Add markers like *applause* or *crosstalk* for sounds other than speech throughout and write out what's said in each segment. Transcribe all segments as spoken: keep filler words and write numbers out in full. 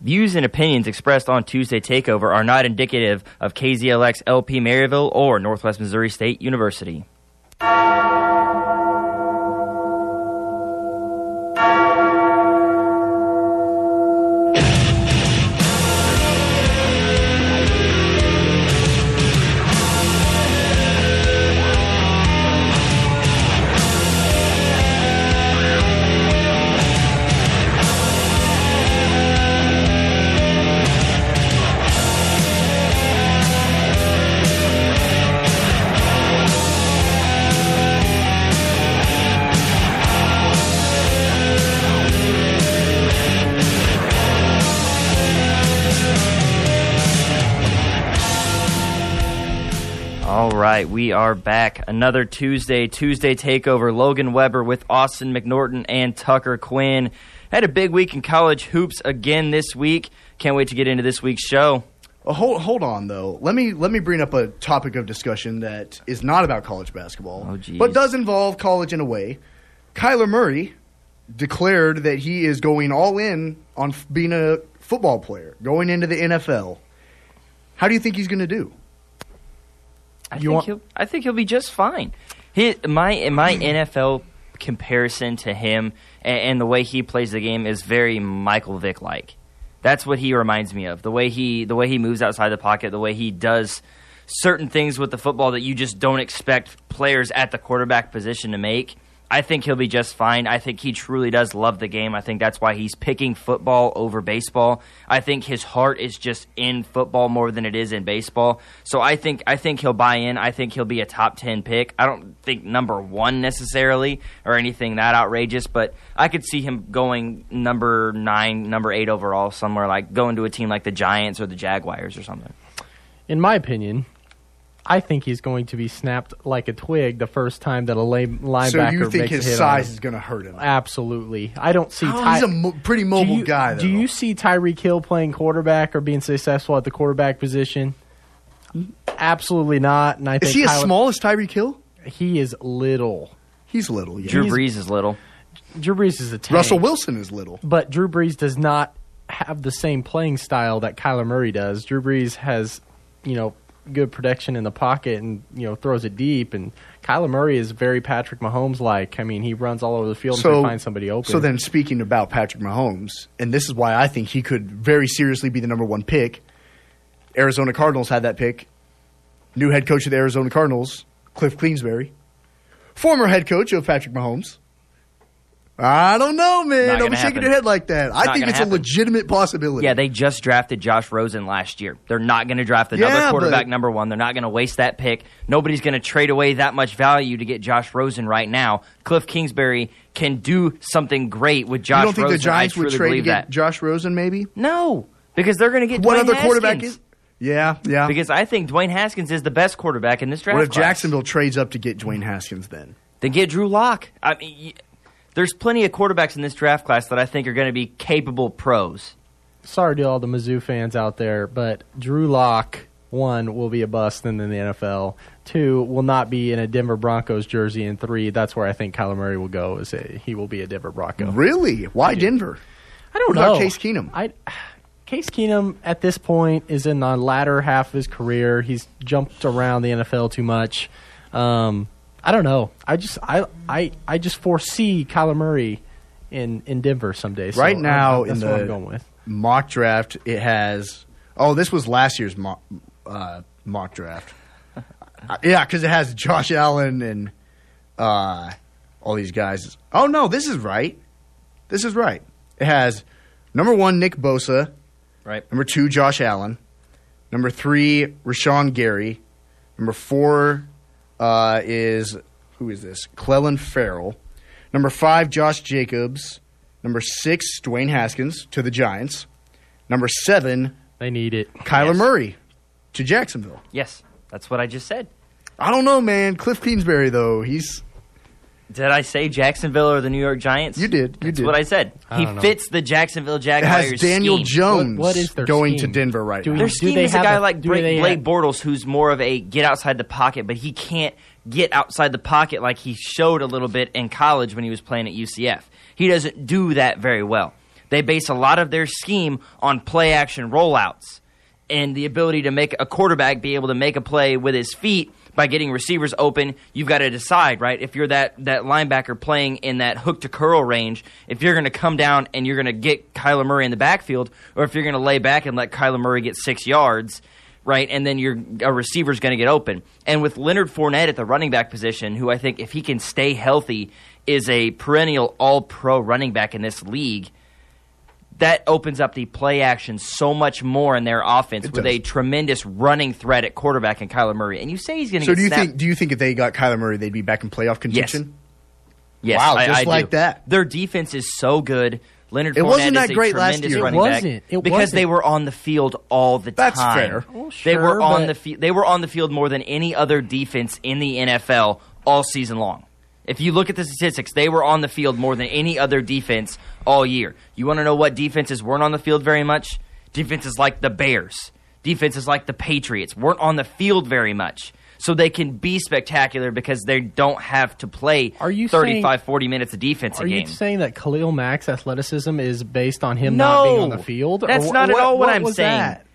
Views and opinions expressed on Tuesday Takeover are not indicative of K Z L X L P Maryville or Northwest Missouri State University. We are back. Another Tuesday, Tuesday Takeover. Logan Weber with Austin McNorton and Tucker Quinn. Had a big week in college hoops again this week. Can't wait to get into this week's show. Well, hold, hold on, though. Let me let me bring up a topic of discussion that is not about college basketball, oh, geez. but does involve college in a way. Kyler Murray declared that he is going all in on f- being a football player, going into the N F L. How do you think he's going to do? I think, want- he'll, I think he'll be just fine. He, my my N F L comparison to him and, and the way he plays the game is very Michael Vick-like. That's what he reminds me of. The way he the way he moves outside the pocket, the way he does certain things with the football that you just don't expect players at the quarterback position to make. I think he'll be just fine. I think he truly does love the game. I think that's why he's picking football over baseball. I think his heart is just in football more than it is in baseball. So I think I think he'll buy in. I think he'll be a top ten pick. I don't think number one necessarily or anything that outrageous, but I could see him going number nine, number eight overall somewhere, like going to a team like the Giants or the Jaguars or something. In my opinion, I think he's going to be snapped like a twig the first time that a lame linebacker makes a hit on him. So you think his size is going to hurt him? Absolutely. I don't see. Oh, Ty- he's a mo- pretty mobile do you, guy, though. Do you see Tyreek Hill playing quarterback or being successful at the quarterback position? Absolutely not. And I think is he as Tyler- small as Tyreek Hill? He is little. He's little. Yeah. Drew Brees is little. Drew Brees is a tank. Russell Wilson is little. But Drew Brees does not have the same playing style that Kyler Murray does. Drew Brees has, you know, good protection in the pocket and, you know, throws it deep. And Kyler Murray is very Patrick Mahomes-like. I mean, he runs all over the field so, and finds somebody open. So then speaking about Patrick Mahomes, and this is why I think he could very seriously be the number one pick. Arizona Cardinals had that pick. New head coach of the Arizona Cardinals, Kliff Kingsbury. Former head coach of Patrick Mahomes. I don't know, man. Don't be shaking your head like that. I think it's a legitimate possibility. Yeah, they just drafted Josh Rosen last year. They're not going to draft another quarterback number one. They're not going to waste that pick. Nobody's going to trade away that much value to get Josh Rosen right now. Kliff Kingsbury can do something great with Josh Rosen. You don't think the Giants would trade to get Josh Rosen maybe? No, because they're going to get Dwayne Haskins. What other quarterback is? Yeah, yeah. Because I think Dwayne Haskins is the best quarterback in this draft class. What if Jacksonville trades up to get Dwayne Haskins then? Then get Drew Lock. I mean, there's plenty of quarterbacks in this draft class that I think are going to be capable pros. Sorry to all the Mizzou fans out there, but Drew Lock, one, will be a bust in the N F L. Two, will not be in a Denver Broncos jersey. And three, that's where I think Kyler Murray will go. Is a, he will be a Denver Bronco. Really? Why Denver? I don't what know. About Case Keenum? I, Case Keenum at this point is in the latter half of his career. He's jumped around the N F L too much. Um I don't know. I just I I, I just foresee Kyler Murray in, in Denver someday. So right now, I, that's in what the I'm going with. Mock draft, it has. Oh, this was last year's mock, uh, mock draft. Yeah, because it has Josh Allen and uh, all these guys. Oh no, this is right. This is right. It has number one Nick Bosa, right? Number two Josh Allen, number three Rashawn Gary, number four. Uh, is, who is this? Clellan Ferrell. Number five, Josh Jacobs. Number six, Dwayne Haskins to the Giants. Number seven, they need it. Kyler yes. Murray to Jacksonville. Yes, that's what I just said. I don't know, man. Kliff Kingsbury, though, he's... Did I say Jacksonville or the New York Giants? You did. You That's did. what I said. I he fits the Jacksonville Jaguars. It has Daniel scheme. Jones what, what is their going scheme? to Denver right do now. We, their scheme is a guy a, like Blake have... Bortles, who's more of a get outside the pocket, but he can't get outside the pocket like he showed a little bit in college when he was playing at U C F. He doesn't do that very well. They base a lot of their scheme on play-action rollouts and the ability to make a quarterback be able to make a play with his feet by getting receivers open. You've got to decide, right? If you're that, that linebacker playing in that hook-to-curl range, if you're going to come down and you're going to get Kyler Murray in the backfield, or if you're going to lay back and let Kyler Murray get six yards, right, and then your a receiver's going to get open. And with Leonard Fournette at the running back position, who I think, if he can stay healthy, is a perennial all-pro running back in this league, that opens up the play action so much more in their offense with a tremendous running threat at quarterback in Kyler Murray. And you say he's going to so get snapped. So do you think do you think if they got Kyler Murray, they'd be back in playoff contention? Yes. yes wow, I, just I like do. that. Their defense is so good. Leonard it Fournette wasn't that is a great tremendous last year. running it wasn't. back it because wasn't. they were on the field all the That's time. That's fair. Well, sure, they were on the fi- they were on the field more than any other defense in the N F L all season long. If you look at the statistics, they were on the field more than any other defense all year. You want to know what defenses weren't on the field very much? Defenses like the Bears, defenses like the Patriots weren't on the field very much. So they can be spectacular because they don't have to play thirty-five, forty minutes of defense a game. Are you saying that Khalil Mack's athleticism is based on him no, not being on the field? That's or, not what, at all what, what I'm saying. That?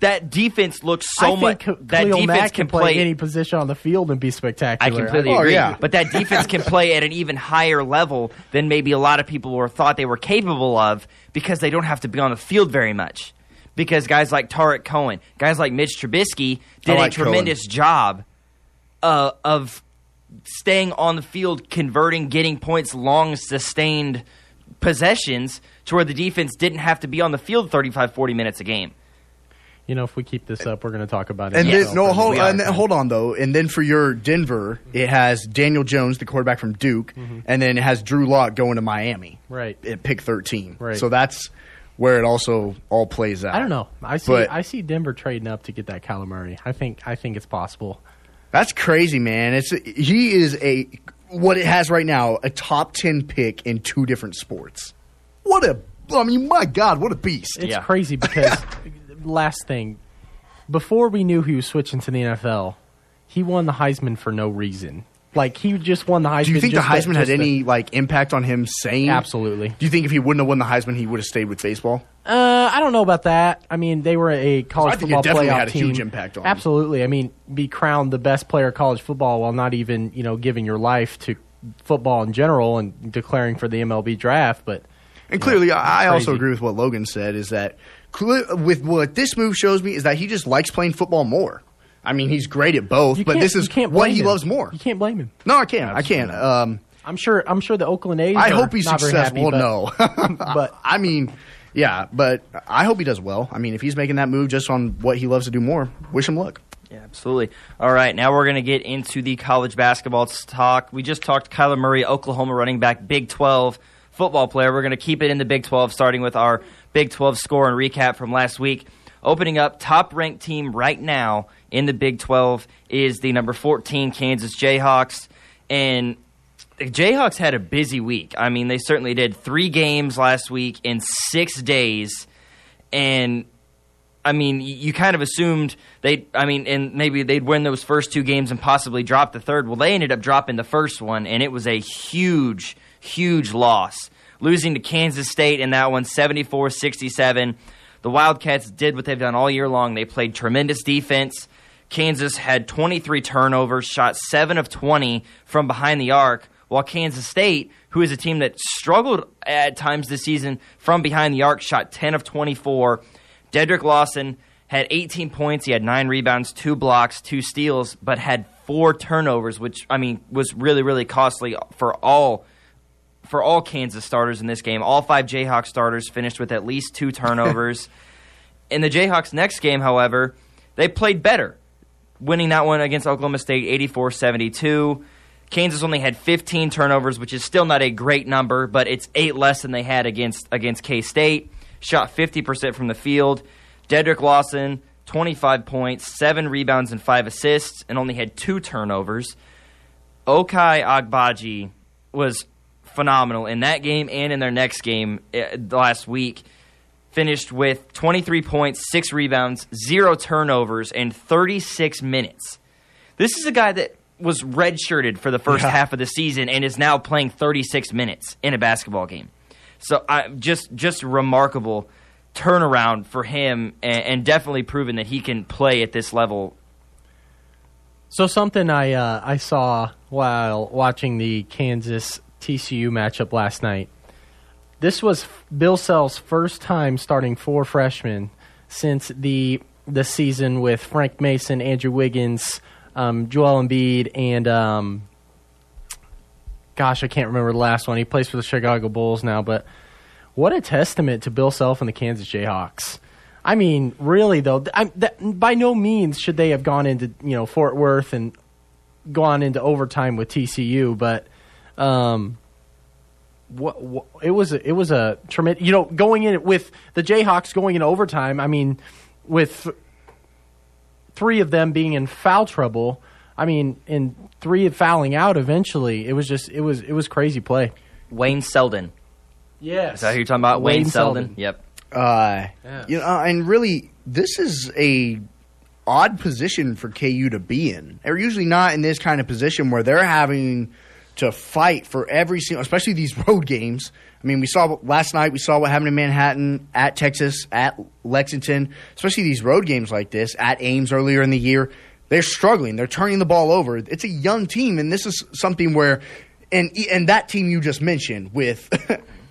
That defense looks so much. Khalil that defense Mack can play, play any position on the field and be spectacular. I completely oh, agree. Yeah. But that defense can play at an even higher level than maybe a lot of people were thought they were capable of because they don't have to be on the field very much. Because guys like Tarek Cohen, guys like Mitch Trubisky did like a tremendous Cohen. job uh, of staying on the field, converting, getting points, long sustained possessions to where the defense didn't have to be on the field thirty-five, forty minutes a game. You know, if we keep this up, we're going to talk about it. And then, no, hold, and then, hold on, though. And then for your Denver, it has Daniel Jones, the quarterback from Duke, mm-hmm. and then it has Drew Lock going to Miami right. at pick thirteen. Right. So that's where it also all plays out. I don't know. I see but, I see Denver trading up to get that Kyler Murray. I think I think it's possible. That's crazy, man. It's He is, a what it has right now, a top ten pick in two different sports. What a – I mean, my God, what a beast. It's yeah. crazy because – last thing, before we knew he was switching to the N F L, he won the Heisman for no reason. Like, he just won the Heisman. Do you think the Heisman had any, like, impact on him saying? Absolutely. Do you think if he wouldn't have won the Heisman, he would have stayed with baseball? Uh, I don't know about that. I mean, they were a college football playoff team. I think it definitely had a huge impact on him. Absolutely. I mean, be crowned the best player of college football while not even, you know, giving your life to football in general and declaring for the M L B draft. But and clearly, I also agree with what Logan said, is that with what this move shows me is that he just likes playing football more. I mean, he's great at both, but this is what he loves more. You can't blame him. No, I can't. I can't. Um, I'm sure. I'm sure the Oakland A's. I hope he's successful. No, but I mean, yeah, but I hope he does well. I mean, if he's making that move just on what he loves to do more, wish him luck. Yeah, absolutely. All right, now we're going to get into the college basketball talk. We just talked Kyler Murray, Oklahoma running back, Big twelve football player. We're going to keep it in the Big twelve, starting with our Big twelve score and recap from last week. Opening up, top-ranked team right now in the Big twelve is the number fourteen Kansas Jayhawks. And the Jayhawks had a busy week. I mean, they certainly did. Three games last week in six days. And, I mean, you kind of assumed they'd – I mean, and maybe they'd win those first two games and possibly drop the third. Well, they ended up dropping the first one, and it was a huge, huge loss. Losing to Kansas State in that one, seventy-four sixty-seven. The Wildcats did what they've done all year long. They played tremendous defense. Kansas had twenty-three turnovers, shot seven of twenty from behind the arc, while Kansas State, who is a team that struggled at times this season from behind the arc, shot ten of twenty-four. Dedric Lawson had eighteen points. He had nine rebounds, two blocks, two steals, but had four turnovers, which, I mean, was really, really costly for all For all Kansas starters in this game. All five Jayhawks starters finished with at least two turnovers. In the Jayhawks' next game, however, they played better, winning that one against Oklahoma State eighty-four seventy-two. Kansas only had fifteen turnovers, which is still not a great number, but it's eight less than they had against against K-State. Shot fifty percent from the field. Dedric Lawson, twenty-five points, seven rebounds and five assists, and only had two turnovers. Okai Agbaji was phenomenal in that game and in their next game uh, last week. Finished with twenty-three points, six rebounds, zero turnovers, and thirty-six minutes. This is a guy that was redshirted for the first yeah. half of the season and is now playing thirty-six minutes in a basketball game. So I just just remarkable turnaround for him, and, and definitely proven that he can play at this level. So something I uh, I saw while watching the Kansas T C U matchup last night. This was Bill Self's first time starting four freshmen since the the season with Frank Mason, Andrew Wiggins, um, Joel Embiid, and um, gosh, I can't remember the last one. He plays for the Chicago Bulls now, but what a testament to Bill Self and the Kansas Jayhawks. I mean, really though, I, that, by no means should they have gone into you know Fort Worth and gone into overtime with T C U, but. Um, What, what, it was a, it was a tremendous, you know, going in with the Jayhawks going in overtime. I mean, with th- three of them being in foul trouble, I mean, and three fouling out eventually. It was just, it was, it was crazy play. Wayne Selden, yes, is that who you're talking about? Wayne, Wayne Selden. Selden, yep. Uh, yeah. You know, and really, this is a odd position for K U to be in. They're usually not in this kind of position where they're having to fight for every single, especially these road games. I mean, we saw last night, we saw what happened in Manhattan, at Texas, at Lexington, especially these road games like this, at Ames earlier in the year. They're struggling. They're turning the ball over. It's a young team, and this is something where, and and that team you just mentioned with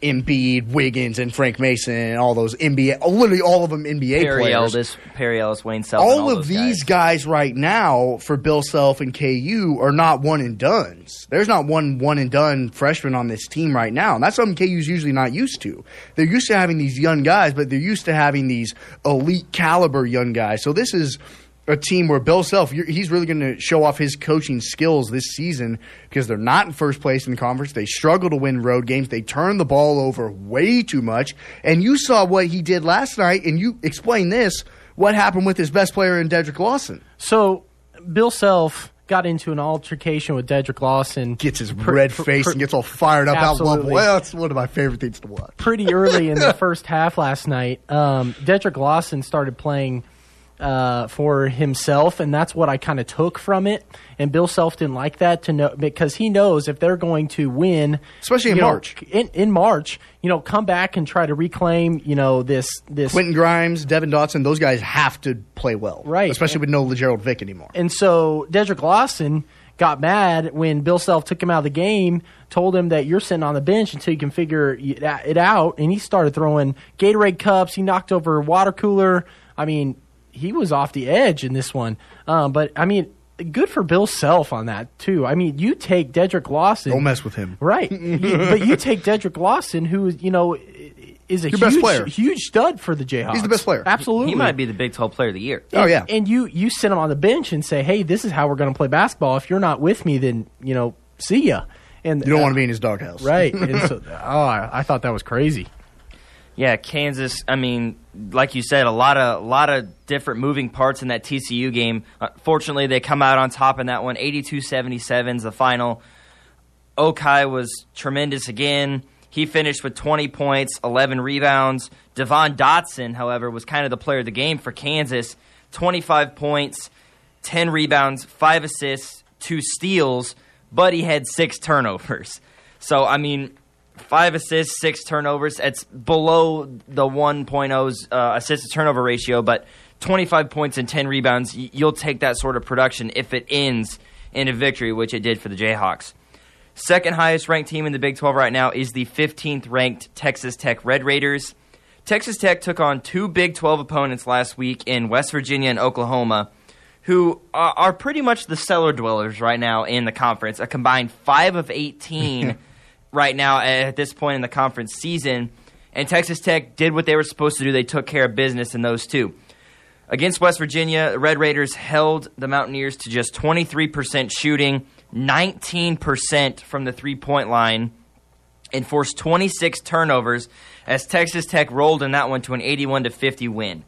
Embiid, Wiggins, and Frank Mason, and all those N B A, literally all of them N B A Perry players. Eldis, Perry Ellis, Wayne Selden, all, all of those these guys. guys right now for Bill Self and K U are not one and dones. There's not one one and done freshman on this team right now, and that's something K U's usually not used to. They're used to having these young guys, but they're used to having these elite caliber young guys. So this is a team where Bill Self, he's really going to show off his coaching skills this season because they're not in first place in the conference. They struggle to win road games. They turn the ball over way too much. And you saw what he did last night, and you explained this, what happened with his best player in Dedric Lawson. So Bill Self got into an altercation with Dedric Lawson. Gets his per, red face per, per, and gets all fired up. Absolutely. Out. Well, that's one of my favorite things to watch. Pretty early in the first half last night, um, Dedric Lawson started playing – Uh, for himself, and that's what I kind of took from it. And Bill Self didn't like that to know because he knows if they're going to win, especially in know, March, in, in March, you know, come back and try to reclaim, you know, this this Quentin Grimes, Devin Dotson, those guys have to play well, right? Especially and, with no LeGerald Vick anymore. And so Dedric Lawson got mad when Bill Self took him out of the game, told him that you're sitting on the bench until you can figure it out, and he started throwing Gatorade cups. He knocked over a water cooler. I mean, he was off the edge in this one. Um, but, I mean, good for Bill Self on that, too. I mean, you take Dedric Lawson. Don't mess with him. Right. you, but you take Dedric Lawson, who, you know, is a huge, huge stud for the Jayhawks. He's the best player. Absolutely. He might be the Big twelve player of the year. And, oh, yeah. And you, you sit him on the bench and say, hey, this is how we're going to play basketball. If you're not with me, then, you know, see ya. And you don't uh, want to be in his doghouse. Right. And so, oh, I, I thought that was crazy. Yeah, Kansas, I mean, like you said, a lot of lot of different moving parts in that T C U game. Uh, fortunately, they come out on top in that one. eighty-two seventy-seven is the final. Okai was tremendous again. He finished with twenty points, eleven rebounds. Devon Dotson, however, was kind of the player of the game for Kansas. twenty-five points, ten rebounds, five assists, two steals, but he had six turnovers. So, I mean, five assists, six turnovers. It's below the one point oh's uh, assist-to-turnover ratio, but twenty-five points and ten rebounds, you'll take that sort of production if it ends in a victory, which it did for the Jayhawks. Second highest-ranked team in the Big twelve right now is the fifteenth-ranked Texas Tech Red Raiders. Texas Tech took on two Big twelve opponents last week in West Virginia and Oklahoma, who are pretty much the cellar dwellers right now in the conference, a combined five of eighteen right now at this point in the conference season, and Texas Tech did what they were supposed to do. They took care of business in those two. Against West Virginia, the Red Raiders held the Mountaineers to just twenty-three percent shooting, nineteen percent from the three-point line, and forced twenty-six turnovers as Texas Tech rolled in that one to an eighty-one to fifty win.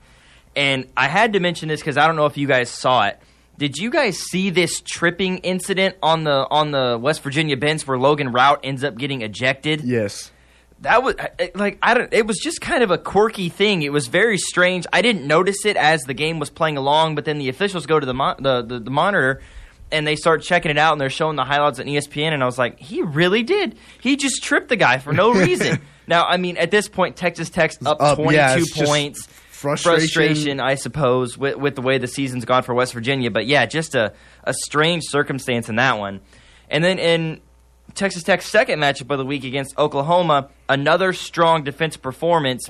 And I had to mention this because I don't know if you guys saw it. Did you guys see this tripping incident on the on the West Virginia bench where Logan Rout ends up getting ejected? Yes, that was like I don't. It was just kind of a quirky thing. It was very strange. I didn't notice it as the game was playing along, but then the officials go to the mon- the, the the monitor and they start checking it out and they're showing the highlights on E S P N. And I was like, he really did. He just tripped the guy for no reason. Now, I mean, at this point, Texas Tech's up, up twenty-two yeah, points. Frustration. frustration, I suppose, with, with the way the season's gone for West Virginia. But, yeah, just a, a strange circumstance in that one. And then in Texas Tech's second matchup of the week against Oklahoma, another strong defensive performance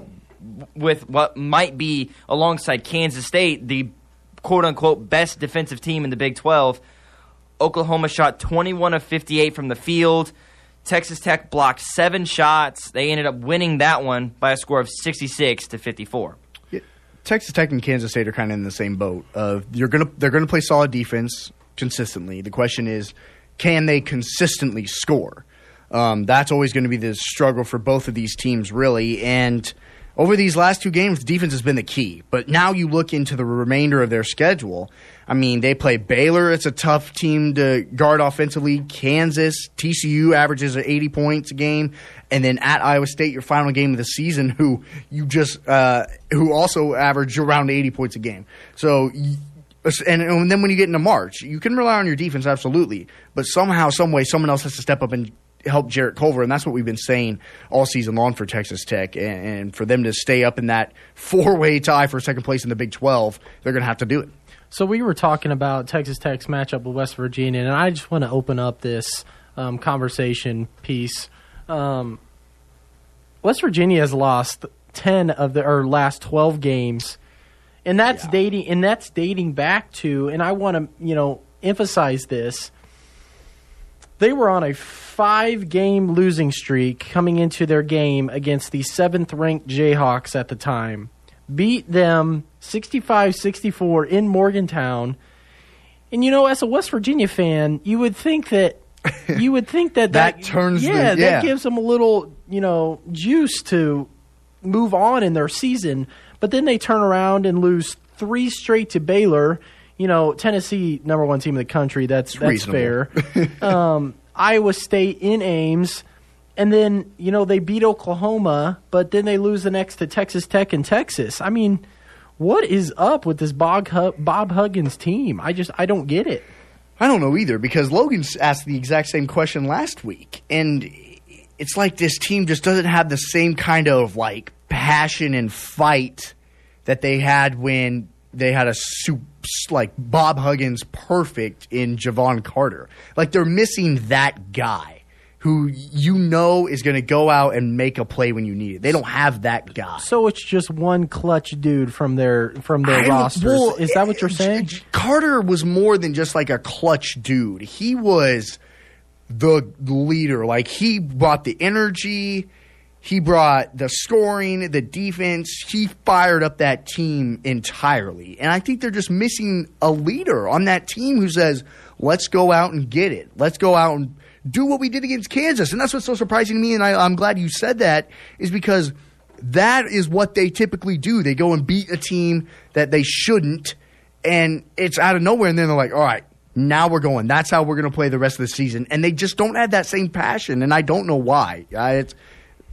with what might be, alongside Kansas State, the quote-unquote best defensive team in the Big twelve. Oklahoma shot twenty-one of fifty-eight from the field. Texas Tech blocked seven shots. They ended up winning that one by a score of sixty-six to fifty-four. Yeah. Texas Tech and Kansas State are kind of in the same boat. Of you're gonna they're gonna play solid defense consistently. The question is, can they consistently score? Um, that's always going to be the struggle for both of these teams, really. And over these last two games, defense has been the key. But now you look into the remainder of their schedule. I mean, they play Baylor. It's a tough team to guard offensively. Kansas, T C U averages eighty points a game. And then at Iowa State, your final game of the season, who you just uh, who also average around eighty points a game. So, and, and then when you get into March, you can rely on your defense, absolutely. But somehow, some way, someone else has to step up and help Jarrett Culver, and that's what we've been saying all season long for Texas Tech. And, and for them to stay up in that four-way tie for second place in the Big twelve, they're going to have to do it. So we were talking about Texas Tech's matchup with West Virginia, and I just want to open up this um, conversation piece. Um, West Virginia has lost ten of the or last twelve games, and that's yeah. dating and that's dating back to. And I want to you know emphasize this. They were on a five-game losing streak coming into their game against the seventh-ranked Jayhawks at the time. Beat them sixty-five sixty-four in Morgantown. And, you know, as a West Virginia fan, you would think that you would think that, that, that turns yeah, the, yeah, that gives them a little, you know, juice to move on in their season. But then they turn around and lose three straight to Baylor. You know, Tennessee, number one team in the country, that's that's reasonable. Fair. um, Iowa State in Ames, and then, you know, they beat Oklahoma, but then they lose the next to Texas Tech and Texas. I mean, what is up with this Bob, Bob Huggins team? I just I don't get it. I don't know either, because Logan asked the exact same question last week, and it's like this team just doesn't have the same kind of, like, passion and fight that they had when they had a super, like, Bob Huggins perfect in Javon Carter. Like, they're missing that guy who you know is going to go out and make a play when you need it. They don't have that guy. So it's just one clutch dude from their from their roster. Well, is that what you're saying? J- J- Carter was more than just, like, a clutch dude. He was the leader. Like, he brought the energy. He brought the scoring, the defense. He fired up that team entirely. And I think they're just missing a leader on that team who says, let's go out and get it. Let's go out and do what we did against Kansas. And that's what's so surprising to me, and I, I'm glad you said that, is because that is what they typically do. They go and beat a team that they shouldn't, and it's out of nowhere. And then they're like, all right, now we're going. That's how we're going to play the rest of the season. And they just don't have that same passion, and I don't know why. I, it's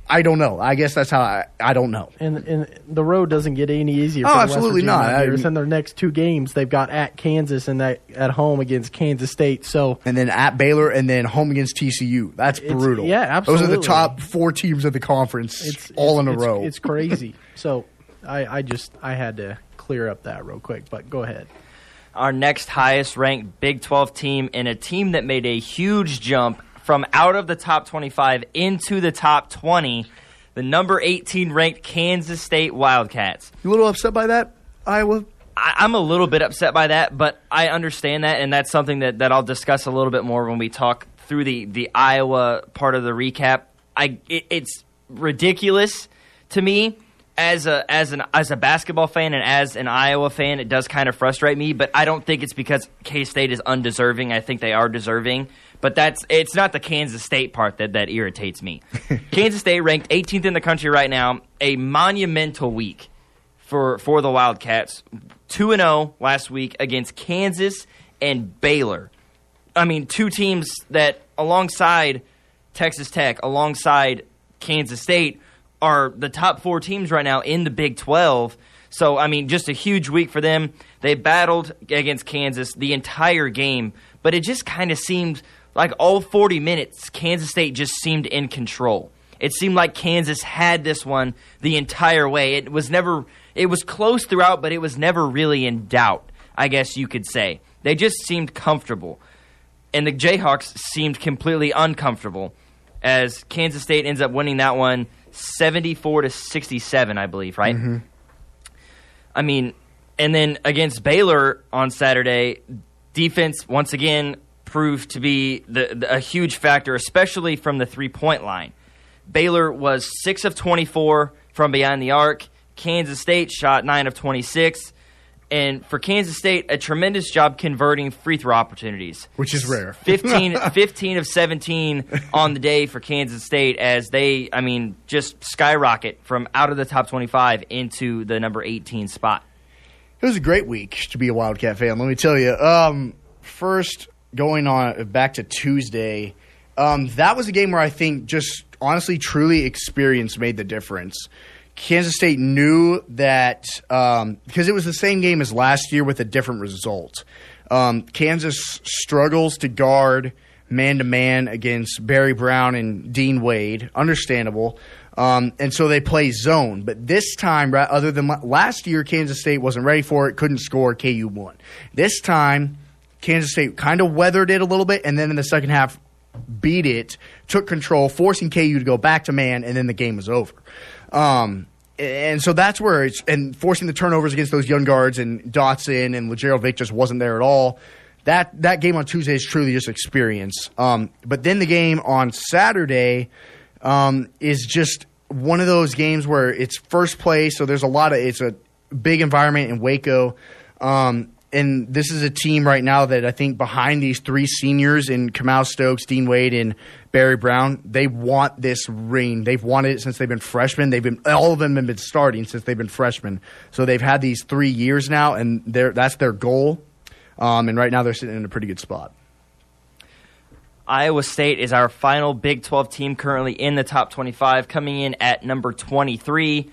I don't know. I guess that's how I, I don't know. And, and the road doesn't get any easier for oh, absolutely West Virginia. Not. I mean, in their next two games, they've got at Kansas and that at home against Kansas State. So and then at Baylor and then home against T C U. That's brutal. Yeah, absolutely. Those are the top four teams of the conference it's, all it's, in a it's, row. It's crazy. So I, I just I had to clear up that real quick, but go ahead. Our next highest ranked Big twelve team, and a team that made a huge jump from out of the top twenty-five into the top twenty, the number eighteen ranked Kansas State Wildcats. You a little upset by that, Iowa? I, I'm a little bit upset by that, but I understand that, and that's something that, that I'll discuss a little bit more when we talk through the, the Iowa part of the recap. I it, it's ridiculous to me as a as an as a basketball fan and as an Iowa fan. It does kind of frustrate me, but I don't think it's because K-State is undeserving. I think they are deserving. But that's it's not the Kansas State part that, that irritates me. Kansas State ranked eighteenth in the country right now, a monumental week for, for the Wildcats. two and oh last week against Kansas and Baylor. I mean, two teams that alongside Texas Tech, alongside Kansas State, are the top four teams right now in the Big twelve. So, I mean, just a huge week for them. They battled against Kansas the entire game, but it just kind of seemed like all forty minutes, Kansas State just seemed in control. It seemed like Kansas had this one the entire way. It was never, it was close throughout, but it was never really in doubt, I guess you could say. They just seemed comfortable. And the Jayhawks seemed completely uncomfortable as Kansas State ends up winning that one seventy-four to sixty-seven, I believe, right? Mm-hmm. I mean, and then against Baylor on Saturday, defense once again proved to be the, the, a huge factor, especially from the three-point line. Baylor was six of twenty-four from behind the arc. Kansas State shot nine of twenty-six. And for Kansas State, a tremendous job converting free throw opportunities. Which is rare. fifteen, *laughs* fifteen of seventeen on the day for Kansas State as they, I mean, just skyrocket from out of the top twenty-five into the number eighteen spot. It was a great week to be a Wildcat fan, let me tell you. Um, first, going on back to Tuesday, um, that was a game where I think just honestly, truly experience made the difference. Kansas State knew that um, because it was the same game as last year with a different result. Um, Kansas struggles to guard man-to-man against Barry Brown and Dean Wade, understandable, um, and so they play zone. But this time, other than last year, Kansas State wasn't ready for it, couldn't score, K U won. This time, Kansas State kind of weathered it a little bit, and then in the second half beat it, took control, forcing K U to go back to man, and then the game was over. Um, and so that's where it's – and forcing the turnovers against those young guards and Dotson and LeGerald Vick just wasn't there at all. That that game on Tuesday is truly just experience. Um, but then the game on Saturday um, is just one of those games where it's first place, so there's a lot of – it's a big environment in Waco. Um, and this is a team right now that I think behind these three seniors in Kamau Stokes, Dean Wade, and Barry Brown, they want this ring. They've wanted it since they've been freshmen. They've been all of them have been starting since they've been freshmen. So they've had these three years now, and they're, that's their goal. Um, and right now they're sitting in a pretty good spot. Iowa State is our final Big twelve team currently in the top twenty-five, coming in at number twenty-three.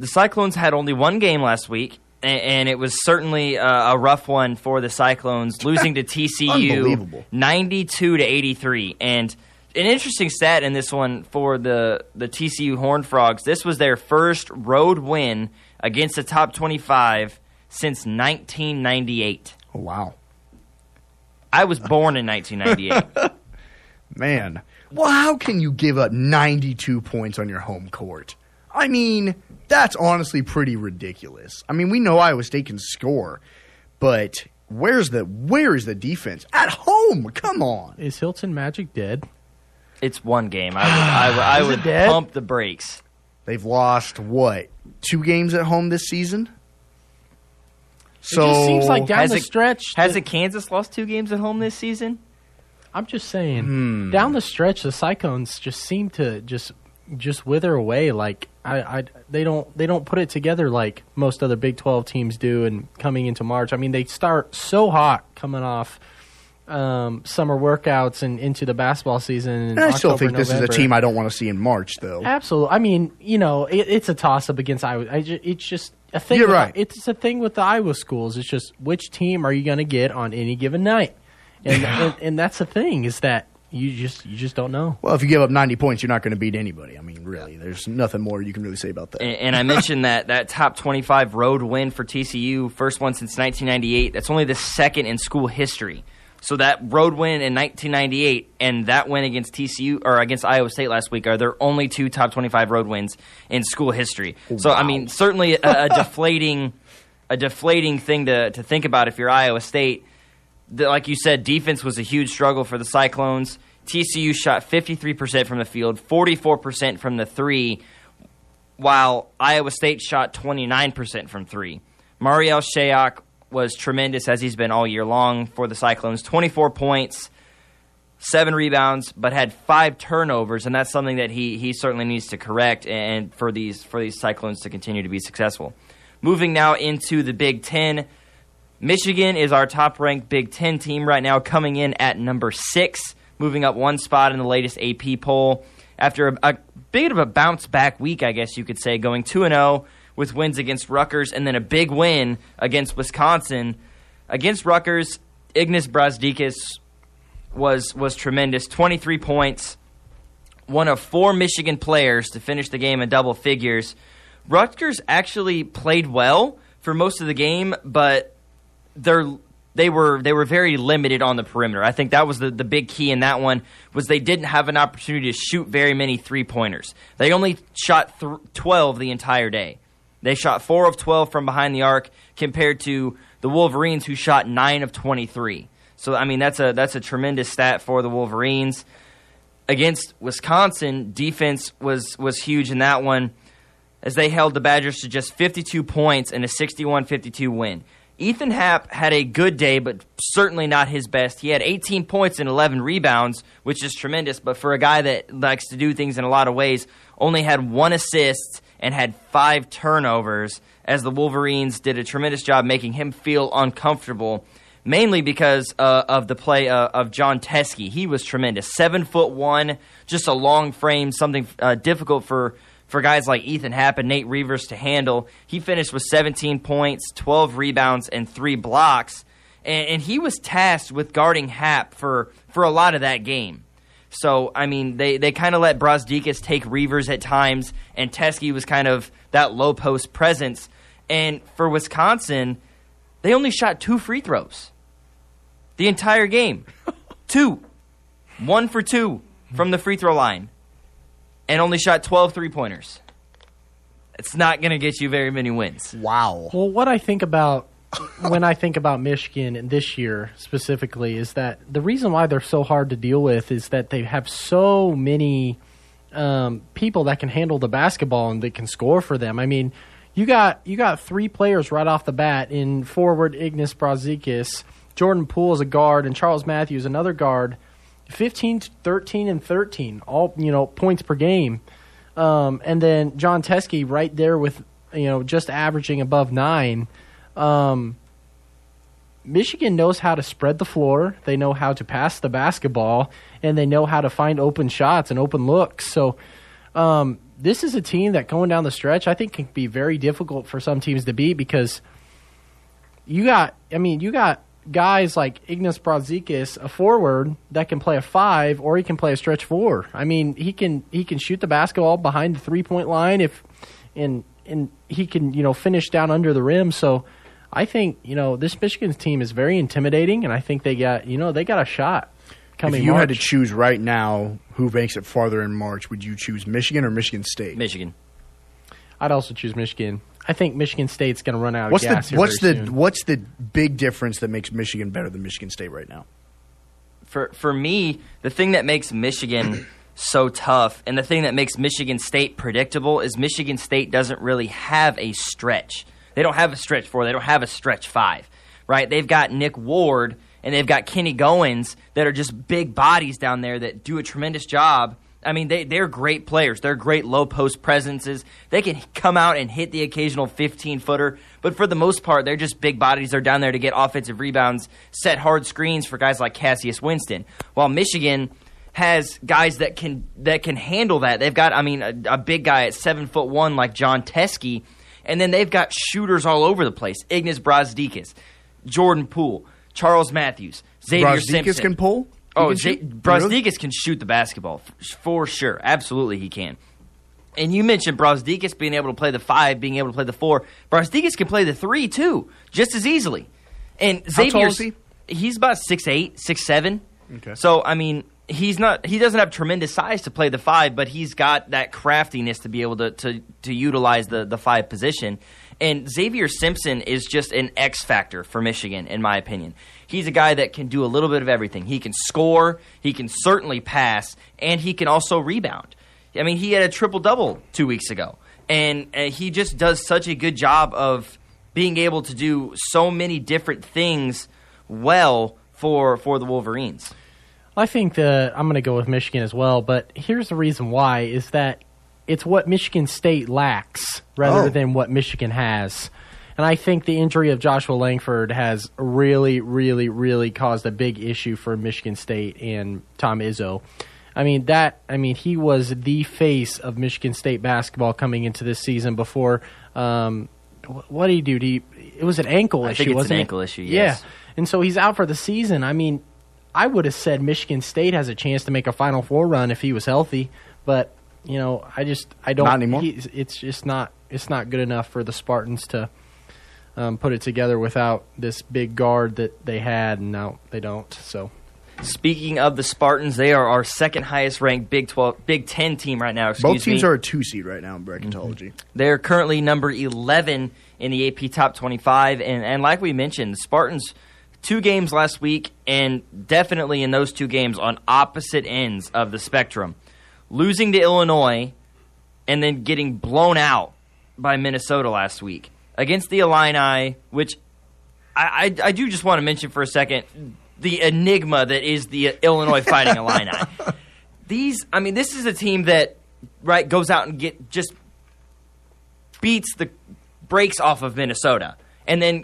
The Cyclones had only one game last week, and, and it was certainly a, a rough one for the Cyclones, losing to T C U ninety-two to eighty-three. And an interesting stat in this one for the, the T C U Horned Frogs, this was their first road win against the top twenty-five since nineteen ninety-eight. Oh, wow. I was born in nineteen ninety-eight. Man. Well, how can you give up ninety-two points on your home court? I mean, that's honestly pretty ridiculous. I mean, we know Iowa State can score, but where's the where is the defense? At home, come on. Is Hilton Magic dead? It's one game. I would, I would, I would pump the brakes. They've lost, what, two games at home this season? So it just seems like down the a, stretch. Hasn't Kansas lost two games at home this season? I'm just saying, hmm. down the stretch, the Cyclones just seem to just – just wither away. Like I, I, they don't they don't put it together like most other Big twelve teams do. And coming into March, I mean, they start so hot coming off um, summer workouts and into the basketball season. In and I October, still think November. This is a team I don't want to see in March, though. Absolutely. I mean, you know, it, it's a toss up against Iowa. I just, it's just a thing. You're right. It's a thing with the Iowa schools. It's just which team are you going to get on any given night, and, and and that's the thing is that. You just you just don't know. Well, if you give up ninety points, you're not going to beat anybody. I mean, really, there's nothing more you can really say about that. And, and I mentioned that that top twenty-five road win for T C U, first one since nineteen ninety-eight. That's only the second in school history. So that road win in nineteen ninety-eight and that win against T C U or against Iowa State last week are their only two top twenty-five road wins in school history. Wow. So I mean, certainly a, a deflating a deflating thing to to think about if you're Iowa State. Like you said, defense was a huge struggle for the Cyclones. T C U shot fifty-three percent from the field, forty-four percent from the three, while Iowa State shot twenty-nine percent from three. Mariel Shayok was tremendous, as he's been all year long for the Cyclones. twenty-four points, seven rebounds, but had five turnovers, and that's something that he he certainly needs to correct and for these for these Cyclones to continue to be successful. Moving now into the Big Ten, Michigan is our top-ranked Big Ten team right now, coming in at number six, moving up one spot in the latest A P poll. After a, a bit of a bounce-back week, I guess you could say, going two and oh with wins against Rutgers and then a big win against Wisconsin. Against Rutgers, Ignas Brazdeikis was was tremendous, twenty-three points, one of four Michigan players to finish the game in double figures. Rutgers actually played well for most of the game, but they're They were they were very limited on the perimeter. I think that was the, the big key in that one, was they didn't have an opportunity to shoot very many three-pointers. They only shot th- twelve the entire day. They shot four of twelve from behind the arc compared to the Wolverines, who shot nine of twenty-three. So, I mean, that's a that's a tremendous stat for the Wolverines. Against Wisconsin, defense was was huge in that one, as they held the Badgers to just fifty-two points in a sixty-one fifty-two win. Ethan Happ had a good day, but certainly not his best. He had eighteen points and eleven rebounds, which is tremendous, but for a guy that likes to do things in a lot of ways, only had one assist and had five turnovers, as the Wolverines did a tremendous job making him feel uncomfortable, mainly because uh, of the play uh, of John Teske. He was tremendous. Seven foot one, just a long frame, something uh, difficult for For guys like Ethan Happ and Nate Reuvers to handle. He finished with seventeen points, twelve rebounds, and three blocks. And, and he was tasked with guarding Happ for, for a lot of that game. So, I mean, they, they kind of let Brazdeikis take Reuvers at times, and Teske was kind of that low post presence. And for Wisconsin, they only shot two free throws the entire game. Two. One for two from the free throw line. And only shot twelve three-pointers. It's not going to get you very many wins. Wow. Well, what I think about when I think about Michigan and this year specifically is that the reason why they're so hard to deal with is that they have so many um, people that can handle the basketball and that can score for them. I mean, you got you got three players right off the bat in forward Ignas Brazdeikis, Jordan Poole is a guard, and Charles Matthews another guard. fifteen, thirteen, and thirteen, all, you know, points per game. Um, and then John Teske right there with, you know, just averaging above nine. Um, Michigan knows how to spread the floor. They know how to pass the basketball, and they know how to find open shots and open looks. So um, this is a team that going down the stretch I think can be very difficult for some teams to beat, because you got, I mean, you got, guys like Ignas Brazdeikis, a forward that can play a five or he can play a stretch four. I mean, he can he can shoot the basketball behind the three point line if and and he can, you know, finish down under the rim. So I think, you know, this Michigan team is very intimidating, and I think they got, you know, they got a shot coming. If you March. had to choose right now who makes it farther in March, would you choose Michigan or Michigan State? Michigan. I'd also choose Michigan. I think Michigan State's going to run out of what's gas the, here what's very the, soon. What's the big difference that makes Michigan better than Michigan State right now? For for me, the thing that makes Michigan so tough, and the thing that makes Michigan State predictable, is Michigan State doesn't really have a stretch. They don't have a stretch four. They don't have a stretch five, right? They've got Nick Ward, and they've got Kenny Goins that are just big bodies down there that do a tremendous job. I mean, they, they're great players. They're great low-post presences. They can come out and hit the occasional fifteen-footer, but for the most part, they're just big bodies. They're down there to get offensive rebounds, set hard screens for guys like Cassius Winston, while Michigan has guys that can that can handle that. They've got, I mean, a, a big guy at seven foot one like John Teske, and then they've got shooters all over the place. Ignas Brazdeikis, Jordan Poole, Charles Matthews, Xavier Brazdeikis Simpson. Can pull? Oh, J- Brazdeikis can shoot the basketball, for sure. Absolutely he can. And you mentioned Brazdeikis being able to play the five, being able to play the four. Brazdeikis can play the three, too, just as easily. And Xavier's, how tall is he? He's about six eight, six seven. Okay. So, I mean, he's not. he doesn't have tremendous size to play the five, but he's got that craftiness to be able to, to, to utilize the, the five position. And Xavier Simpson is just an X factor for Michigan, in my opinion. He's a guy that can do a little bit of everything. He can score, he can certainly pass, and he can also rebound. I mean, he had a triple-double two weeks ago, and uh, he just does such a good job of being able to do so many different things well for, for the Wolverines. I think that I'm going to go with Michigan as well, but here's the reason why, is that it's what Michigan State lacks rather oh. than what Michigan has. And I think the injury of Joshua Langford has really, really, really caused a big issue for Michigan State and Tom Izzo. I mean, that. I mean, he was the face of Michigan State basketball coming into this season before. Um, what did he do? Did he, it was an ankle I issue, think it's wasn't an it? ankle issue, yes. Yeah, and so he's out for the season. I mean, I would have said Michigan State has a chance to make a Final Four run if he was healthy, but you know, I just I don't. Not anymore. He, it's just not it's not good enough for the Spartans to um, put it together without this big guard that they had, and now they don't. So, speaking of the Spartans, they are our second highest ranked Big Twelve Big Ten team right now. Excuse me. Both teams me. are a two seed right now in bracketology. Mm-hmm. They are currently number eleven in the A P Top twenty-five, and and like we mentioned, the Spartans. Two games last week, and definitely in those two games on opposite ends of the spectrum. Losing to Illinois and then getting blown out by Minnesota last week against the Illini, which I, I, I do just want to mention for a second, the enigma that is the Illinois Fighting Illini. These, I mean, this is a team that right goes out and get just beats the brakes off of Minnesota and then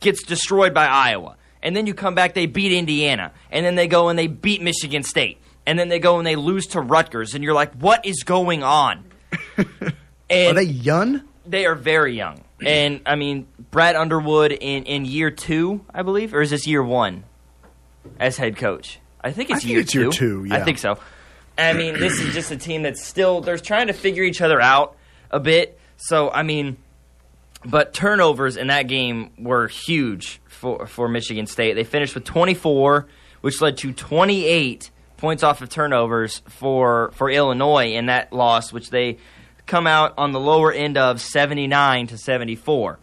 gets destroyed by Iowa. And then you come back, they beat Indiana. And then they go and they beat Michigan State. And then they go and they lose to Rutgers. And you're like, what is going on? And are they young? They are very young. And, I mean, Brad Underwood in, in year two, I believe, or is this year one as head coach? I think it's I year think it's two. year two, yeah. I think so. I mean, this is just a team that's still, they're trying to figure each other out a bit. So, I mean, but turnovers in that game were huge for, for Michigan State. They finished with twenty-four, which led to twenty-eight points off of turnovers for, for Illinois in that loss, which they come out on the lower end of seventy-nine to seventy-four.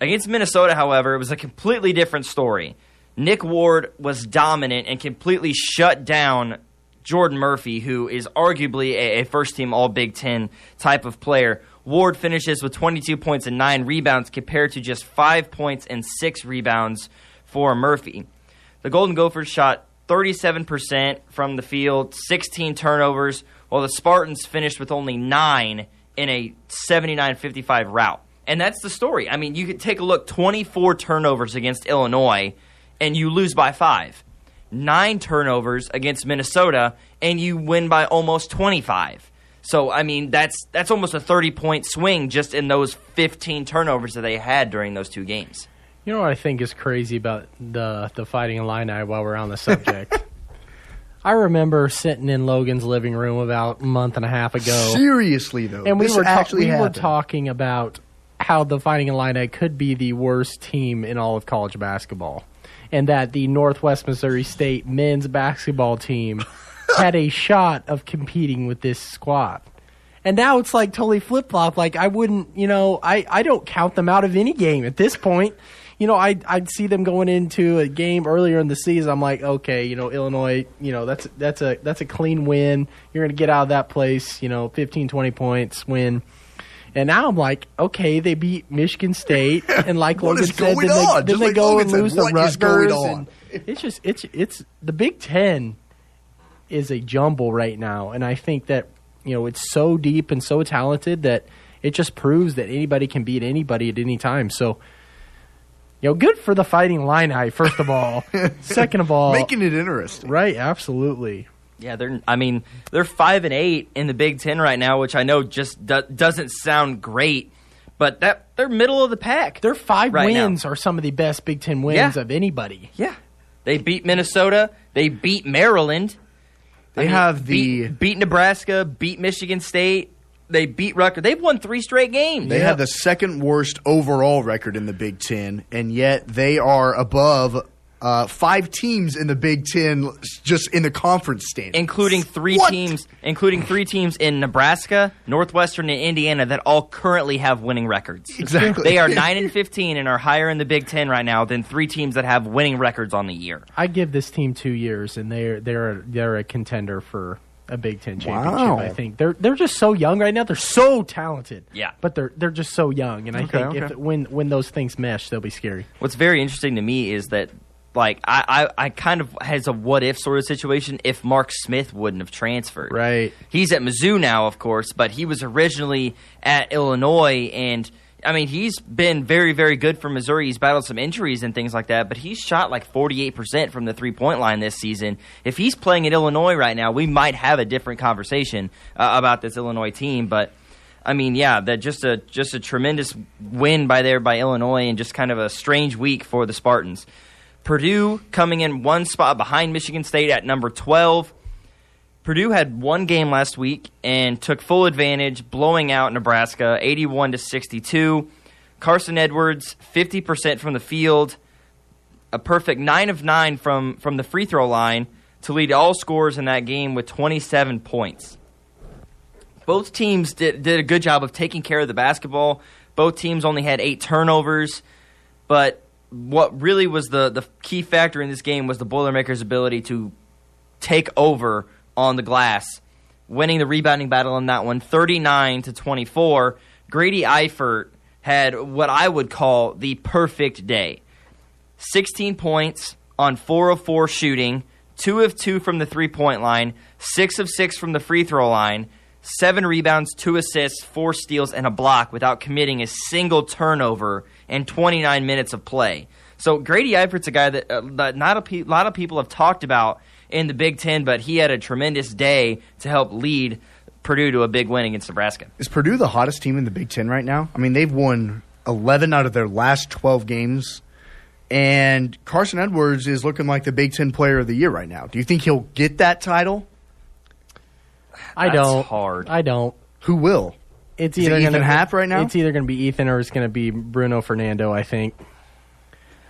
Against Minnesota, however, it was a completely different story. Nick Ward was dominant and completely shut down Jordan Murphy, who is arguably a, a first-team All-Big Ten type of player. Ward finishes with twenty-two points and nine rebounds compared to just five points and six rebounds for Murphy. The Golden Gophers shot thirty-seven percent from the field, sixteen turnovers, while the Spartans finished with only nine in a seventy-nine fifty-five rout. And that's the story. I mean, you could take a look, twenty-four turnovers against Illinois, and you lose by five. Nine turnovers against Minnesota, and you win by almost twenty-five. So, I mean, that's that's almost a thirty-point swing just in those fifteen turnovers that they had during those two games. You know what I think is crazy about the, the Fighting Illini while we're on the subject? I remember sitting in Logan's living room about a month and a half ago. Seriously, though. And we, were, ta- we were talking about how the Fighting Illini could be the worst team in all of college basketball, and that the Northwest Missouri State men's basketball team had a shot of competing with this squad. And now it's like totally flip-flop. Like, I wouldn't, you know, I, I don't count them out of any game at this point. You know, I, I'd see them going into a game earlier in the season. I'm like, okay, you know, Illinois, you know, that's that's a that's a clean win. You're going to get out of that place, you know, fifteen, twenty points, win. And now I'm like, okay, they beat Michigan State. And like Logan said, then they, then they like go Logan and lose to Rutgers. And it's just, it's it's the Big Ten is a jumble right now, and I think that, you know, it's so deep and so talented that it just proves that anybody can beat anybody at any time. So, you know, good for the Fighting Illini, first of all. Second of all, making it interesting, right? Absolutely. Yeah, they're. I mean, they're five and eight in the Big Ten right now, which I know just do- doesn't sound great, but that they're middle of the pack. Their five right wins now are some of the best Big Ten wins yeah. of anybody. Yeah, they beat Minnesota. They beat Maryland. They I mean, have the beat, beat Nebraska, beat Michigan State. They beat Rutgers. They've won three straight games. They yeah. have the second worst overall record in the Big Ten, and yet they are above uh, five teams in the Big Ten, just in the conference standings, including three what? teams, including three teams in Nebraska, Northwestern, and Indiana that all currently have winning records. Exactly, they are nine and fifteen and are higher in the Big Ten right now than three teams that have winning records on the year. I give this team two years, and they're they're they're a contender for a Big Ten championship. Wow. I think they're they're just so young right now. They're so talented. Yeah, but they're they're just so young, and I okay, think okay. if when when those things mesh, they'll be scary. What's very interesting to me is that, like, I, I, I kind of has a what-if sort of situation if Mark Smith wouldn't have transferred. Right. He's at Mizzou now, of course, but he was originally at Illinois, and, I mean, he's been very, very good for Missouri. He's battled some injuries and things like that, but he's shot like forty-eight percent from the three-point line this season. If he's playing at Illinois right now, we might have a different conversation uh, about this Illinois team, but I mean, yeah, that just a just a tremendous win by there by Illinois and just kind of a strange week for the Spartans. Purdue coming in one spot behind Michigan State at number twelve. Purdue had one game last week and took full advantage, blowing out Nebraska eighty-one to sixty-two. Carson Edwards, fifty percent from the field, a perfect nine of nine from, from the free throw line to lead all scorers in that game with twenty-seven points. Both teams did, did a good job of taking care of the basketball. Both teams only had eight turnovers, but what really was the, the key factor in this game was the Boilermakers' ability to take over on the glass, winning the rebounding battle in that one, thirty-nine to twenty-four. Grady Eifert had what I would call the perfect day. sixteen points on four of four shooting, two of two from the three-point line, six of six from the free-throw line, seven rebounds, two assists, four steals, and a block without committing a single turnover in twenty-nine minutes of play. So Grady Eifert's a guy that, uh, that not a pe- lot of people have talked about in the Big Ten, but he had a tremendous day to help lead Purdue to a big win against Nebraska. Is Purdue the hottest team in the Big Ten right now? I mean, they've won eleven out of their last twelve games, and Carson Edwards is looking like the Big Ten Player of the Year right now. Do you think he'll get that title? I That's don't. Hard. I don't. Who will? It's either Ethan Happ right now. It's either going to be Ethan or it's going to be Bruno Fernando. I think.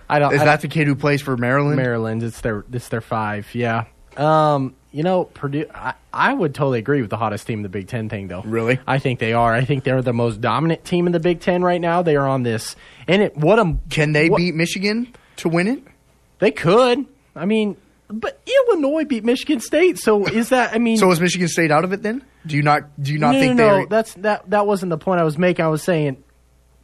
I don't. Is I that don't, the kid who plays for Maryland? Maryland. It's their. It's their five. Yeah. Um. You know, Purdue. I, I would totally agree with the hottest team in the Big Ten thing, though. Really? I think they are. I think they're the most dominant team in the Big Ten right now. They are on this. And it. What a. Can they what, beat Michigan to win it? They could. I mean. But Illinois beat Michigan State, so is that? I mean, so is Michigan State out of it then? Do you not? Do you not no, think no, they? No, that's that. That wasn't the point I was making. I was saying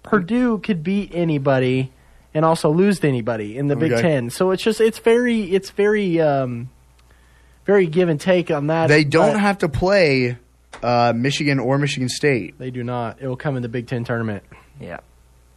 Purdue could beat anybody and also lose to anybody in the okay. Big Ten. So it's just it's very it's very um, very give and take on that. They don't but, have to play uh, Michigan or Michigan State. They do not. It will come in the Big Ten tournament. Yeah.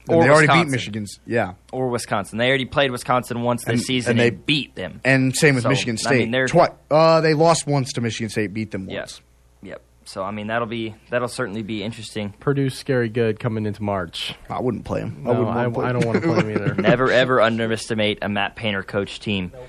Or they Wisconsin. already beat Michigan's, yeah. Or Wisconsin. They already played Wisconsin once this and, season and they and beat them. And same with so, Michigan State. I mean, Twice. Uh, they lost once to Michigan State, beat them once. Yep. yep. So I mean that'll be that'll certainly be interesting. Purdue's scary good coming into March. I wouldn't play him. No, I, wouldn't I, play I don't want to play him either. Never ever underestimate a Matt Painter coach team. Nope.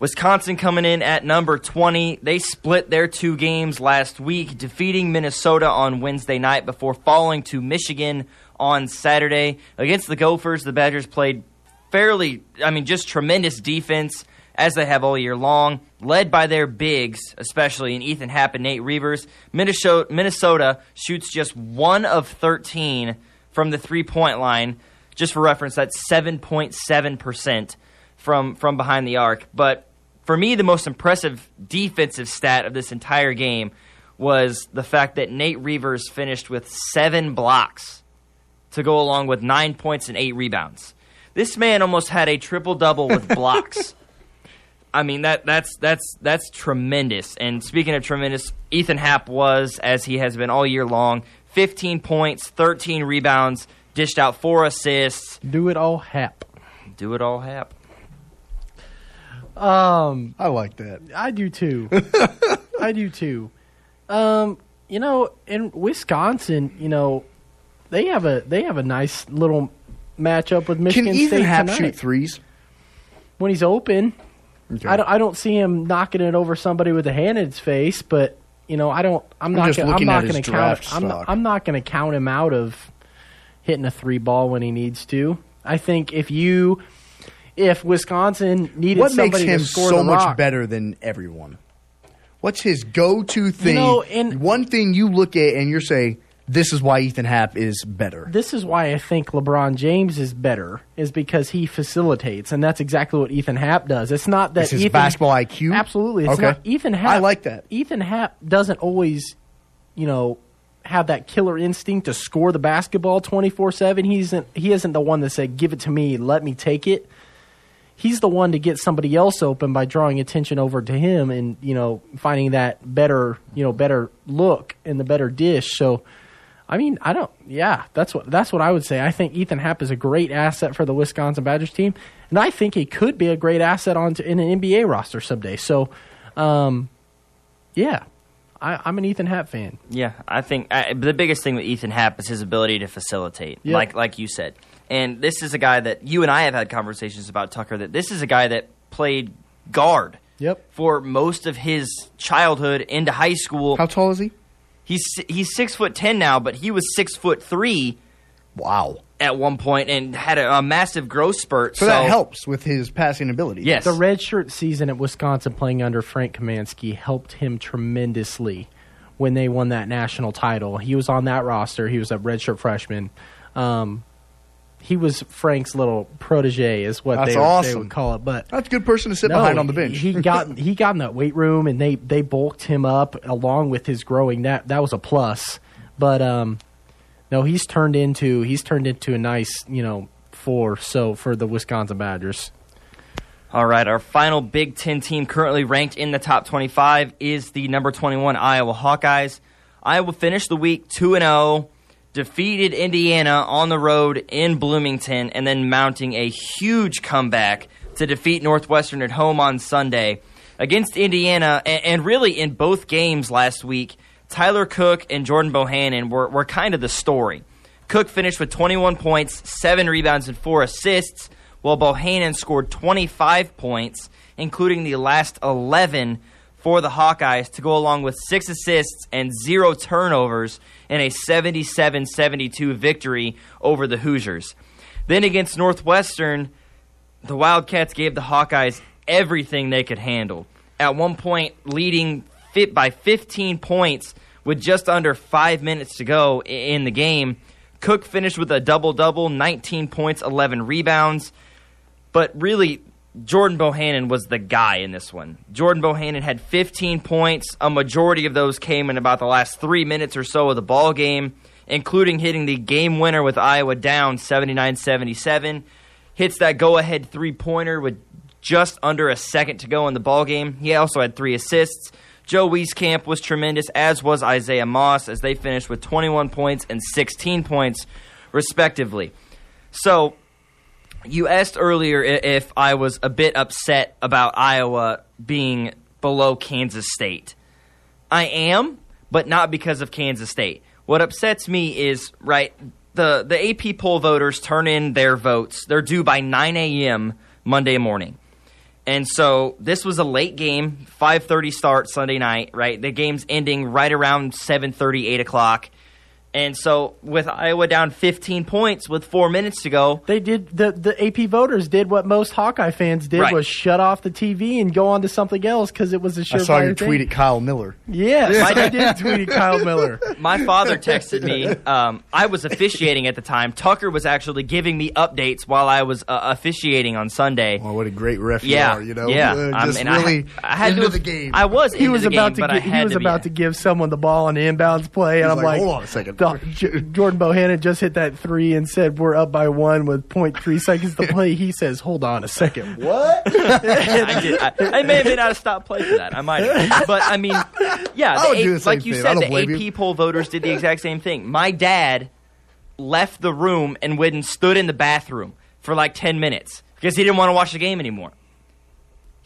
Wisconsin coming in at number twenty. They split their two games last week, defeating Minnesota on Wednesday night before falling to Michigan on Saturday. Against the Gophers, the Badgers played fairly, I mean, just tremendous defense, as they have all year long, led by their bigs, especially in Ethan Happ and Nate Reuvers. Minnesota shoots just one of thirteen from the three-point line. Just for reference, that's seven point seven percent from, from behind the arc. But for me, the most impressive defensive stat of this entire game was the fact that Nate Reuvers finished with seven blocks to go along with nine points and eight rebounds. This man almost had a triple-double with blocks. I mean, that that's that's that's tremendous. And speaking of tremendous, Ethan Happ was, as he has been all year long, fifteen points, thirteen rebounds, dished out four assists. Do it all Happ. Do it all Happ. Um, I like that. I do, too. I do, too. Um, you know, in Wisconsin, you know, They have a they have a nice little matchup with Michigan State tonight. Can Ethan Happ shoot threes when he's open? Okay. I don't I don't see him knocking it over somebody with a hand in his face, but you know I don't. I'm, I'm not. Gonna, I'm not going to count. I'm not, I'm not going to count him out of hitting a three ball when he needs to. I think if you if Wisconsin needed what somebody makes him to score so the rock, much better than everyone. What's his go-to thing? You know, and, one thing you look at and you're saying, this is why Ethan Happ is better. This is why I think LeBron James is better, is because he facilitates, and that's exactly what Ethan Happ does. It's not that Ethan, his basketball I Q? Absolutely. It's okay. not Ethan Happ. I like that. Ethan Happ doesn't always, you know, have that killer instinct to score the basketball twenty-four seven. He isn't, he isn't the one that said, give it to me, let me take it. He's the one to get somebody else open by drawing attention over to him and, you know, finding that better, you know, better look and the better dish. So I mean, I don't. Yeah, that's what that's what I would say. I think Ethan Happ is a great asset for the Wisconsin Badgers team, and I think he could be a great asset on to, in an N B A roster someday. So, um, yeah, I, I'm an Ethan Happ fan. Yeah, I think I, the biggest thing with Ethan Happ is his ability to facilitate, yep. like like you said. And this is a guy that you and I have had conversations about, Tucker, that this is a guy that played guard yep. for most of his childhood into high school. How tall is he? He's he's six foot ten now, but he was six foot three. Wow. At one point, and had a, a massive growth spurt. So, so that helps with his passing ability. Yes, the redshirt season at Wisconsin, playing under Frank Kamansky, helped him tremendously when they won that national title. He was on that roster. He was a redshirt freshman. Um, he was Frank's little protege, is what they, awesome. they would call it. But that's a good person to sit no, behind on the bench. he got he got in that weight room, and they they bulked him up along with his growing. That that was a plus, but. Um, No, he's turned into he's turned into a nice, you know, four. So for the Wisconsin Badgers. All right, our final Big Ten team currently ranked in the top twenty-five is the number twenty-one Iowa Hawkeyes. Iowa finished the week two and zero, defeated Indiana on the road in Bloomington, and then mounting a huge comeback to defeat Northwestern at home on Sunday against Indiana, and, and really in both games last week. Tyler Cook and Jordan Bohannon were, were kind of the story. Cook finished with twenty-one points, seven rebounds, and four assists, while Bohannon scored twenty-five points, including the last eleven for the Hawkeyes, to go along with six assists and zero turnovers in a seventy-seven seventy-two victory over the Hoosiers. Then against Northwestern, the Wildcats gave the Hawkeyes everything they could handle. At one point, leading fit by fifteen points, with just under five minutes to go in the game. Cook finished with a double-double, nineteen points, eleven rebounds. But really, Jordan Bohannon was the guy in this one. Jordan Bohannon had fifteen points. A majority of those came in about the last three minutes or so of the ball game, including hitting the game winner with Iowa down seventy-nine seventy-seven. Hits that go-ahead three-pointer with just under a second to go in the ball game. He also had three assists. Joe Wieskamp was tremendous, as was Isaiah Moss, as they finished with twenty-one points and sixteen points, respectively. So, you asked earlier if I was a bit upset about Iowa being below Kansas State. I am, but not because of Kansas State. What upsets me is, right, the, the A P poll voters turn in their votes. They're due by nine a.m. Monday morning. And so this was a late game, five thirty start Sunday night, right? The game's ending right around seven thirty, eight o'clock. And so with Iowa down fifteen points with four minutes to go. They did the, – the A P voters did what most Hawkeye fans did, right. was shut off the T V and go on to something else because it was a surefire I saw your thing. tweet at Kyle Miller. Yes, yeah. I did tweet at Kyle Miller. My father texted me. Um, I was officiating at the time. Tucker was actually giving me updates while I was uh, officiating on Sunday. Well, what a great ref you yeah. are, you know. Yeah, uh, just um, really I, I had into to, the game. I was he into was the about game, to but gi- I had He was to be about to give someone the ball on the inbounds play, and I'm like, like – hold on a second. Jordan Bohannon just hit that three and said we're up by one with point three seconds to play. He says, hold on a second. What? I, did, I, I may have been out of stop play for that. I might have. But, I mean, yeah, I the a- the like you thing. said, the A P you. poll voters did the exact same thing. My dad left the room and went and stood in the bathroom for like ten minutes because he didn't want to watch the game anymore.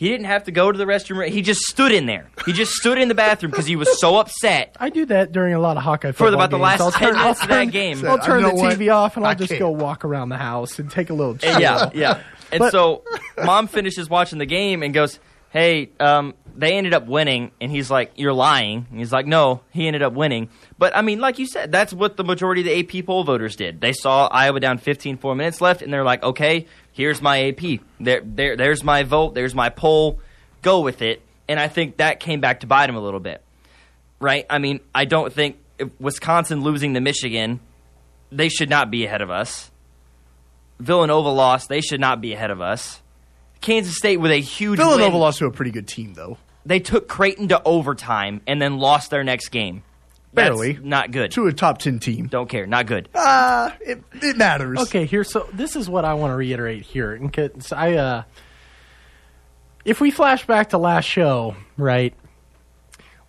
He didn't have to go to the restroom. He just stood in there. He just stood in the bathroom because he was so upset. I do that during a lot of Hawkeye football For about games. the last I'll ten turn, minutes turn, of that game. I'll turn the T V what? off, and I'll I just can't. go walk around the house and take a little chill. Yeah, yeah. And but, so Mom finishes watching the game and goes, hey, um, they ended up winning. And he's like, you're lying. And he's like, no, he ended up winning. But, I mean, like you said, that's what the majority of the A P poll voters did. They saw Iowa down fifteen, four minutes left, and they're like, okay, here's my A P. There, there, there's my vote. There's my poll. Go with it. And I think that came back to bite him a little bit, right? I mean, I don't think Wisconsin losing to Michigan, they should not be ahead of us. Villanova lost. They should not be ahead of us. Kansas State with a huge Villanova win. Villanova lost to a pretty good team, though. They took Creighton to overtime and then lost their next game. Barely. That's not good. To a top ten team. Don't care. Not good. Uh, it, it matters. Okay, here. So this is what I want to reiterate here. And I, uh, if we flash back to last show, right,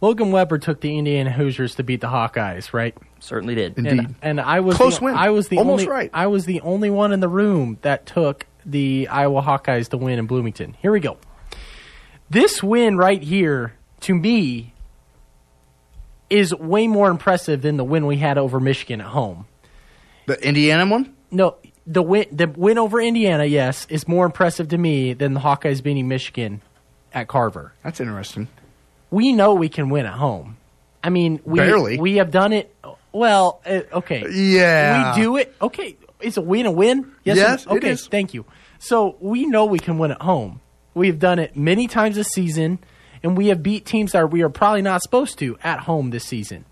Logan Weber took the Indiana Hoosiers to beat the Hawkeyes, right? Certainly did. Indeed. And, and I was Close the, win. I was the Almost only, right. I was the only one in the room that took the Iowa Hawkeyes to win in Bloomington. Here we go. This win right here, to me, is way more impressive than the win we had over Michigan at home. The Indiana one? No, the win the win over Indiana, yes, is more impressive to me than the Hawkeyes beating Michigan at Carver. That's interesting. We know we can win at home. I mean, we Barely. we have done it. Well, okay. Yeah. We do it. Okay. It's a win a win? Yes, yes it okay, is. Thank you. So we know we can win at home. We have done it many times this season, and we have beat teams that we are probably not supposed to at home this season.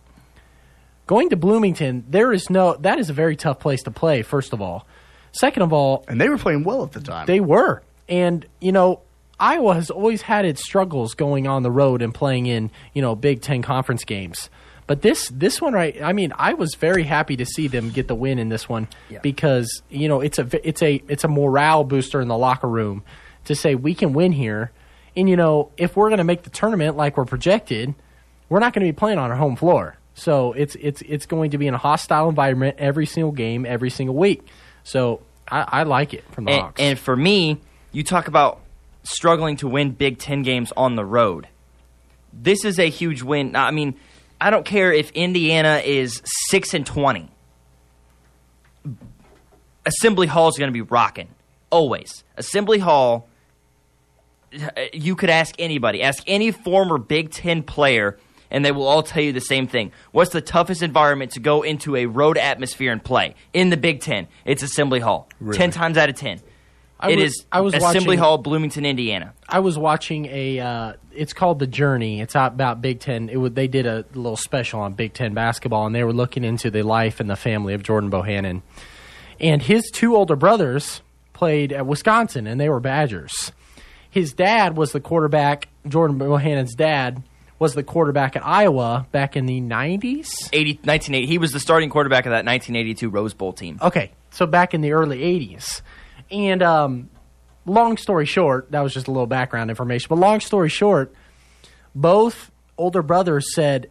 Going to Bloomington, there is no – that is a very tough place to play, first of all. Second of all – and they were playing well at the time. They were. And, you know, Iowa has always had its struggles going on the road and playing in, you know, Big Ten conference games. But this this one, right? I mean, I was very happy to see them get the win in this one yeah. because, you know, it's a it's a it's a morale booster in the locker room to say we can win here. And you know, if we're going to make the tournament like we're projected, we're not going to be playing on our home floor. So it's it's it's going to be in a hostile environment every single game, every single week. So I, I like it from the and, Hawks. And for me, you talk about struggling to win Big Ten games on the road. This is a huge win. I mean, I don't care if Indiana is six and twenty. Assembly Hall is going to be rocking, always. Assembly Hall, you could ask anybody. Ask any former Big Ten player, and they will all tell you the same thing. What's the toughest environment to go into a road atmosphere and play? In the Big Ten, it's Assembly Hall. Really? Ten times out of ten. I it was, is I was Assembly watching, Hall, Bloomington, Indiana. I was watching a uh, – it's called The Journey. It's about Big Ten. It would, they did a little special on Big Ten basketball, and they were looking into the life and the family of Jordan Bohannon. And his two older brothers played at Wisconsin, and they were Badgers. His dad was the quarterback. Jordan Bohannon's dad was the quarterback at Iowa back in the nineties? eighty, nineteen eighty. He was the starting quarterback of that nineteen eighty-two Rose Bowl team. Okay, so back in the early eighties. And um, long story short, that was just a little background information, but long story short, both older brothers said,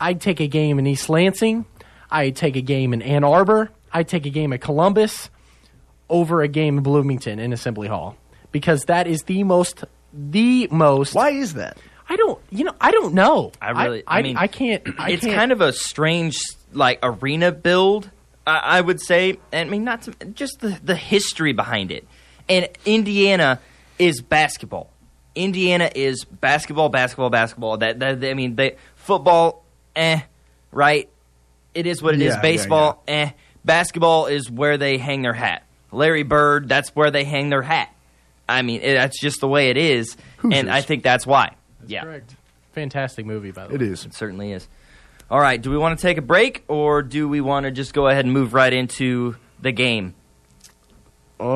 I'd take a game in East Lansing, I'd take a game in Ann Arbor, I'd take a game at Columbus over a game in Bloomington in Assembly Hall, because that is the most, the most. Why is that? I don't, you know, I don't know. I really, I, I mean, I, I can't. I it's can't. Kind of a strange, like, arena build. I would say, I mean, not to, just the, the history behind it. And Indiana is basketball. Indiana is basketball, basketball, basketball. That, that I mean, they, football, eh, right? It is what it yeah, is. Baseball, yeah, yeah. eh. Basketball is where they hang their hat. Larry Bird, that's where they hang their hat. I mean, it, that's just the way it is, Hoosiers. And I think that's why. That's yeah, correct. Fantastic movie, by the it way. It is. It certainly is. All right, do we want to take a break, or do we want to just go ahead and move right into the game? Um,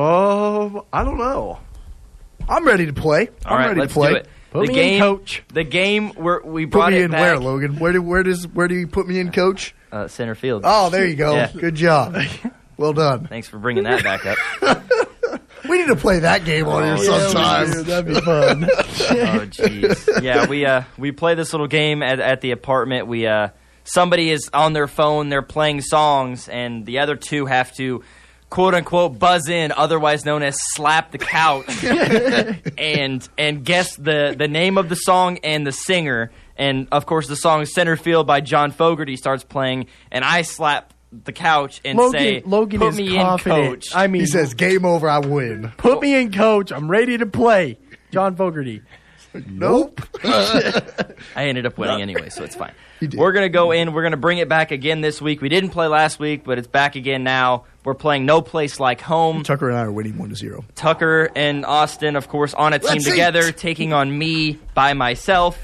uh, I don't know. I'm ready to play. I'm All right, ready let's to play. Do it. Put the me game, in, coach. The game where we brought it back. Put me in where, Logan? Where do where does where do you put me in, coach? Uh, center field. Oh, there you go. Yeah. Good job. Well done. Thanks for bringing that back up. We need to play that game on here oh, sometime. Yeah, that'd be fun. Oh, jeez. Yeah, we uh we play this little game at at the apartment. We uh. Somebody is on their phone, they're playing songs, and the other two have to, quote-unquote, buzz in, otherwise known as slap the couch, and and guess the, the name of the song and the singer. And, of course, the song Center Field by John Fogerty starts playing, and I slap the couch and Logan, say, Logan put is me confident. in, coach. I mean, he says, game over, I win. Put me in, coach. I'm ready to play. John Fogerty. Nope. I ended up winning anyway, so it's fine. We're going to go in. We're going to bring it back again this week. We didn't play last week, but it's back again now. We're playing No Place Like Home. Tucker and I are winning one to zero. Tucker and Austin, of course, on a team That's together, it. taking on me by myself.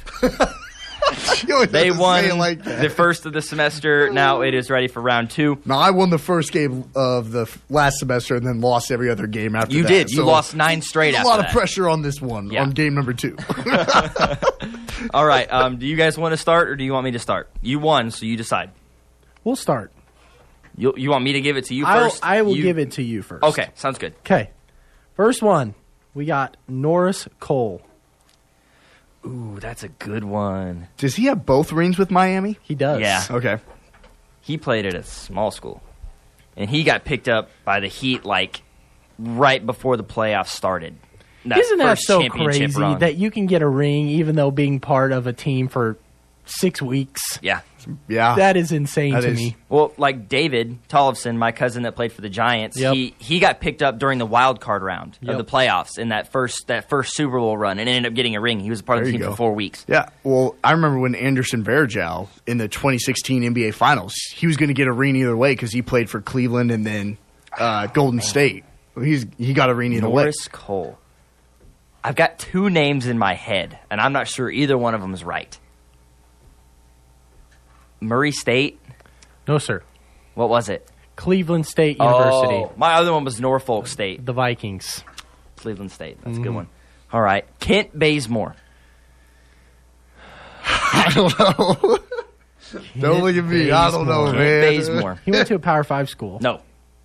They won like the first of the semester. Now it is ready for round two. Now, I won the first game of the last semester and then lost every other game after you that. You did. You so lost nine straight after that. A lot of that. pressure on this one, yeah. on game number two. All right. Um, do you guys want to start or do you want me to start? You won, so you decide. We'll start. You, you want me to give it to you I'll, first? I will you... give it to you first. Okay. Sounds good. Okay. First one, we got Norris Cole. Ooh, that's a good one. Does he have both rings with Miami? He does. Yeah. Okay. He played at a small school, and he got picked up by the Heat like right before the playoffs started. That Isn't that so crazy run. that you can get a ring even though being part of a team for six weeks. Yeah. Yeah. That is insane that to is. me. Well, like David Tollefson, my cousin that played for the Giants, yep. he, he got picked up during the wild card round yep. of the playoffs in that first that first Super Bowl run and ended up getting a ring. He was a part there of the team go. for four weeks. Yeah. Well, I remember when Anderson Varejao in the twenty sixteen N B A Finals, he was going to get a ring either way because he played for Cleveland and then uh, oh, Golden man. State. He's He got a ring either way. Norris Cole. I've got two names in my head, and I'm not sure either one of them is right. Murray State? No, sir. What was it? Cleveland State University. Oh, my other one was Norfolk State. The Vikings. Cleveland State. That's mm. a good one. All right. Kent Bazemore. I don't know. Don't look at me. Bazemore. I don't know, Kent man. Bazemore. He went to a Power Five school. No.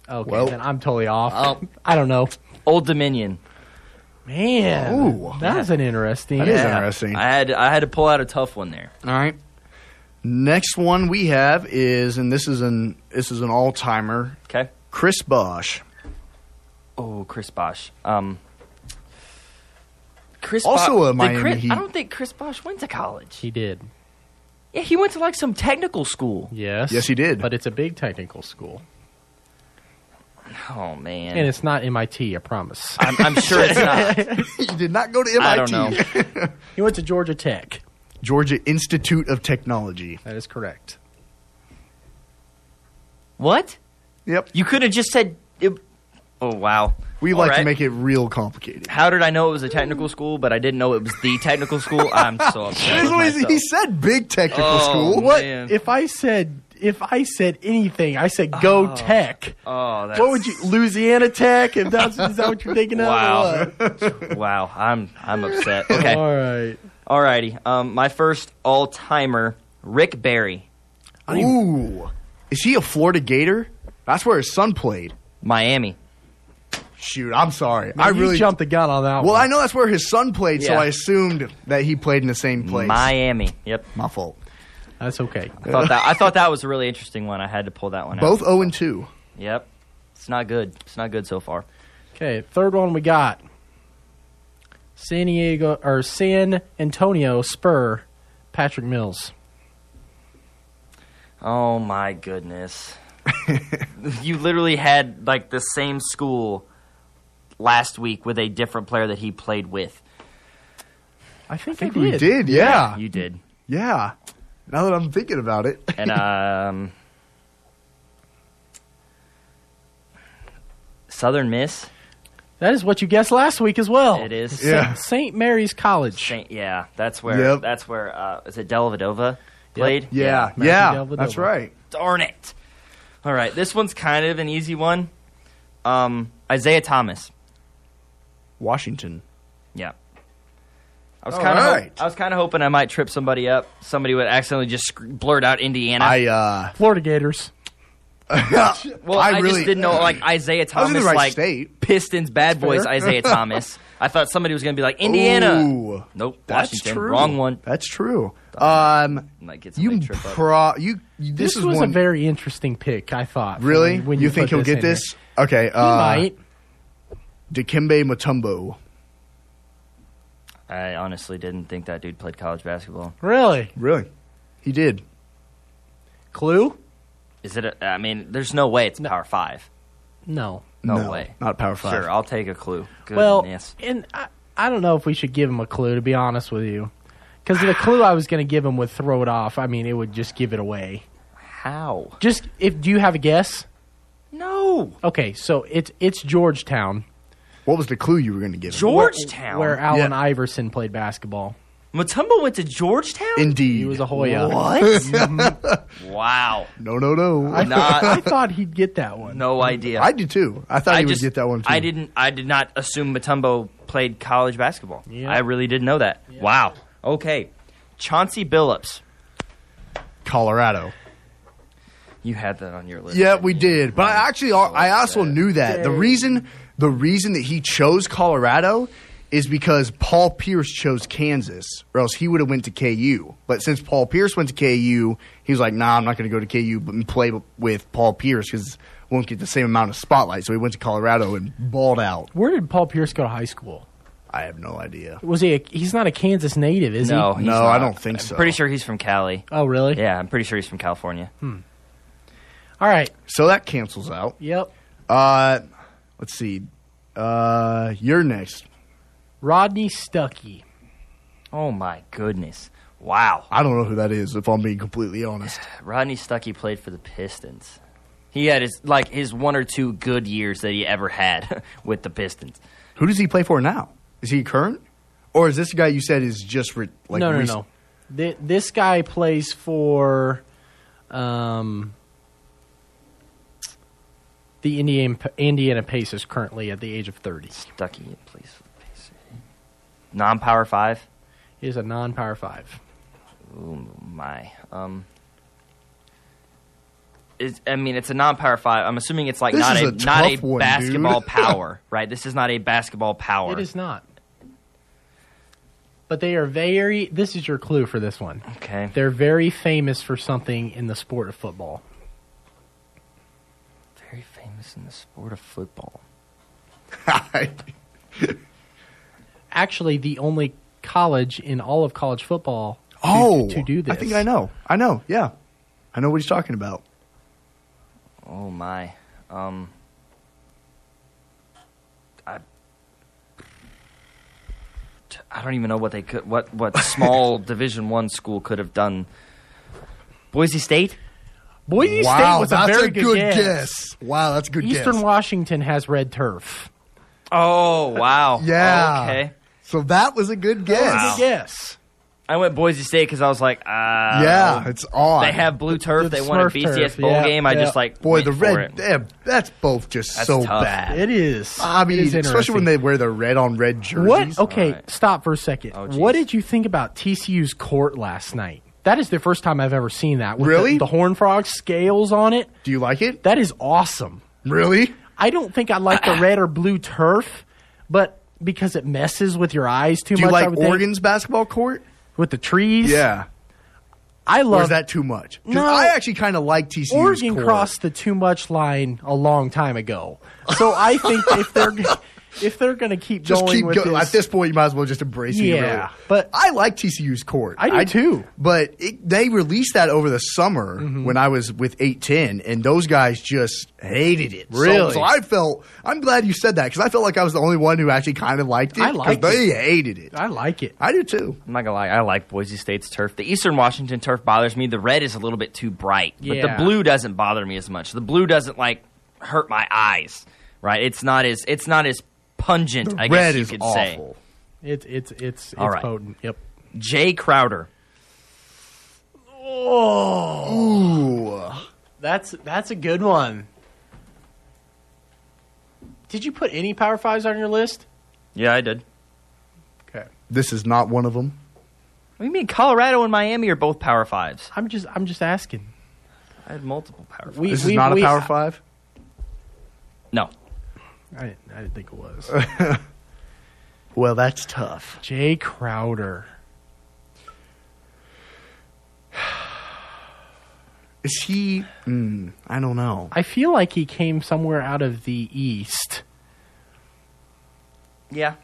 Okay, well, then I'm totally off. I'll, I don't know. Old Dominion. Man, Ooh, that's an interesting. That yeah. is interesting. I had I had to pull out a tough one there. All right. Next one we have is, and this is an this is an all timer. Okay. Chris Bosch. Oh, Chris Bosch. Um. Chris also Bo- a Miami Chris, Heat. I don't think Chris Bosch went to college. He did. Yeah, he went to like some technical school. Yes. Yes, he did. But it's a big technical school. Oh, man. And it's not M I T, I promise. I'm, I'm sure it's not. He did not go to M I T. I don't know. He went to Georgia Tech. Georgia Institute of Technology. That is correct. What? Yep. You could have just said... It... Oh, wow. We All like right. to make it real complicated. How did I know it was a technical school, but I didn't know it was the technical school? I'm so upset with myself. He said big technical oh, school. What? Man. If I said... If I said anything, I said go oh. Tech. Oh, that's... What would you Louisiana Tech? If that's is that what you're thinking of? Wow, wow, I'm I'm upset. Okay, all right, all righty. Um, my first all timer, Rick Barry. Ooh, even... is he a Florida Gator? That's where his son played. Miami. Shoot, I'm sorry. Man, I really you jumped the gun on that. Well, one. Well, I know that's where his son played, yeah. so I assumed that he played in the same place. Miami. Yep, my fault. That's okay. I thought that I thought that was a really interesting one. I had to pull that one out. Both zero and two. Yep, it's not good. It's not good so far. Okay, third one we got San Diego or San Antonio Spur, Patrick Mills. Oh my goodness! You literally had like the same school last week with a different player that he played with. I think, I think I did. we did. Yeah. yeah, you did. Yeah. Now that I'm thinking about it. And um, Southern Miss. That is what you guessed last week as well. It is. Yeah. Saint Mary's College. Saint, yeah, that's where, yep. that's where uh, is it Dellavedova played? Yep. Yeah, yeah, yeah that's right. Darn it. All right, this one's kind of an easy one. Um, Isaiah Thomas. Washington. Yeah. I was kind of right. ho- I was kind of hoping I might trip somebody up. Somebody would accidentally just sc- blurt out Indiana. I uh, Florida Gators. well, I, I really, just didn't know like Isaiah Thomas, right like state. Pistons bad that's boys fair. Isaiah Thomas. I thought somebody was going to be like Indiana. Ooh, nope, that's Washington. True. Wrong one. That's true. Um, might get you trip pro- up. You, you this, this was one. a very interesting pick. I thought. Really? When, when you, you think he'll this get this? There. Okay. Uh, he might. Dikembe Mutombo. I honestly didn't think that dude played college basketball. Really? Really. He did. Clue? Is it a, I mean, there's no way it's no. Power five. No. No, no way. Not Power five. Sure, I'll take a clue. Goodness. Well, and I, I don't know if we should give him a clue, to be honest with you. Because the clue I was going to give him would throw it off. I mean, it would just give it away. How? Just, if do you have a guess? No. Okay, so it's it's Georgetown. What was the clue you were going to give? Georgetown. Where, where Allen yeah. Iverson played basketball. Mutombo went to Georgetown? Indeed. He was a Hoya. What? Wow. No, no, no. I, not, I thought he'd get that one. No idea. I did too. I thought I he just, would get that one too. I didn't. I did not assume Mutombo played college basketball. Yeah. I really didn't know that. Yeah. Wow. Okay. Chauncey Billups. Colorado. You had that on your list. Yeah, we did. But I actually, I also that. knew that. Dang. The reason... The reason that he chose Colorado is because Paul Pierce chose Kansas, or else he would have went to K U. But since Paul Pierce went to K U, he was like, nah, I'm not going to go to K U but play with Paul Pierce because I won't get the same amount of spotlight. So he went to Colorado and balled out. Where did Paul Pierce go to high school? I have no idea. Was he? A, he's not a Kansas native, is no, he? No, no, I don't think so. I'm pretty sure he's from Cali. Oh, really? Yeah, I'm pretty sure he's from California. Hmm. All right. So that cancels out. Yep. Uh, let's see. Uh, you're next. Rodney Stuckey. Oh, my goodness. Wow. I don't know who that is, if I'm being completely honest. Rodney Stuckey played for the Pistons. He had his like his one or two good years that he ever had with the Pistons. Who does he play for now? Is he current? Or is this guy you said is just re- like No, no, rec- no. Th- this guy plays for um, the Indiana, Indiana Pacers currently at the age of thirty. Stuckey plays for the Pacers. Non-power five? He is a non-power five. Oh, my. Um, it's, I mean, it's a non-power five. I'm assuming it's like this not a, a not a one, basketball dude. power, right? This is not a basketball power. It is not. But they are very – this is your clue for this one. Okay. They're very famous for something in the sport of football. Very famous in the sport of football. Actually, the only college in all of college football – Oh, to, to do this. I think I know. I know, yeah. I know what he's talking about. Oh, my. Um, I, I don't even know what they could, what, what small Division I school could have done. Boise State? Boise wow, State was a very a good, good guess. guess. Wow, that's a good Eastern guess. Eastern Washington has red turf. Oh, wow. Yeah. Oh, okay. So that was a good guess. That was a good guess. I went Boise State because I was like, ah. Uh, yeah, it's odd. They have blue turf. They Smurf won a B C S turf. bowl yeah, game. Yeah. I just like, boy, the red, damn, that's both just that's so tough. bad. It is. I mean, is especially when they wear the red on red jerseys. What? Okay, right. Stop for a second. Oh, what did you think about T C U's court last night? That is the first time I've ever seen that. With really? The, the Horned Frog scales on it. Do you like it? That is awesome. Really? I don't think I like the red or blue turf, but because it messes with your eyes too much. Do you much, like I would Oregon's think. basketball court? With the trees? Yeah. I love. Or is that too much? No. I actually kind of like T C U's Oregon court. Crossed the too much line a long time ago. So I think if they're if they're going to keep just going keep with go- this. At this point, you might as well just embrace it. Yeah. Really. But I like T C U's court. I do I, too. But it, they released that over the summer mm-hmm. when I was with eight ten, and those guys just hated it. Really? So, so I felt, I'm glad you said that because I felt like I was the only one who actually kind of liked it. I liked it. They hated it. I like it. I do too. I'm not going to lie. I like Boise State's turf. The Eastern Washington turf bothers me. The red is a little bit too bright, but yeah. the blue doesn't bother me as much. The blue doesn't like hurt my eyes, right? It's not as, it's not as pungent, the I guess you could awful. say. It, it's it's All it's right. potent. Yep. Jay Crowder. Oh, Ooh. that's that's a good one. Did you put any Power Fives on your list? Yeah, I did. Okay, this is not one of them. What do you mean? Colorado and Miami are both Power Fives. I'm just I'm just asking. I had multiple Power Fives. We, this we, is not we, a Power we, Five. No. I didn't, I didn't think it was. Well, that's tough. Jay Crowder. Is he... Mm, I don't know. I feel like he came somewhere out of the East. Yeah.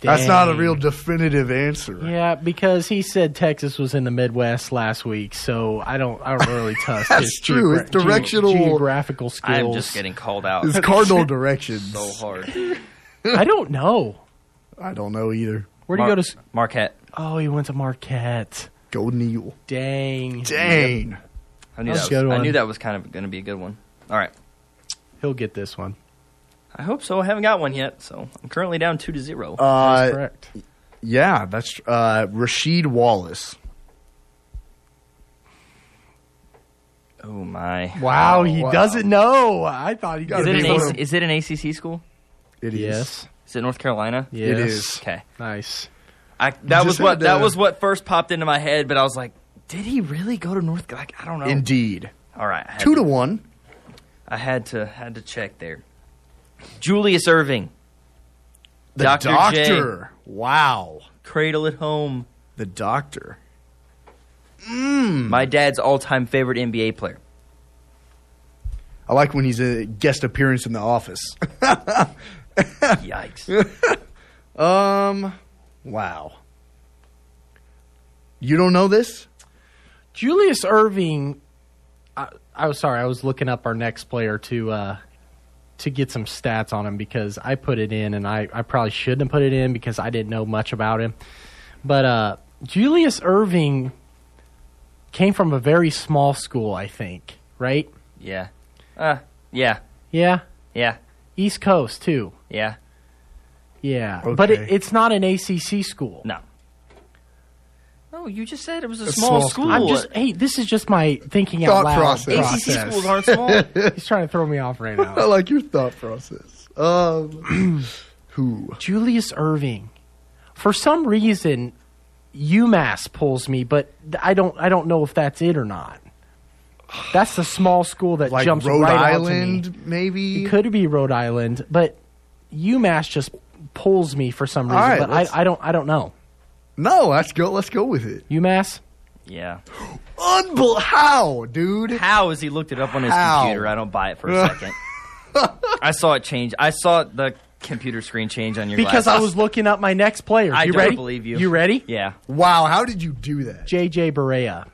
Dang. That's not a real definitive answer. Yeah, because he said Texas was in the Midwest last week, so I don't, I don't really trust That's his true. Geogra- it's directional. Ge- geographical skills. I'm just getting called out. It's cardinal directions. So hard. I don't know. I don't know either. Where'd Mar- he go to? Marquette. Oh, he went to Marquette. Golden Eagle. Dang. Dang. I knew that, that was, good one. I knew that was kind of going to be a good one. All right. He'll get this one. I hope so. I haven't got one yet, so I'm currently down two to zero. Uh, that's correct. Yeah, that's uh, Rasheed Wallace. Oh my! Wow, oh, he wow. doesn't know. I thought he got it. A- is it an A C C school? It is. Yes. Is it North Carolina? Yes. It is. Okay. Nice. I, that was what that was what first popped into my head, but I was like, did he really go to North Carolina? Like, I don't know. Indeed. All right. Two to, to one. I had to had to check there. Julius Irving. The Doctor Doctor. J. Wow. Cradle at Home. The Doctor. Mm. My dad's all-time favorite N B A player. I like when he's a guest appearance in The Office. Yikes. um, wow. You don't know this? Julius Erving. I, I was sorry. I was looking up our next player to uh, to get some stats on him because I put it in, and I, I probably shouldn't have put it in because I didn't know much about him. But uh, Julius Erving came from a very small school, I think, right? Yeah. Uh, yeah. Yeah? Yeah. East Coast, too. Yeah. Yeah. Okay. But it, it's not an A C C school. No. No, you just said it was a, a small, small school. school. I'm just, hey, this is just my thinking thought out loud. Process. A C C process. Schools aren't small. He's trying to throw me off right now. I like your thought process. Um, who? Julius Erving. For some reason, UMass pulls me, but I don't. I don't know if that's it or not. That's the small school that like jumps Rhode right Island, out to me. Maybe it could be Rhode Island, but UMass just pulls me for some reason. Right, but I, I don't. I don't know. No, let's go. Let's go with it. UMass. Yeah. Unbel- how, dude? How is he looked it up on his how? computer? I don't buy it for a second. I saw it change. I saw the computer screen change on your because glasses. I was looking up my next player. I you don't ready? believe you. You ready? Yeah. Wow. How did you do that? J J Barea.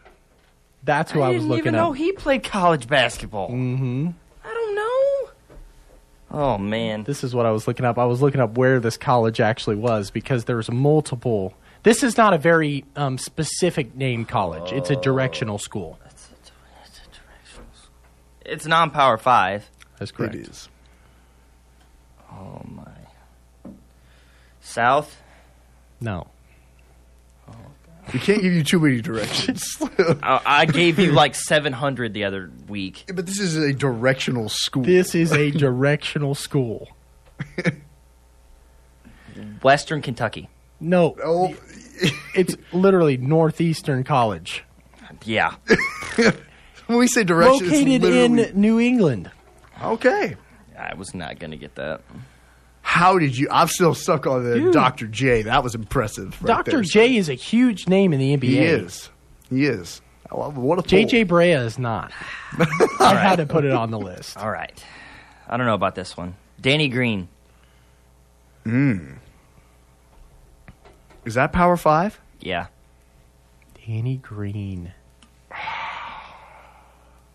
That's who I, I was looking up. I didn't even know he played college basketball. Mm-hmm. I don't know. Oh man, this is what I was looking up. I was looking up where this college actually was because there was multiple. This is not a very um, specific name college. Oh. It's a directional school. It's a, it's a directional school. It's non-power five. That's correct. It is. Oh, my. South? No. Oh, God. We can't give you too many directions. I, I gave you like seven hundred the other week. Yeah, but this is a directional school. This is a directional school. Western Kentucky. No, oh. It's literally Northeastern College. Yeah. When we say direction, located it's literally... in New England. Okay. I was not going to get that. How did you? I'm still stuck on the Dude. Doctor J. That was impressive. Right Doctor there. J is a huge name in the N B A. He is. He is. I love it. What a J J Barea is not. I right. had to put it on the list. All right. I don't know about this one. Danny Green. Hmm. Is that Power Five? Yeah. Danny Green.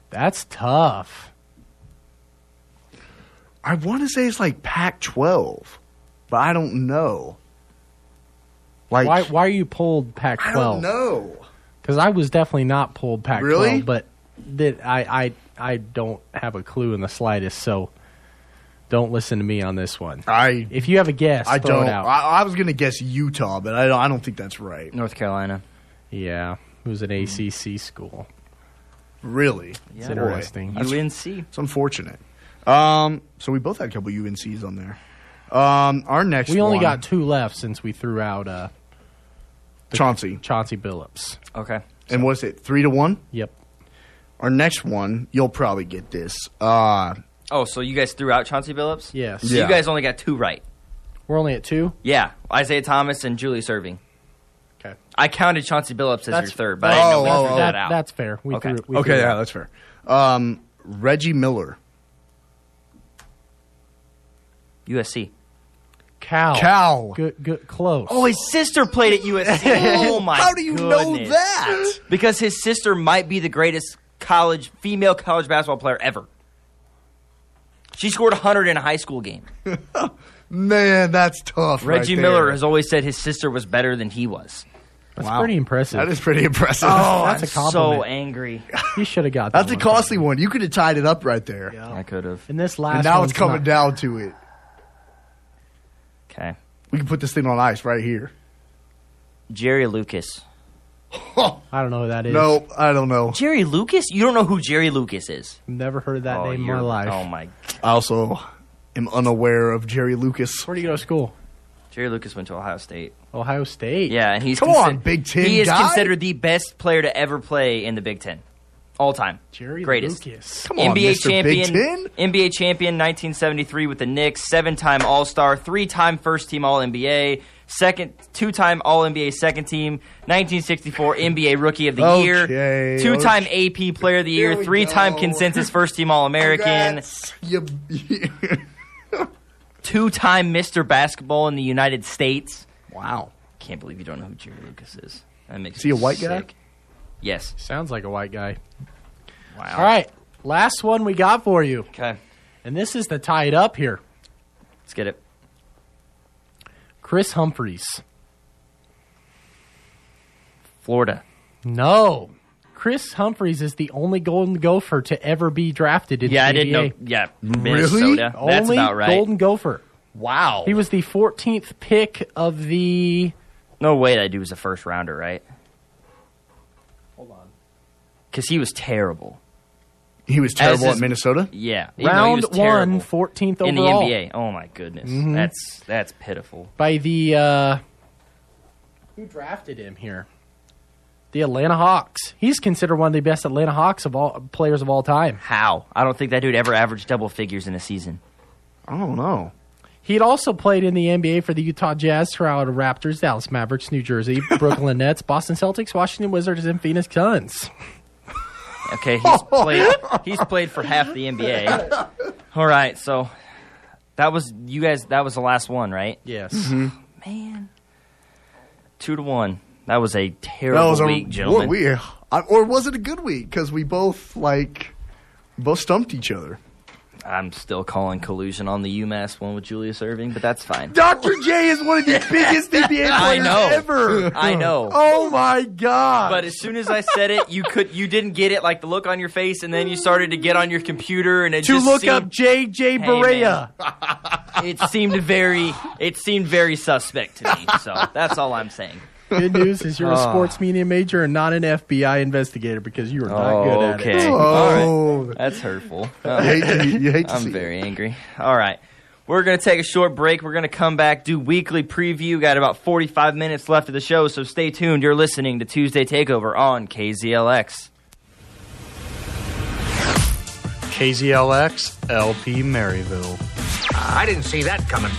That's tough. I want to say it's like Pac twelve, but I don't know. Like, why? Why are you pulled Pac twelve? I don't know. Because I was definitely not pulled Pac twelve, really? But that I, I I don't have a clue in the slightest. So. Don't listen to me on this one. I if you have a guess, I throw don't. It out. I, I was going to guess Utah, but I don't, I don't think that's right. North Carolina. Yeah, it was an A C C school. Really? Yeah. It's interesting. Boy. U N C. It's unfortunate. Um, so we both had a couple U N Cs on there. Um, our next we only one, got two left since we threw out uh, Chauncey. Chauncey Billups. Okay. And so. Was it three to one? Yep. Our next one, you'll probably get this. Uh Oh, so you guys threw out Chauncey Billups? Yes. So yeah. You guys only got two right. We're only at two? Yeah. Isaiah Thomas and Julius Erving. Okay. I counted Chauncey Billups as that's, your third, but oh, I didn't know we oh, threw oh, that out. That's fair. We okay. threw it. Okay, threw yeah, it. That's fair. Um, Reggie Miller. U S C. Cal. Cal. Good, good, close. Oh, his sister played at U S C. Oh, my How do you goodness. Know that? Because his sister might be the greatest college female college basketball player ever. She scored one hundred in a high school game. Man, that's tough. Reggie right Miller has always said his sister was better than he was. That's wow. pretty impressive. That is pretty impressive. Oh, that's I'm a compliment. So angry. You should have got that. That's one a costly one. You could have tied it up right there. Yeah. I could have. And this last. And now it's coming not... down to it. Okay. We can put this thing on ice right here. Jerry Lucas. I don't know who that is. No, I don't know. Jerry Lucas? You don't know who Jerry Lucas is? Never heard that oh, name in my life. Oh, my God. I also am unaware of Jerry Lucas. Where do you go to school? Jerry Lucas went to Ohio State. Ohio State? Yeah, and he's Come consi- on, Big Ten He is guy? Considered the best player to ever play in the Big Ten. All time. Jerry Greatest. Lucas. Come on, N B A Mister champion, Big Ten? N B A champion, nineteen seventy-three with the Knicks, seven-time All-Star, three-time first-team All-N B A, Second, two-time All-N B A second team, nineteen sixty-four N B A Rookie of the okay, Year, two-time okay. A P Player of the Year, three-time Consensus First Team All-American. You, you two-time Mister Basketball in the United States. Wow. Can't believe you don't know who Jerry Lucas is. That makes is he a white sick. guy? Yes. Sounds like a white guy. Wow. All right. Last one we got for you. Okay. And this is to tie it up here. Let's get it. Chris Humphreys. Florida. No. Chris Humphreys is the only Golden Gopher to ever be drafted in the N B A. Yeah, I didn't know. Yeah, Minnesota. Really? That's only about right. Golden Gopher. Wow. He was the fourteenth pick of the... No, wait, I do was a first rounder, right? Hold on. Because he was terrible. He was terrible his, at Minnesota? Yeah. Round one, fourteenth overall. In the N B A. Oh, my goodness. Mm-hmm. That's that's pitiful. By the... Uh, who drafted him here? The Atlanta Hawks. He's considered one of the best Atlanta Hawks of all players of all time. How? I don't think that dude ever averaged double figures in a season. I don't know. He'd also played in the N B A for the Utah Jazz, Toronto Raptors, Dallas Mavericks, New Jersey, Brooklyn Nets, Boston Celtics, Washington Wizards, and Phoenix Suns. Okay, he's played. He's played for half the N B A. All right, so that was you guys. That was the last one, right? Yes. Mm-hmm. Man, two to one. That was a terrible was a, week, gentlemen. We, I, or was it a good week? Because we both, like, both stumped each other. I'm still calling collusion on the UMass one with Julius Irving, but that's fine. Doctor J is one of the biggest N B A players I know. ever. I know. Oh, my God. But as soon as I said it, you could you didn't get it, like the look on your face, and then you started to get on your computer, and it to just look seemed, up J J Barea. Hey, it seemed very it seemed very suspect to me, so that's all I'm saying. Good news is you're a sports media major and not an F B I investigator because you are not oh, good at okay. it. Oh, all right. That's hurtful. Oh. You hate to, you hate to I'm see very it. angry. All right. We're going to take a short break. We're going to come back, do weekly preview. Got about forty-five minutes left of the show, so stay tuned. You're listening to Tuesday Takeover on K Z L X. K Z L X, L P Maryville. I didn't see that coming.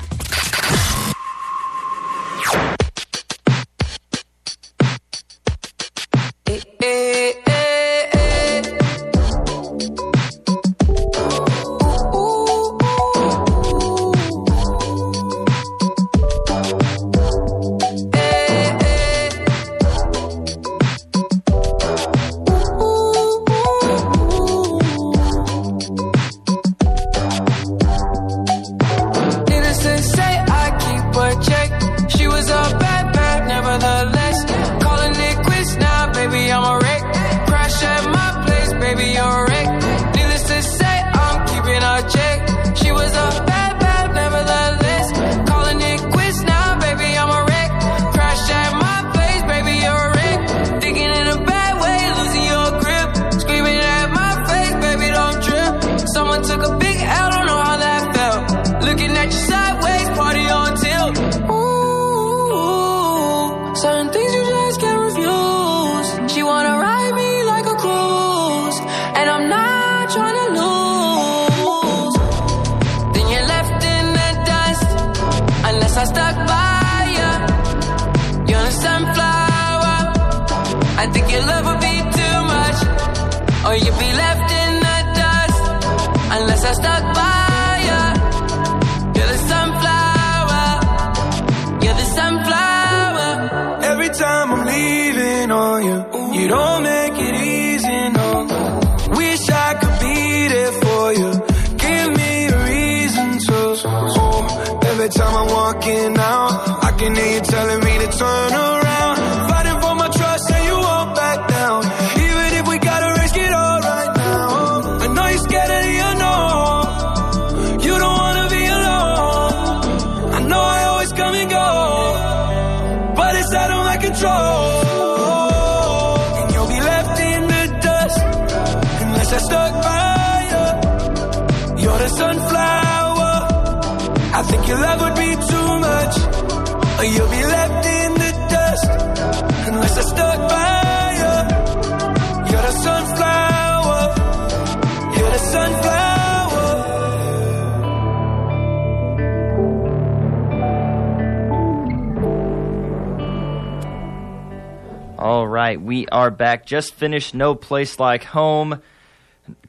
All right, we are back. Just finished No Place Like Home.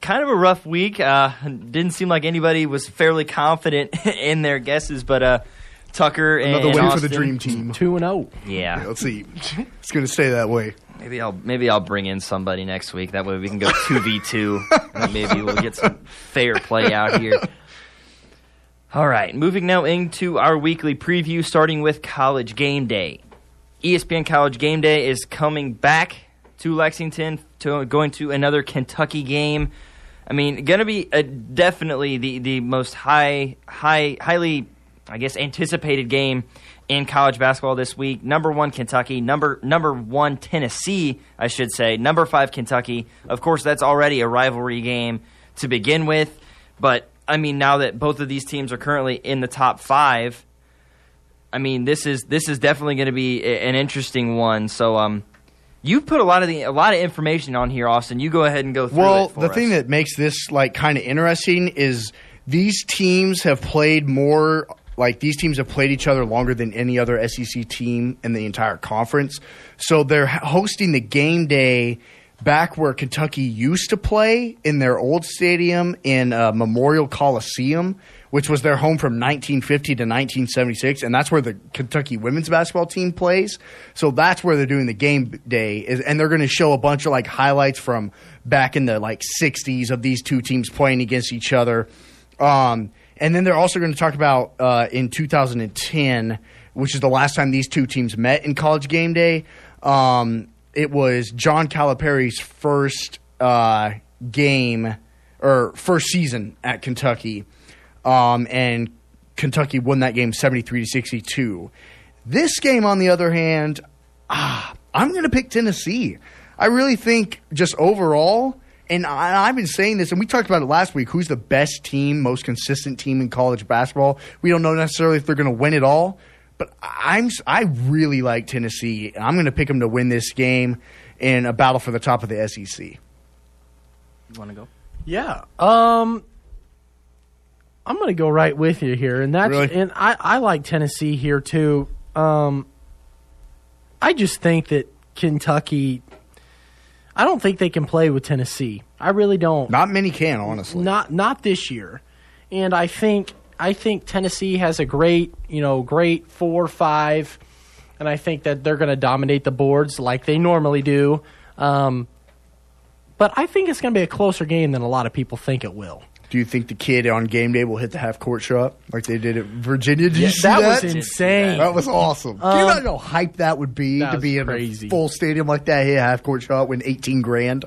Kind of a rough week. Uh, didn't seem like anybody was fairly confident in their guesses, but uh, Tucker and Another win Austin, for the dream team. two and oh Yeah. yeah. Let's see. It's going to stay that way. Maybe I'll maybe I'll bring in somebody next week. That way we can go two v two and maybe we'll get some fair play out here. All right. Moving now into our weekly preview, starting with College Game Day. E S P N College Game Day is coming back to Lexington, to going to another Kentucky game. I mean, going to be a, definitely the, the most high, high, highly, I guess, anticipated game in college basketball this week. Number one, Kentucky. Number number one, Tennessee, I should say. Number five, Kentucky. Of course, that's already a rivalry game to begin with. But, I mean, now that both of these teams are currently in the top five, I mean, this is this is definitely going to be an interesting one. So, um, you put a lot of the a lot of information on here, Austin. You go ahead and go through well, it for Well, the us. thing that makes this, like, kind of interesting is these teams have played more – Like, these teams have played each other longer than any other S E C team in the entire conference. So they're hosting the game day back where Kentucky used to play in their old stadium in uh, Memorial Coliseum, which was their home from nineteen fifty to nineteen seventy-six, and that's where the Kentucky women's basketball team plays. So that's where they're doing the game day, is, and they're going to show a bunch of, like, highlights from back in the, like, sixties of these two teams playing against each other. Um And then they're also going to talk about uh, in two thousand ten, which is the last time these two teams met in College Game Day. Um, it was John Calipari's first uh, game or first season at Kentucky, um, and Kentucky won that game seventy-three to sixty-two. This game, on the other hand, ah, I'm going to pick Tennessee. I really think just overall. And I, I've been saying this, and we talked about it last week, who's the best team, most consistent team in college basketball. We don't know necessarily if they're going to win it all, but I'm, I really like Tennessee. I'm going to pick them to win this game in a battle for the top of the S E C. You want to go? Yeah. Um, I'm going to go right with you here. And that's really? and I, I like Tennessee here, too. Um, I just think that Kentucky – I don't think they can play with Tennessee. I really don't. Not many can, honestly. Not not this year. And I think I think Tennessee has a great, you know, great four, five, and I think that they're going to dominate the boards like they normally do. Um, but I think it's going to be a closer game than a lot of people think it will. Do you think the kid on game day will hit the half-court shot like they did at Virginia? Did yeah, you see that? That was insane. That was awesome. Um, Can you imagine how hype that would be that to be in crazy. a full stadium like that, hit a half-court shot, win eighteen grand?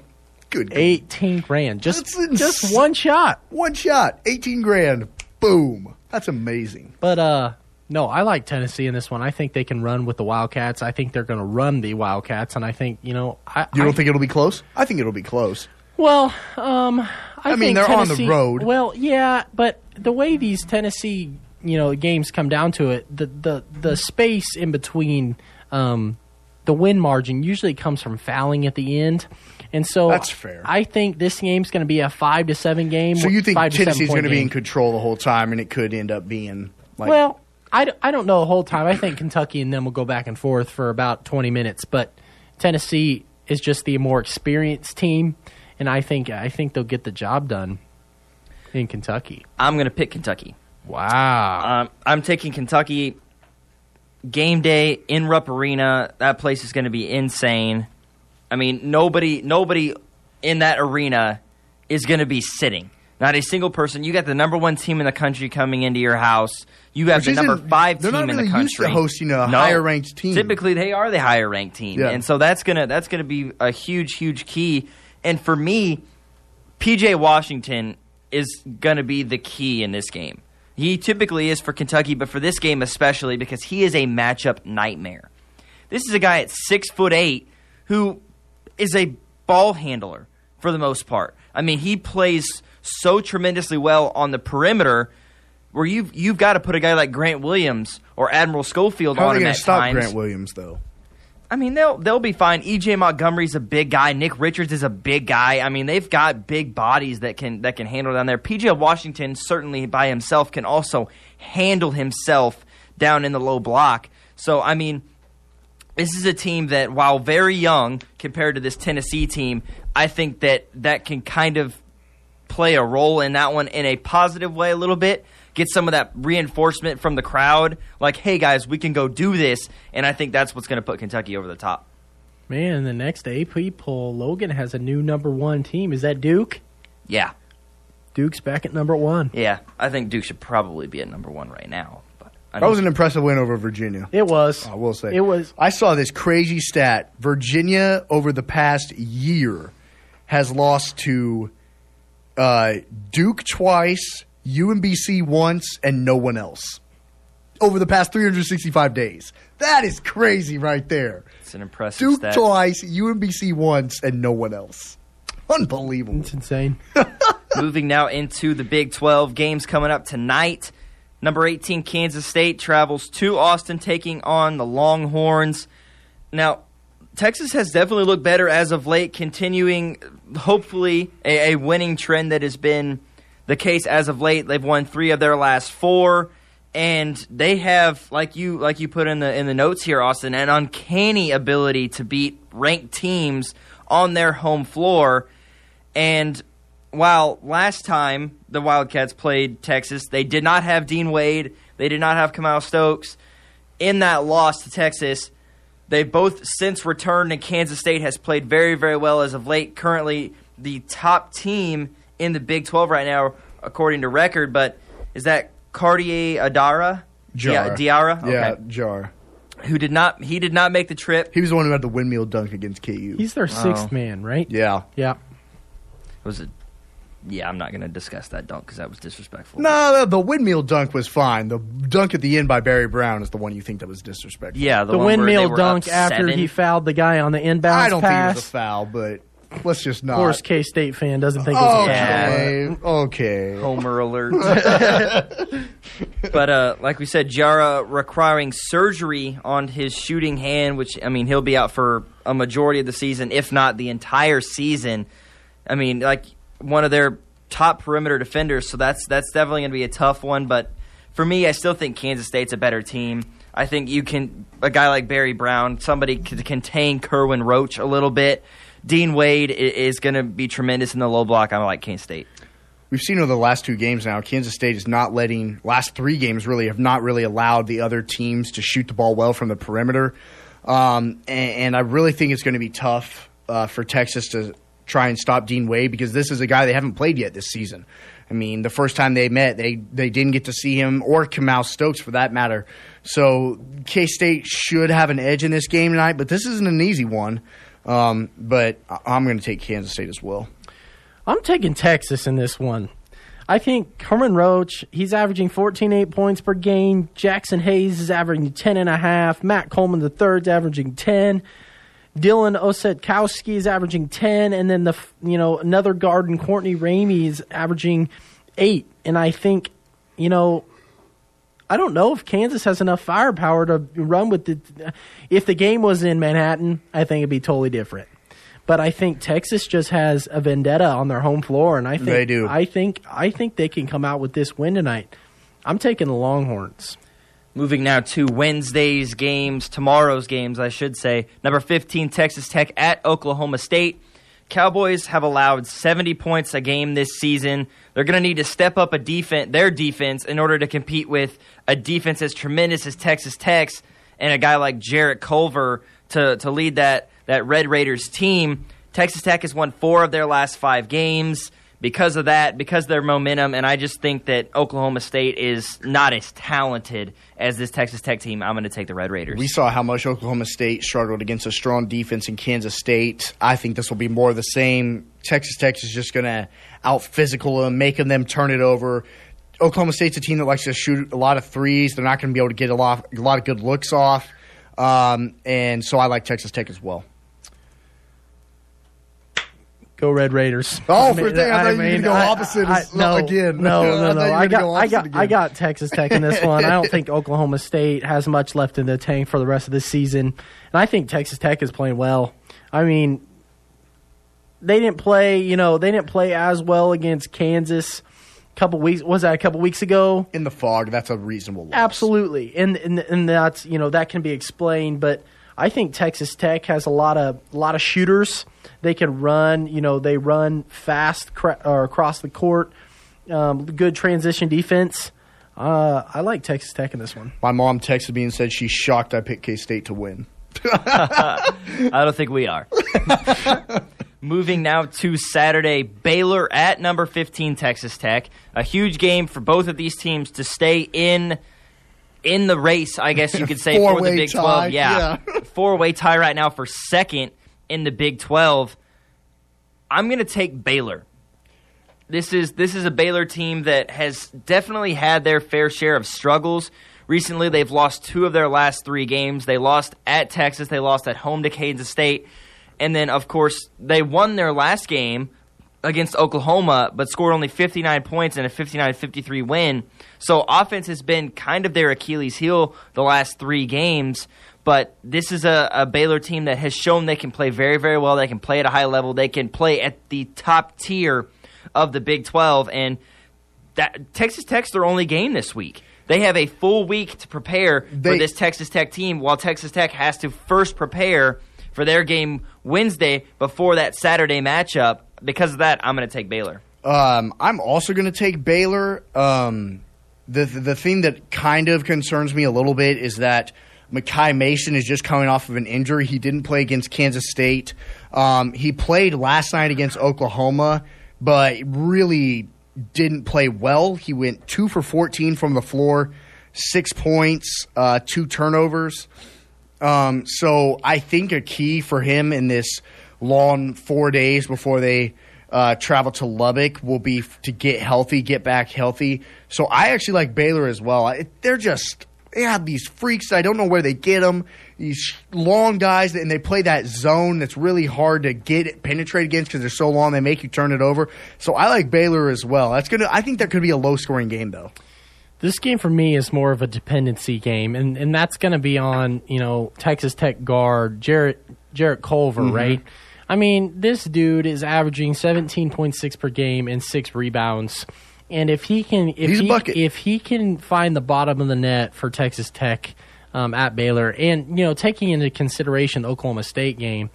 Good. eighteen grand. Just, just one shot. One shot. eighteen grand. Boom. That's amazing. But, uh, no, I like Tennessee in this one. I think they can run with the Wildcats. I think they're going to run the Wildcats, and I think, you know. I, you don't I, think it'll be close? I think it'll be close. Well, um, I, I mean, think they're Tennessee, on the road. Well, yeah, but the way these Tennessee, you know, games come down to it, the the, the space in between um, the win margin usually comes from fouling at the end, and so that's fair. I think this game's going to be a five to seven game. So you think Tennessee's going to be in control the whole time, and it could end up being like well, I, d- I don't know the whole time. I think Kentucky and them will go back and forth for about twenty minutes, but Tennessee is just the more experienced team. And I think I think they'll get the job done in Kentucky. I'm going to pick Kentucky. Wow. Um, I'm taking Kentucky. Game day in Rupp Arena. That place is going to be insane. I mean, nobody nobody in that arena is going to be sitting. Not a single person. You got the number one team in the country coming into your house. You have Which the number five team really in the country. They're not really used to hosting a no, higher-ranked team. Typically, they are the higher-ranked team. Yeah. And so that's going to that's going to be a huge, huge key. And for me, P J Washington is going to be the key in this game. He typically is for Kentucky, but for this game especially because he is a matchup nightmare. This is a guy at six foot eight who is a ball handler for the most part. I mean, he plays so tremendously well on the perimeter where you've, you've got to put a guy like Grant Williams or Admiral Schofield How on him at times. How are they going to stop Grant Williams, though? I mean, they'll they'll be fine. E J Montgomery's a big guy. Nick Richards is a big guy. I mean, they've got big bodies that can that can handle down there. P J Washington certainly by himself can also handle himself down in the low block. So, I mean, this is a team that, while very young compared to this Tennessee team, I think that that can kind of play a role in that one in a positive way a little bit, get some of that reinforcement from the crowd, like, hey, guys, we can go do this, and I think that's what's going to put Kentucky over the top. Man, the next A P poll, Logan has a new number one team. Is that Duke? Yeah. Duke's back at number one. Yeah, I think Duke should probably be at number one right now. But I that was an impressive win over Virginia. It was. I will say. It was. I saw this crazy stat. Virginia, over the past year, has lost to uh, Duke twice, U M B C once, and no one else over the past three hundred sixty-five days. That is crazy right there. It's an impressive Duke stat. Duke twice, U M B C once, and no one else. Unbelievable. It's insane. Moving now into the Big twelve, games coming up tonight. Number eighteen, Kansas State travels to Austin, taking on the Longhorns. Now, Texas has definitely looked better as of late, continuing, hopefully, a, a winning trend that has been the case as of late. They've won three of their last four, and they have, like you like you put in the in the notes here, Austin, an uncanny ability to beat ranked teams on their home floor. And while last time the Wildcats played Texas, they did not have Dean Wade, they did not have Kamau Stokes. In that loss to Texas, they've both since returned, and Kansas State has played very, very well as of late. Currently the top team in the Big twelve right now, according to record, but is that Cartier Adara? Jar. Yeah, Diarra? Okay. Yeah, Jar. Who did not? He did not make the trip. He was the one who had the windmill dunk against K U. He's their sixth oh. man, right? Yeah, yeah. It was a, yeah. I'm not going to discuss that dunk because that was disrespectful. No, the windmill dunk was fine. The dunk at the end by Barry Brown is the one you think that was disrespectful. Yeah, the, the windmill dunk after seven. He fouled the guy on the inbound. I don't pass. think it was a foul, but let's just not. Of course, K-State fan doesn't think okay. it's a foul. Okay, okay. Homer alert. But uh, like we said, Jara requiring surgery on his shooting hand, which, I mean, he'll be out for a majority of the season, if not the entire season. I mean, like, one of their top perimeter defenders, so that's that's definitely going to be a tough one. But for me, I still think Kansas State's a better team. I think you can – a guy like Barry Brown, somebody could contain Kerwin Roach a little bit. Dean Wade is going to be tremendous in the low block. I like Kansas State. We've seen over the last two games now, Kansas State is not letting – last three games really have not really allowed the other teams to shoot the ball well from the perimeter. Um, and, and I really think it's going to be tough uh, for Texas to try and stop Dean Wade, because this is a guy they haven't played yet this season. I mean, the first time they met, they, they didn't get to see him, or Kamau Stokes for that matter. So K-State should have an edge in this game tonight, but this isn't an easy one. Um, but I'm going to take Kansas State as well. I'm taking Texas in this one. I think Herman Roach, he's averaging fourteen point eight points per game. Jackson Hayes is averaging ten point five. Matt Coleman the third is averaging ten. Dylan Osetkowski is averaging ten. And then the you know another guard in Courtney Ramey is averaging eight. And I think, you know, I don't know if Kansas has enough firepower to run with the – if the game was in Manhattan, I think it would be totally different. But I think Texas just has a vendetta on their home floor, and I think they do. I think I think they can come out with this win tonight. I'm taking the Longhorns. Moving now to Wednesday's games, tomorrow's games, I should say. Number fifteen, Texas Tech at Oklahoma State. Cowboys have allowed seventy points a game this season. They're going to need to step up a defense, their defense, in order to compete with a defense as tremendous as Texas Tech's and a guy like Jarrett Culver to to lead that. That Red Raiders team. Texas Tech has won four of their last five games because of that, because of their momentum, and I just think that Oklahoma State is not as talented as this Texas Tech team. I'm going to take the Red Raiders. We saw how much Oklahoma State struggled against a strong defense in Kansas State. I think this will be more of the same. Texas Tech is just going to out-physical them, making them turn it over. Oklahoma State's a team that likes to shoot a lot of threes. They're not going to be able to get a lot, a lot of good looks off, um, and so I like Texas Tech as well. Go Red Raiders. Oh, I mean, for that, I, I thought mean, you could go opposite I, I, no, again. No, no, no. I, I, got, go I, got, I got Texas Tech in this one. I don't think Oklahoma State has much left in the tank for the rest of the season. And I think Texas Tech is playing well. I mean, they didn't play, you know, they didn't play as well against Kansas a couple weeks. Was that a couple weeks ago? In the fog, that's a reasonable loss. Absolutely. And, and, and that's, you know, that can be explained, but I think Texas Tech has a lot of a lot of shooters. They can run, you know, they run fast cra- or across the court. Um, good transition defense. Uh, I like Texas Tech in this one. My mom texted me and said she's shocked I picked K-State to win. I don't think we are. Moving now to Saturday, Baylor at number fifteen, Texas Tech. A huge game for both of these teams to stay in in the race, I guess you could say, for the Big twelve. Yeah, yeah. Four-way tie right now for second in the Big twelve. I'm going to take Baylor. This is this is a Baylor team that has definitely had their fair share of struggles. Recently, they've lost two of their last three games. They lost at Texas. They lost at home to Kansas State. And then, of course, they won their last game against Oklahoma, but scored only fifty-nine points in a fifty-nine fifty-three win. So offense has been kind of their Achilles heel the last three games. But this is a, a Baylor team that has shown they can play very, very well. They can play at a high level. They can play at the top tier of the Big twelve. And that Texas Tech's their only game this week. They have a full week to prepare they, for this Texas Tech team, while Texas Tech has to first prepare for their game Wednesday before that Saturday matchup. Because of that, I'm going to take Baylor. Um, I'm also going to take Baylor. Um, the, the the thing that kind of concerns me a little bit is that Mekhi Mason is just coming off of an injury. He didn't play against Kansas State. Um, he played last night against Oklahoma, but really – didn't play well. He went two for fourteen from the floor, six points, uh, two turnovers. Um, so I think a key for him in this long four days before they uh, travel to Lubbock will be to get healthy, get back healthy. So I actually like Baylor as well. I, they're just – they have these freaks. I don't know where they get them, these long guys, and they play that zone that's really hard to get penetrate against because they're so long. They make you turn it over. So I like Baylor as well. That's gonna. I think that could be a low-scoring game, though. This game for me is more of a dependency game, and, and that's going to be on, you know, Texas Tech guard Jarrett Jarrett Culver, mm-hmm. right? I mean, this dude is averaging seventeen point six per game and six rebounds, and if he can, if He's he, a bucket. If he can find the bottom of the net for Texas Tech. Um, at Baylor, and you know, taking into consideration the Oklahoma State game,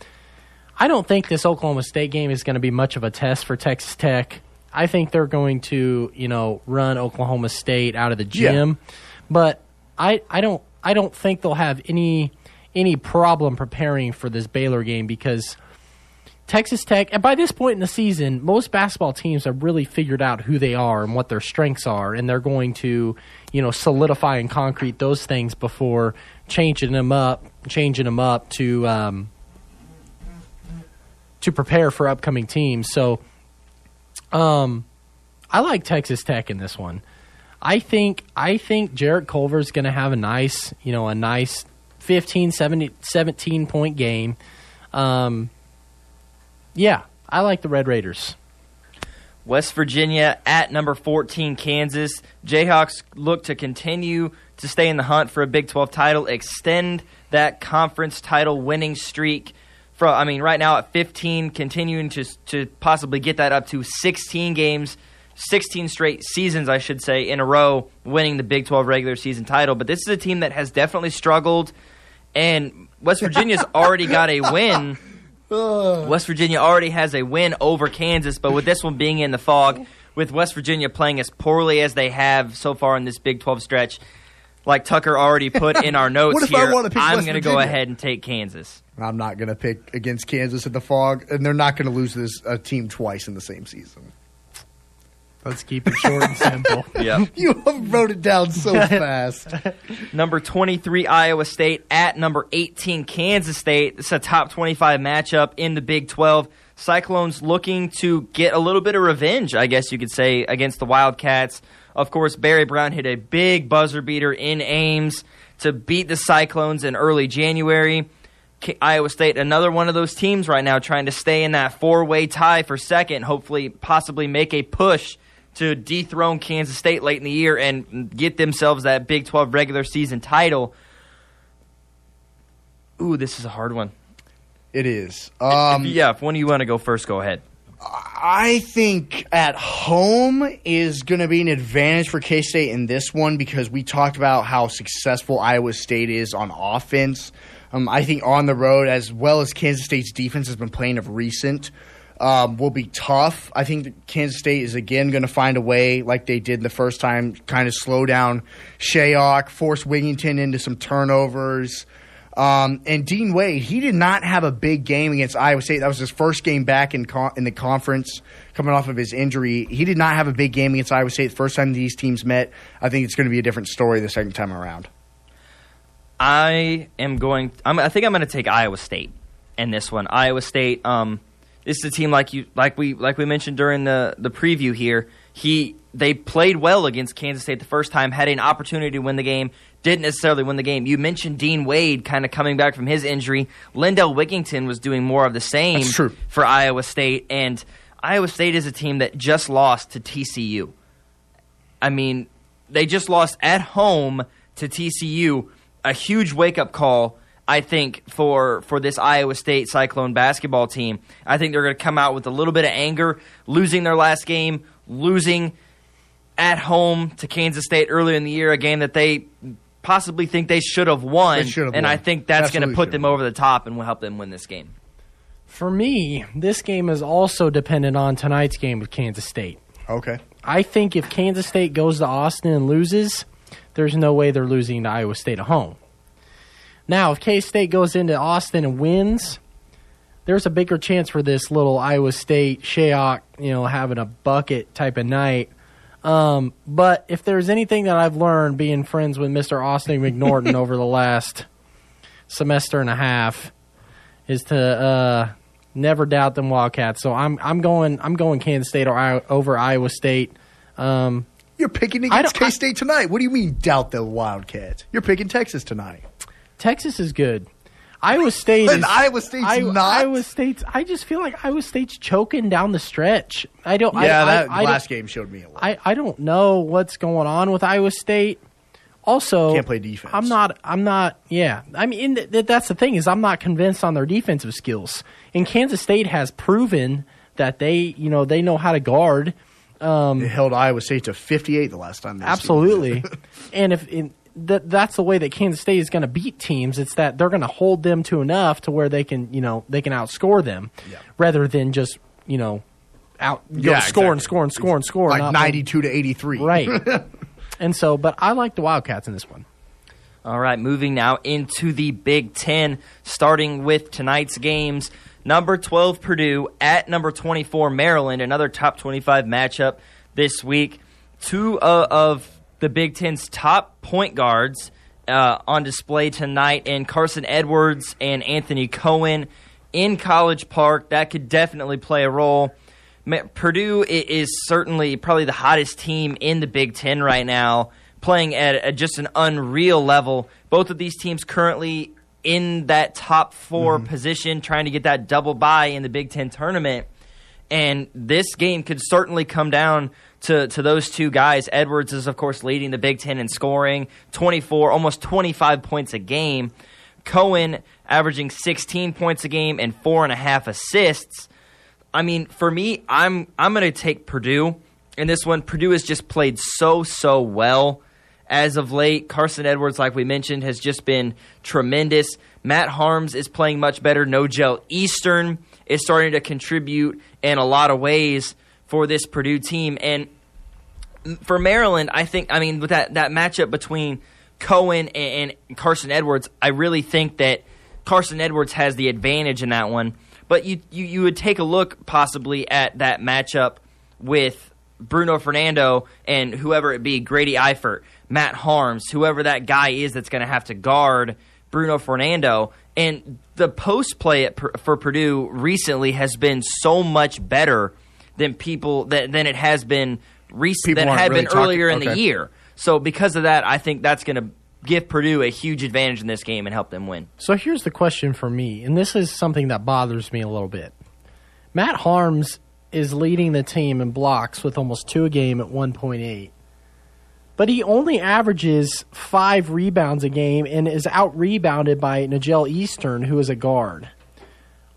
I don't think this Oklahoma State game is going to be much of a test for Texas Tech. I think they're going to, you know, run Oklahoma State out of the gym, yeah. but I, I don't I don't think they'll have any any problem preparing for this Baylor game because Texas Tech, and by this point in the season, most basketball teams have really figured out who they are and what their strengths are, and they're going to, you know, solidify and concrete those things before changing them up, changing them up to um, to prepare for upcoming teams. So, um, I like Texas Tech in this one. I think I think Jarrett Culver's going to have a nice, you know, a nice fifteen, seventeen point game. Um, Yeah, I like the Red Raiders. West Virginia at number fourteen, Kansas. Jayhawks look to continue to stay in the hunt for a Big twelve title, extend that conference title winning streak. From, I mean, right now at fifteen, continuing to to possibly get that up to sixteen games, sixteen straight seasons, I should say, in a row, winning the Big twelve regular season title. But this is a team that has definitely struggled, and West Virginia's already got a win. West Virginia already has a win over Kansas, but with this one being in the fog, with West Virginia playing as poorly as they have so far in this Big twelve stretch, like Tucker already put in our notes here, I'm going to go ahead and take Kansas. I'm not going to pick against Kansas in the fog, and they're not going to lose this uh, team twice in the same season. Let's keep it short and simple. Yep. You wrote it down so fast. Number twenty-three, Iowa State at number eighteen, Kansas State. It's a top twenty-five matchup in the Big twelve. Cyclones looking to get a little bit of revenge, I guess you could say, against the Wildcats. Of course, Barry Brown hit a big buzzer beater in Ames to beat the Cyclones in early January. Iowa State, another one of those teams right now trying to stay in that four-way tie for second, hopefully possibly make a push to dethrone Kansas State late in the year and get themselves that Big twelve regular season title. Ooh, this is a hard one. It is. Um, if, yeah, if one of you want to go first, go ahead. I think at home is going to be an advantage for K-State in this one because we talked about how successful Iowa State is on offense. Um, I think on the road, as well as Kansas State's defense has been playing of recent, um, will be tough. I think that Kansas State is again going to find a way, like they did the first time, kind of slow down Shayok, force Wigington into some turnovers. Um, and Dean Wade, he did not have a big game against Iowa State. That was his first game back in con- in the conference coming off of his injury. He did not have a big game against Iowa State the first time these teams met. I think it's going to be a different story the second time around. I am going – I think I'm going to take Iowa State in this one. Iowa State, um, this is a team like you, like we like we mentioned during the, the preview here. He They played well against Kansas State the first time, had an opportunity to win the game, didn't necessarily win the game. You mentioned Dean Wade kind of coming back from his injury. Lindell Wigington was doing more of the same for Iowa State, and Iowa State is a team that just lost to T C U. I mean, they just lost at home to T C U. A huge wake-up call, I think, for, for this Iowa State Cyclone basketball team. I think they're going to come out with a little bit of anger, losing their last game, losing at home to Kansas State earlier in the year, a game that they possibly think they should have won, and won. I think that's going to put them over the top and will help them win this game. For me, this game is also dependent on tonight's game with Kansas State. Okay. I think if Kansas State goes to Austin and loses, there's no way they're losing to Iowa State at home. Now, if K-State goes into Austin and wins, there's a bigger chance for this little Iowa State, Shayok, you know, having a bucket type of night. Um, but if there's anything that I've learned being friends with Mister Austin McNorton over the last semester and a half is to uh, never doubt them Wildcats. So I'm I'm going I'm going Kansas State or I, over Iowa State. Um, You're picking against K-State I, tonight. What do you mean doubt the Wildcats? You're picking Texas tonight. Texas is good. Iowa State and is... Iowa State's I, not? Iowa State's... I just feel like Iowa State's choking down the stretch. I don't... Yeah, I, that I, last I game showed me a lot. I, I don't know what's going on with Iowa State. Also... Can't play defense. I'm not... I'm not... Yeah. I mean, th- th- that's the thing is I'm not convinced on their defensive skills. And Kansas State has proven that they, you know, they know how to guard... Um, it held Iowa State to fifty-eight the last time. They absolutely, and if in, th- that's the way that Kansas State is going to beat teams, it's that they're going to hold them to enough to where they can, you know, they can outscore them, yeah. rather than just you know out you yeah, know, score exactly. and score and score and score like ninety-two win. To eighty-three, right? And so, but I like the Wildcats in this one. All right, moving now into the Big Ten, starting with tonight's games. Number twelve, Purdue, at number twenty-four, Maryland, another top twenty-five matchup this week. Two uh, of the Big Ten's top point guards uh, on display tonight in Carson Edwards and Anthony Cohen in College Park. That could definitely play a role. Ma- Purdue is certainly probably the hottest team in the Big Ten right now, playing at, at just an unreal level. Both of these teams currently in that top four mm-hmm. position, trying to get that double bye in the Big Ten tournament. And this game could certainly come down to, to those two guys. Edwards is, of course, leading the Big Ten in scoring, twenty-four, almost twenty-five points a game. Cohen averaging sixteen points a game and four and a half assists. I mean, for me, I'm I'm going to take Purdue in this one. Purdue has just played so, so well. As of late, Carson Edwards, like we mentioned, has just been tremendous. Matt Harms is playing much better. Nogel Eastern is starting to contribute in a lot of ways for this Purdue team. And for Maryland, I think, I mean, with that, that matchup between Cohen and, and Carson Edwards, I really think that Carson Edwards has the advantage in that one. But you, you, you would take a look possibly at that matchup with Bruno Fernando and whoever it be, Grady Eifert, Matt Harms, whoever that guy is that's going to have to guard Bruno Fernando. And the post play at, for Purdue recently has been so much better than people that than it has been recent than it had really been talking, earlier in okay. the year. So because of that, I think that's going to give Purdue a huge advantage in this game and help them win. So here's the question for me, and this is something that bothers me a little bit. Matt Harms is leading the team in blocks with almost two a game at one point eight. But he only averages five rebounds a game and is out-rebounded by Nogel Eastern, who is a guard.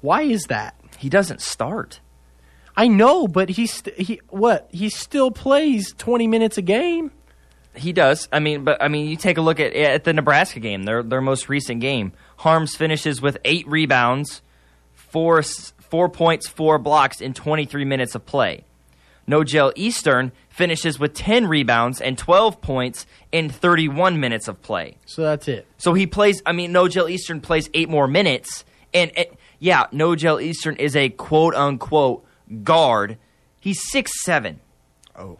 Why is that? He doesn't start. I know, but he st- he what? He still plays twenty minutes a game. He does. I mean, but I mean, you take a look at at the Nebraska game, their their most recent game. Harms finishes with eight rebounds, four four points, four blocks in twenty-three minutes of play. Nogel Eastern finishes with ten rebounds and twelve points in thirty-one minutes of play. So that's it. So he plays. I mean, Nogel Eastern plays eight more minutes, and it, yeah, Nogel Eastern is a quote unquote guard. He's six seven. Oh.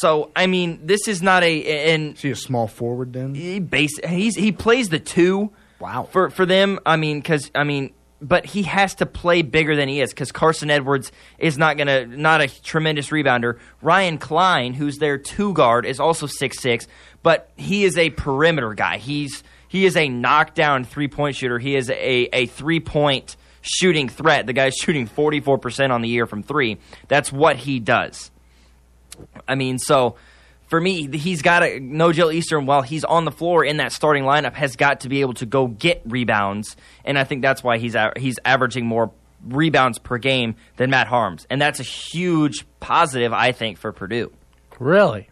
So, I mean, this is not a... And is he a small forward then? He, base, he's, he plays the two. Wow. For for them, I mean, because, I mean, but he has to play bigger than he is because Carson Edwards is not going to, not a tremendous rebounder. Ryan Klein, who's their two guard, is also six six, but he is a perimeter guy. He's He is a knockdown three-point shooter. He is a, a three-point shooting threat. The guy's shooting forty-four percent on the year from three. That's what he does. I mean, so for me, he's got to, Nogel Eastern, while he's on the floor in that starting lineup, has got to be able to go get rebounds, and I think that's why he's he's averaging more rebounds per game than Matt Harms, and that's a huge positive, I think, for Purdue. Really?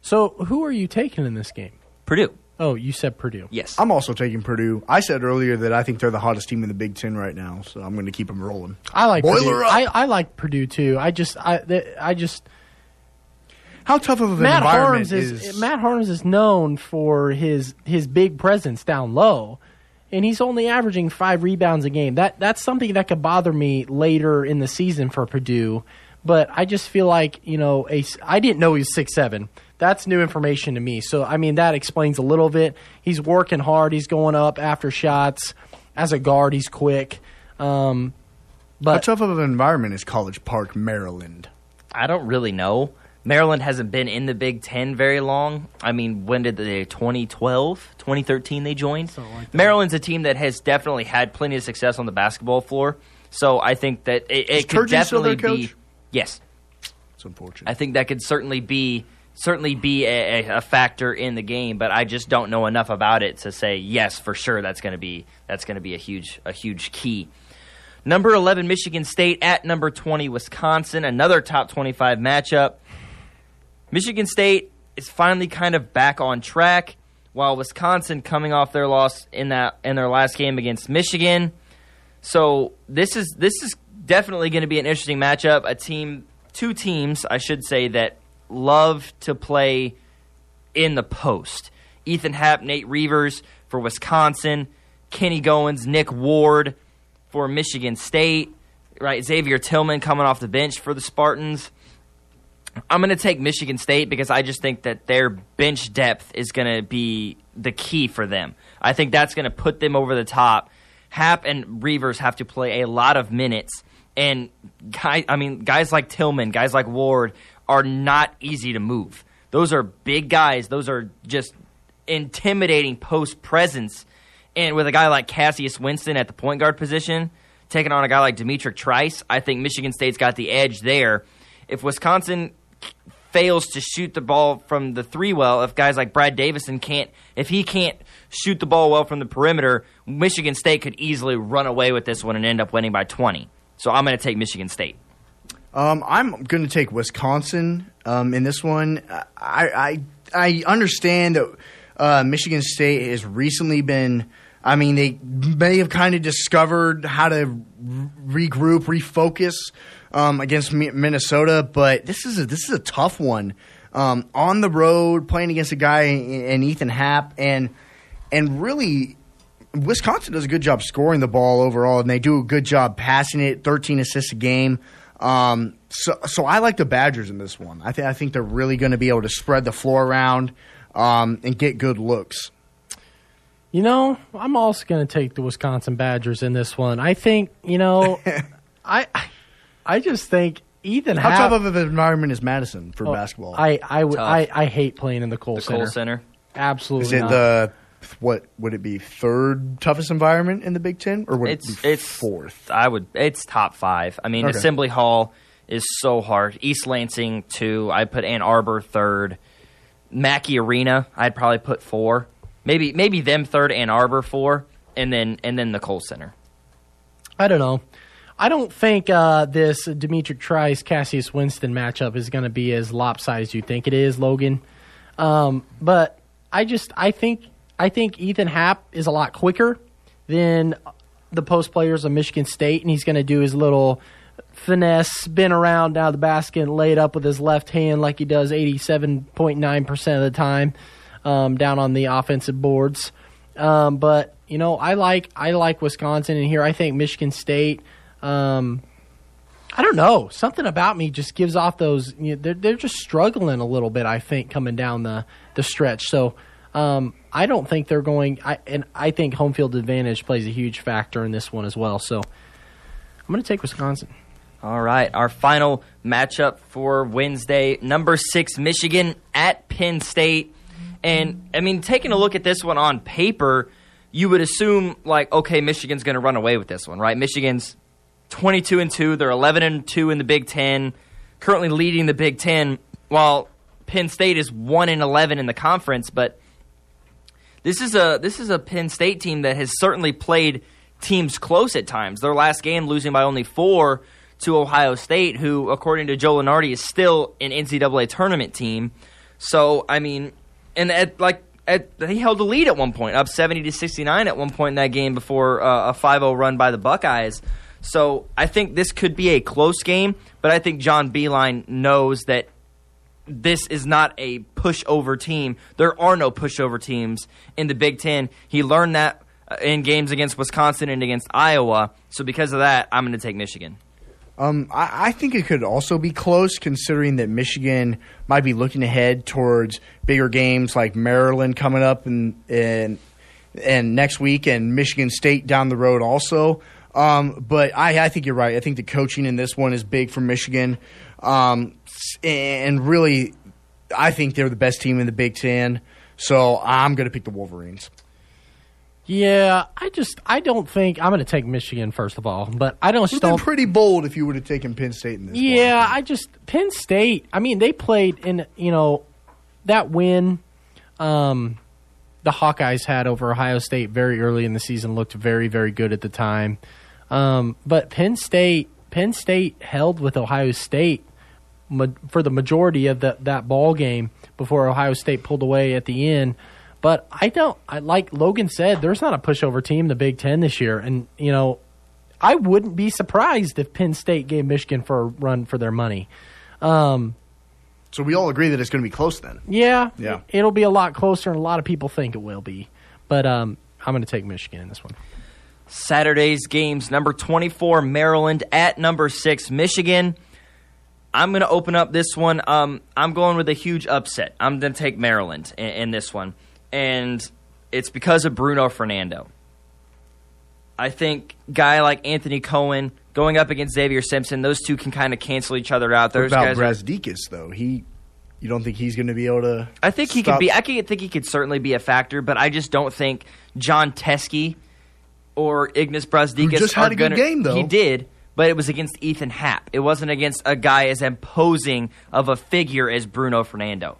So who are you taking in this game? Purdue. Oh, you said Purdue. Yes. I'm also taking Purdue. I said earlier that I think they're the hottest team in the Big Ten right now, so I'm going to keep them rolling. I like Boiler Purdue. Up. I, I like Purdue, too. I just I, I – just, How tough of an Matt environment Harms is, is Matt Harms is known for his his big presence down low, and he's only averaging five rebounds a game. That that's something that could bother me later in the season for Purdue, but I just feel like, you know, a, I didn't know he was six seven. That's new information to me. So, I mean, that explains a little bit. He's working hard. He's going up after shots. As a guard, he's quick. Um, but How tough of an environment is College Park, Maryland? I don't really know. Maryland hasn't been in the Big Ten very long. I mean, when did they? twenty twelve, twenty thirteen they joined? Like Maryland's a team that has definitely had plenty of success on the basketball floor. So I think that it, it could Turgeon definitely still their be. Coach? Yes. It's unfortunate. I think that could certainly be certainly be a, a factor in the game, but I just don't know enough about it to say yes for sure. That's going to be that's going to be a huge a huge key. Number eleven Michigan State at number twenty Wisconsin. Another top twenty-five matchup. Michigan State is finally kind of back on track, while Wisconsin coming off their loss in that in their last game against Michigan. So this is this is definitely going to be an interesting matchup. A team, two teams, I should say, that love to play in the post. Ethan Happ, Nate Reuvers for Wisconsin, Kenny Goins, Nick Ward for Michigan State. Right, Xavier Tillman coming off the bench for the Spartans. I'm going to take Michigan State because I just think that their bench depth is going to be the key for them. I think that's going to put them over the top. Happ and Reuvers have to play a lot of minutes, and guy, I mean, guys like Tillman, guys like Ward are not easy to move. Those are big guys. Those are just intimidating post presence, and with a guy like Cassius Winston at the point guard position, taking on a guy like Demetric Trice, I think Michigan State's got the edge there. If Wisconsin fails to shoot the ball from the three well, if guys like Brad Davison can't, if he can't shoot the ball well from the perimeter, Michigan State could easily run away with this one and end up winning by twenty. So I'm going to take Michigan State. Um, I'm going to take Wisconsin um, in this one. I I, I understand that uh, Michigan State has recently been, I mean, they may have kind of discovered how to regroup, refocus Um, against Minnesota, but this is a, this is a tough one. Um, on the road, playing against a guy in Ethan Happ, and and really, Wisconsin does a good job scoring the ball overall, and they do a good job passing it. thirteen assists a game. Um, so so I like the Badgers in this one. I think I think they're really going to be able to spread the floor around um, and get good looks. You know, I'm also going to take the Wisconsin Badgers in this one. I think you know, I. I I just think Ethan Happ. How tough of an environment is Madison for oh, basketball? I I, w- I I hate playing in the Kohl the Center. The Kohl Center? Absolutely Is it not. the, what, would it be third toughest environment in the Big Ten? Or would it's, it be it's, fourth? I would, it's top five. I mean, okay. Assembly Hall is so hard. East Lansing, two. I put Ann Arbor, third. Mackey Arena, I'd probably put four. Maybe maybe them third, Ann Arbor, four. And then, and then the Kohl Center. I don't know. I don't think uh, this Demetric Trice, Cassius Winston matchup is going to be as lopsided as you think it is, Logan. Um, but I just I think I think Ethan Happ is a lot quicker than the post players of Michigan State, and he's going to do his little finesse spin around out of the basket and lay it up with his left hand like he does eighty-seven point nine percent of the time um, down on the offensive boards. Um, but you know, I like I like Wisconsin in here. I think Michigan State. Um, I don't know. Something about me just gives off those. You know, they're they're just struggling a little bit, I think, coming down the, the stretch. So um, I don't think they're going. I and I think home field advantage plays a huge factor in this one as well. So I'm going to take Wisconsin. All right, our final matchup for Wednesday: number six Michigan at Penn State. And I mean, taking a look at this one on paper, you would assume like, okay, Michigan's going to run away with this one, right? Michigan's twenty-two and two. They're eleven and two in the Big Ten, currently leading the Big Ten, while Penn State is one and eleven in the conference. But this is a this is a Penn State team that has certainly played teams close at times. Their last game losing by only four to Ohio State, who, according to Joe Lunardi, is still an N C double A tournament team. So, I mean, and at like at, he held the lead at one point, up seventy to sixty-nine at one point in that game before uh, a five oh run by the Buckeyes. So I think this could be a close game, but I think John Beilein knows that this is not a pushover team. There are no pushover teams in the Big Ten. He learned that in games against Wisconsin and against Iowa. So because of that, I'm going to take Michigan. Um, I, I think it could also be close, considering that Michigan might be looking ahead towards bigger games like Maryland coming up and and, and next week, and Michigan State down the road also. Um, but I, I think you're right. I think the coaching in this one is big for Michigan. Um, and really, I think they're the best team in the Big Ten. So I'm going to pick the Wolverines. Yeah, I just I don't think I'm going to take Michigan first of all, but I don't. You've been pretty bold if you would have taken Penn State in this. Yeah, one. I just Penn State. I mean, they played in you know that win um, the Hawkeyes had over Ohio State very early in the season looked very very good at the time, um, but Penn State Penn State held with Ohio State for the majority of the, that ball game before Ohio State pulled away at the end. But I don't I, – like Logan said, there's not a pushover team in the Big Ten this year. And, you know, I wouldn't be surprised if Penn State gave Michigan for a run for their money. Um, so we all agree that it's going to be close then. Yeah. Yeah. It'll be a lot closer, and a lot of people think it will be. But um, I'm going to take Michigan in this one. Saturday's games, number twenty-four, Maryland, at number six, Michigan. I'm going to open up this one. Um, I'm going with a huge upset. I'm going to take Maryland in, in this one. And it's because of Bruno Fernando. I think guy like Anthony Cohen going up against Xavier Simpson, those two can kind of cancel each other out. Those what about guys Brazdeikis, though? He, you don't think he's going to be able to I think he stop? could be. I think he could certainly be a factor, but I just don't think John Teske or Ignas Brazdeikis just had are a good gonna, game, though. He did, but it was against Ethan Happ. It wasn't against a guy as imposing of a figure as Bruno Fernando.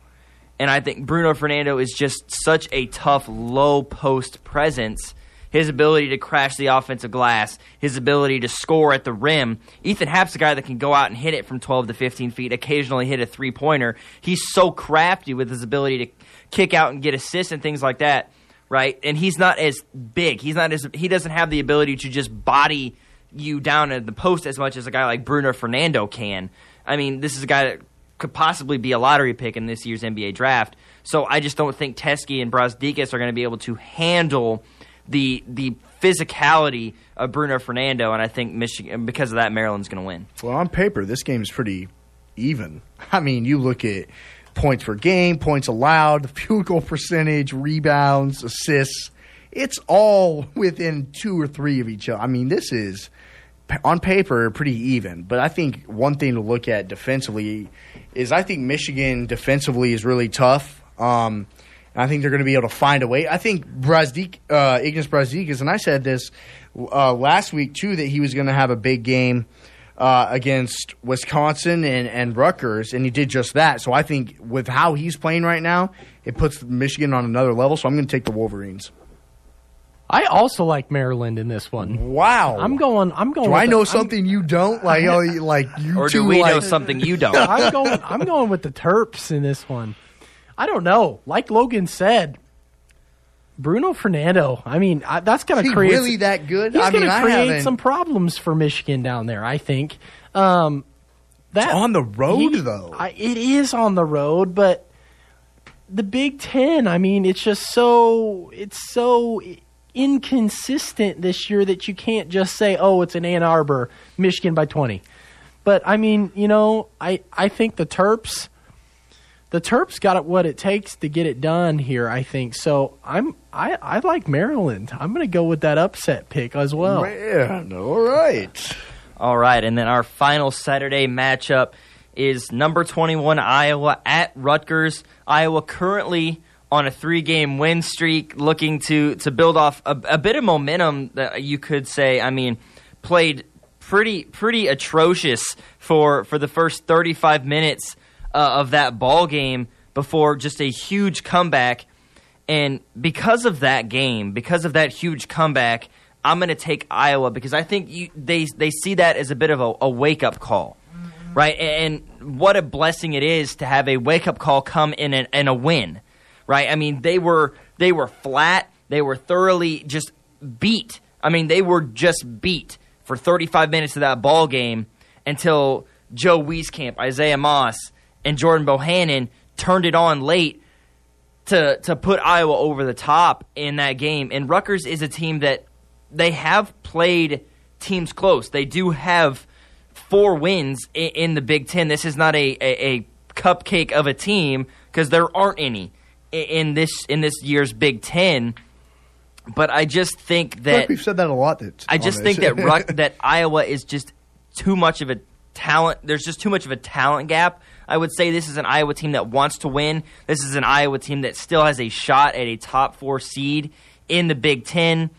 And I think Bruno Fernando is just such a tough, low-post presence. His ability to crash the offensive glass, his ability to score at the rim. Ethan Happ's a guy that can go out and hit it from twelve to fifteen feet, occasionally hit a three-pointer. He's so crafty with his ability to kick out and get assists and things like that, right? And he's not as big. He's not as he doesn't have the ability to just body you down at the post as much as a guy like Bruno Fernando can. I mean, this is a guy that could possibly be a lottery pick in this year's N B A draft. So I just don't think Teske and Brazdeikis are going to be able to handle the the physicality of Bruno Fernando, and I think Michigan, because of that, Maryland's going to win. Well, on paper, this game is pretty even. I mean, you look at points per game, points allowed, field goal percentage, rebounds, assists. It's all within two or three of each other. I mean, this is on paper pretty even, but I think one thing to look at defensively is I think Michigan defensively is really tough. Um, and I think they're going to be able to find a way. I think Brazdeik, uh, Ignas Brazdeikis, and I said this uh, last week too, that he was going to have a big game uh, against Wisconsin and, and Rutgers, and he did just that. So I think with how he's playing right now, it puts Michigan on another level, so I'm going to take the Wolverines. I also like Maryland in this one. Wow, I'm going. I'm going. Do I know the, something I'm, you don't like? Like you, or do we like, know something you don't? I'm going. I'm going with the Terps in this one. I don't know. Like Logan said, Bruno Fernando, I mean, I, that's going to create... Is he really that good? He's I mean, I haven't... create some problems for Michigan down there, I think. Um, that, it's on the road, he, though. I, it is on the road, but the Big Ten, I mean, it's just so... It's so... inconsistent this year that you can't just say, oh, it's in Ann Arbor, Michigan by twenty. But, I mean, you know, I, I think the Terps, the Terps got what it takes to get it done here, I think. So I'm, I, I like Maryland. I'm going to go with that upset pick as well. Man, all right. All right, and then our final Saturday matchup is number twenty-one Iowa at Rutgers. Iowa currently on a three-game win streak, looking to to build off a, a bit of momentum that you could say. I mean, played pretty pretty atrocious for, for the first thirty-five minutes uh, of that ball game before just a huge comeback. And because of that game, because of that huge comeback, I'm going to take Iowa because I think you, they they see that as a bit of a, a wake-up call, mm-hmm. right? And, and what a blessing it is to have a wake-up call come in an, and a win. Right, I mean, they were they were flat. They were thoroughly just beat. I mean, they were just beat for thirty-five minutes of that ball game until Joe Wieskamp, Isaiah Moss, and Jordan Bohannon turned it on late to to put Iowa over the top in that game. And Rutgers is a team that they have played teams close. They do have four wins in, in the Big Ten. This is not a, a, a cupcake of a team because there aren't any in this in this year's Big Ten, but I just think that... I think we've said that a lot. I just think that Ruck, that Iowa is just too much of a talent... There's just too much of a talent gap. I would say this is an Iowa team that wants to win. This is an Iowa team that still has a shot at a top four seed in the Big Ten.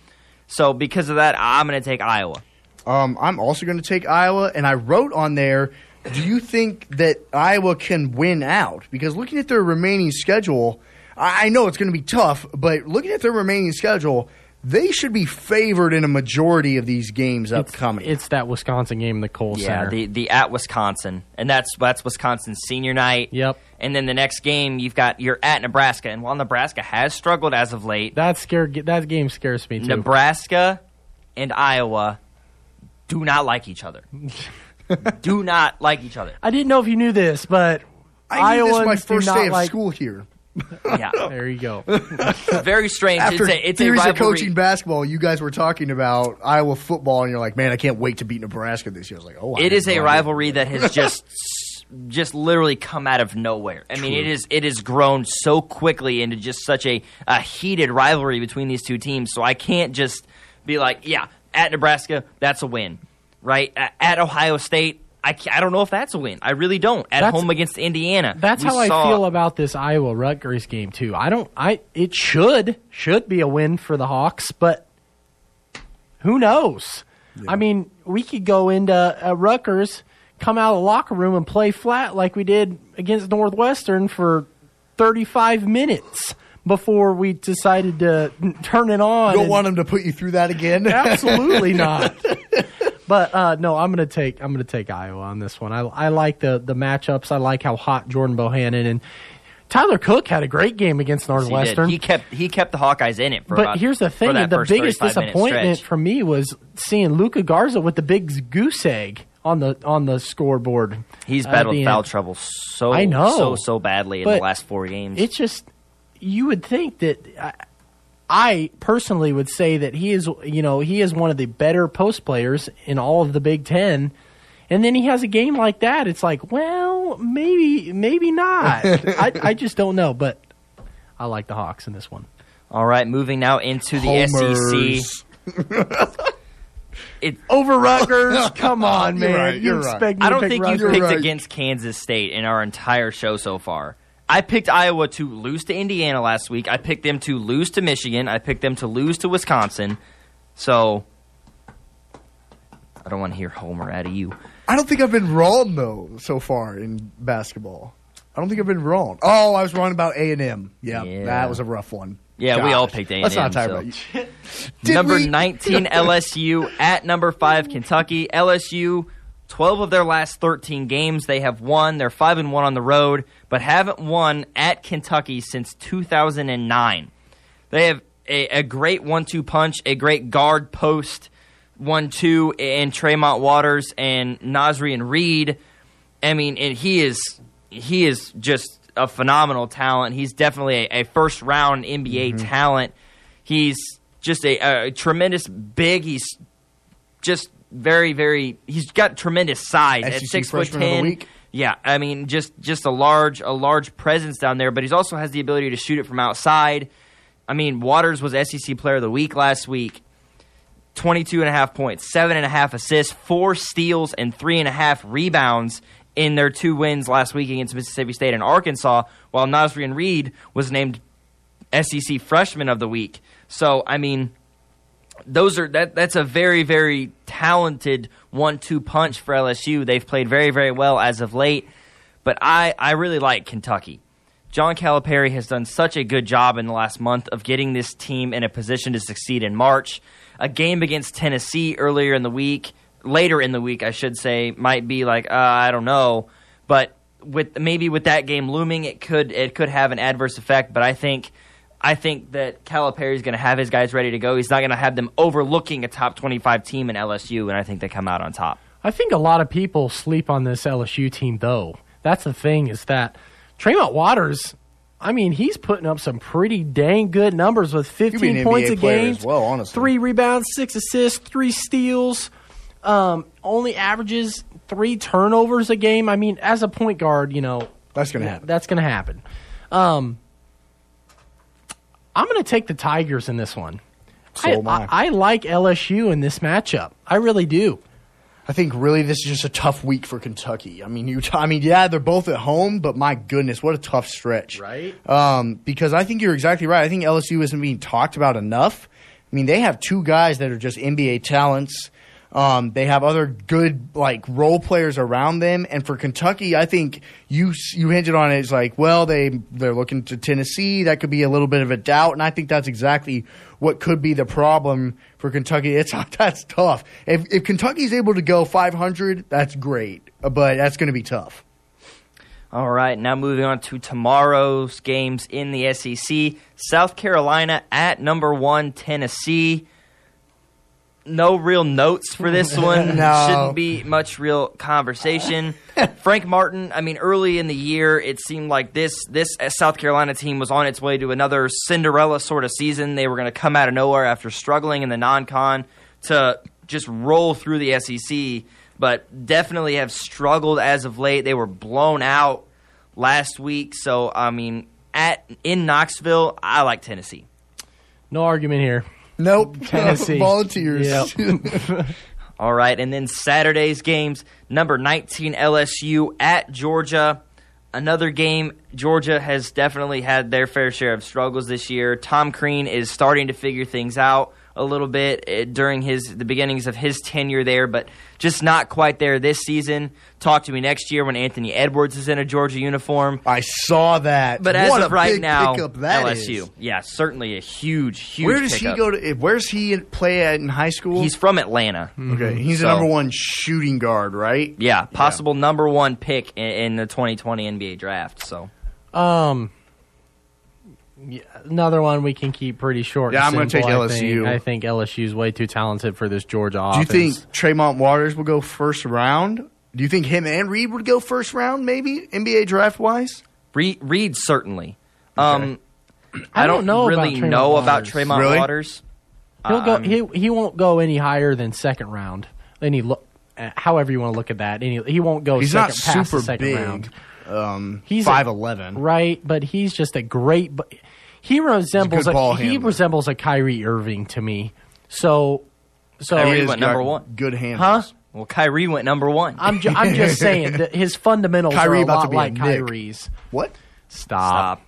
So because of that, I'm going to take Iowa. Um, I'm also going to take Iowa, and I wrote on there, do you think that Iowa can win out? Because looking at their remaining schedule... I know it's going to be tough, but looking at their remaining schedule, they should be favored in a majority of these games upcoming. It's, it's that Wisconsin game in the Kohl Center. Yeah, the, the at Wisconsin, and that's that's Wisconsin's senior night. Yep. And then the next game, you've got you're at Nebraska, and while Nebraska has struggled as of late, that scared that game scares me too. Nebraska and Iowa do not like each other. do not like each other. I didn't know if you knew this, but I knew Iowans this my first day of like- school here. Yeah, there you go. Very strange. After it's a, it's theories a rivalry. Of coaching basketball, you guys were talking about Iowa football, and you're like, "Man, I can't wait to beat Nebraska this year." I was like, "Oh, it I is a rivalry that has just, just literally come out of nowhere." I True. mean, it is it has grown so quickly into just such a, a heated rivalry between these two teams. So I can't just be like, "Yeah, at Nebraska, that's a win," right? At Ohio State. I, I don't know if that's a win. I really don't. At that's, home against Indiana. That's how saw, I feel about this Iowa Rutgers game too. I don't I it should should be a win for the Hawks, but who knows? Yeah. I mean, we could go into uh, Rutgers, come out of the locker room and play flat like we did against Northwestern for thirty-five minutes before we decided to turn it on. You don't and, want them to put you through that again? Absolutely not. But uh, no, I'm gonna take I'm gonna take Iowa on this one. I, I like the the matchups. I like how hot Jordan Bohannon and Tyler Cook had a great game against Northwestern. He, he kept he kept the Hawkeyes in it. For but about, here's the thing: the biggest disappointment for me was seeing Luka Garza with the big goose egg on the on the scoreboard. He's battled uh, foul end. trouble so I know. so so badly in but the last four games. It's just you would think that. I, I personally would say that he is, you know, he is one of the better post players in all of the Big Ten, and then he has a game like that. It's like, well, maybe, maybe not. I, I just don't know, but I like the Hawks in this one. All right, moving now into the Homers. S E C. It, Over Rutgers, come on, man! You're right, you're you expect right. me to I don't pick think Rutgers. You've picked right. against Kansas State in our entire show so far. I picked Iowa to lose to Indiana last week. I picked them to lose to Michigan. I picked them to lose to Wisconsin. So, I don't want to hear Homer out of you. I don't think I've been wrong, though, so far in basketball. I don't think I've been wrong. Oh, I was wrong about A and M. Yeah, yeah. That was a rough one. Yeah, Gosh. we all picked A and M. Let's not talk so. about you. Number we? nineteen, L S U at number five, Kentucky. L S U twelve of their last thirteen games they have won. They're five and one on the road, but haven't won at Kentucky since two thousand nine. They have a, a great one two punch, a great guard post one two in Tremont Waters and Nasri and Reed. I mean, and he is he is just a phenomenal talent. He's definitely a, a first-round N B A mm-hmm. talent. He's just a, a tremendous big. He's just very, very – he's got tremendous size S E C at six foot ten. Yeah, I mean, just, just a large a large presence down there. But he also has the ability to shoot it from outside. I mean, Waters was S E C Player of the Week last week. twenty-two point five points, seven point five assists, four steals, and three point five rebounds in their two wins last week against Mississippi State and Arkansas, while Nasri and Reed was named S E C Freshman of the Week. So, I mean, those are that. That's a very, very talented one two punch for L S U. They've played very, very well as of late, but I, I really like Kentucky. John Calipari has done such a good job in the last month of getting this team in a position to succeed in March. A game against Tennessee earlier in the week, later in the week, I should say, might be like, uh, I don't know. But with maybe with that game looming, it could it could have an adverse effect. But I think I think that Calipari's going to have his guys ready to go. He's not going to have them overlooking a top twenty-five team in L S U, and I think they come out on top. I think a lot of people sleep on this L S U team, though. That's the thing is that Tremont Waters, I mean, he's putting up some pretty dang good numbers with fifteen points a game, well, honestly. three rebounds, six assists, three steals, um, only averages three turnovers a game. I mean, as a point guard, you know. That's going to happen. That's going to happen. Um, I'm going to take the Tigers in this one. So I, am I. I, I like L S U in this matchup. I really do. I think really this is just a tough week for Kentucky. I mean, Utah, I mean, yeah, they're both at home, but my goodness, what a tough stretch, right? Um, because I think you're exactly right. I think L S U isn't being talked about enough. I mean, they have two guys that are just N B A talents. Um, they have other good like role players around them, and for Kentucky, I think you you hinted on it. It's like, well, they they're looking to Tennessee. That could be a little bit of a doubt, and I think that's exactly what could be the problem for Kentucky. It's that's tough. If if Kentucky's able to go five hundred, that's great, but that's going to be tough. All right, now moving on to tomorrow's games in the S E C. South Carolina at number one Tennessee. No real notes for this one. No. Shouldn't be much real conversation. Frank Martin, I mean, early in the year, it seemed like this this South Carolina team was on its way to another Cinderella sort of season. They were going to come out of nowhere after struggling in the non-con to just roll through the S E C, but definitely have struggled as of late. They were blown out last week. So, I mean, at in Knoxville, I like Tennessee. No argument here. Nope. Tennessee. Volunteers. Yep. All right, and then Saturday's games, number nineteen L S U at Georgia. Another game, Georgia has definitely had their fair share of struggles this year. Tom Crean is starting to figure things out a little bit during his the beginnings of his tenure there, but just not quite there this season. Talk to me next year when Anthony Edwards is in a Georgia uniform. I saw that. But what as of right now, L S U. Is. Yeah, certainly a huge, huge Where does pickup. he go to? Where's he play at in high school? He's from Atlanta. Mm-hmm. Okay, he's so, the number one shooting guard, right? Yeah, possible yeah. number one pick in, in the twenty twenty N B A draft. So, um. Yeah, another one we can keep pretty short. Yeah, I'm going to take L S U. I think, I think L S U is way too talented for this Georgia offense. Do you think Tremont Waters will go first round? Do you think him and Reed would go first round, maybe, N B A draft-wise? Reed, Reed certainly. Okay. Um, I, I don't, don't know really about know Waters. about Tremont really? Waters. He'll go, um, he, he won't go any higher than second round. Any, however you want to look at that. Any, he won't go he's second, not super past the second big. round. Um, he's five eleven. Right, but he's just a great bu- – he resembles a, a he resembles a Kyrie Irving to me. So so Kyrie went number one. Good handles. Huh? Well, Kyrie went number one. I'm, ju- I'm just saying that his fundamentals Kyrie are a lot like Kyrie's. What? Stop.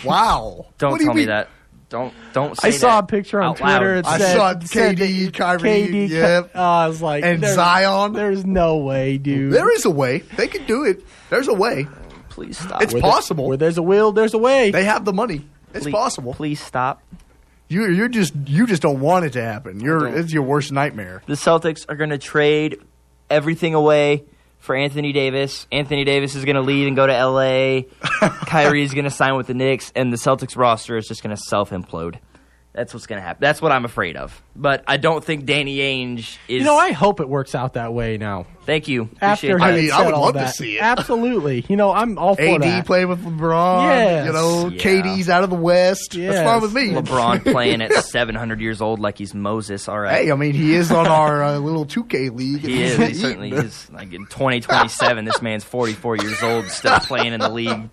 Stop. Wow. Don't do tell me that. Don't don't say I saw that a picture on Twitter. It said, I saw K D, Kyrie, K D, yep. uh, I was like, and there's, Zion. There's no way, dude. There is a way. They can do it. There's a way. Please stop. It's where possible. There's, where there's a will, there's a way. They have the money. It's please, possible. Please stop. You you're just you just don't want it to happen. You're it's your worst nightmare. The Celtics are going to trade everything away for Anthony Davis. Anthony Davis is going to leave and go to L A Kyrie is going to sign with the Knicks, and the Celtics roster is just going to self-implode. That's what's going to happen. That's what I'm afraid of. But I don't think Danny Ainge is... You know, I hope it works out that way now. Thank you. Appreciate After I mean, I would love that. to see it. Absolutely. You know, I'm all for A D that. A D playing with LeBron. Yes. You know, yeah. K D's out of the West. Yes. That's fine with me. LeBron playing at seven hundred years old like he's Moses. All right. Hey, I mean, he is on our uh, little two K league. He is. He certainly is. Like in twenty twenty-seven, this man's forty-four years old, still playing in the league.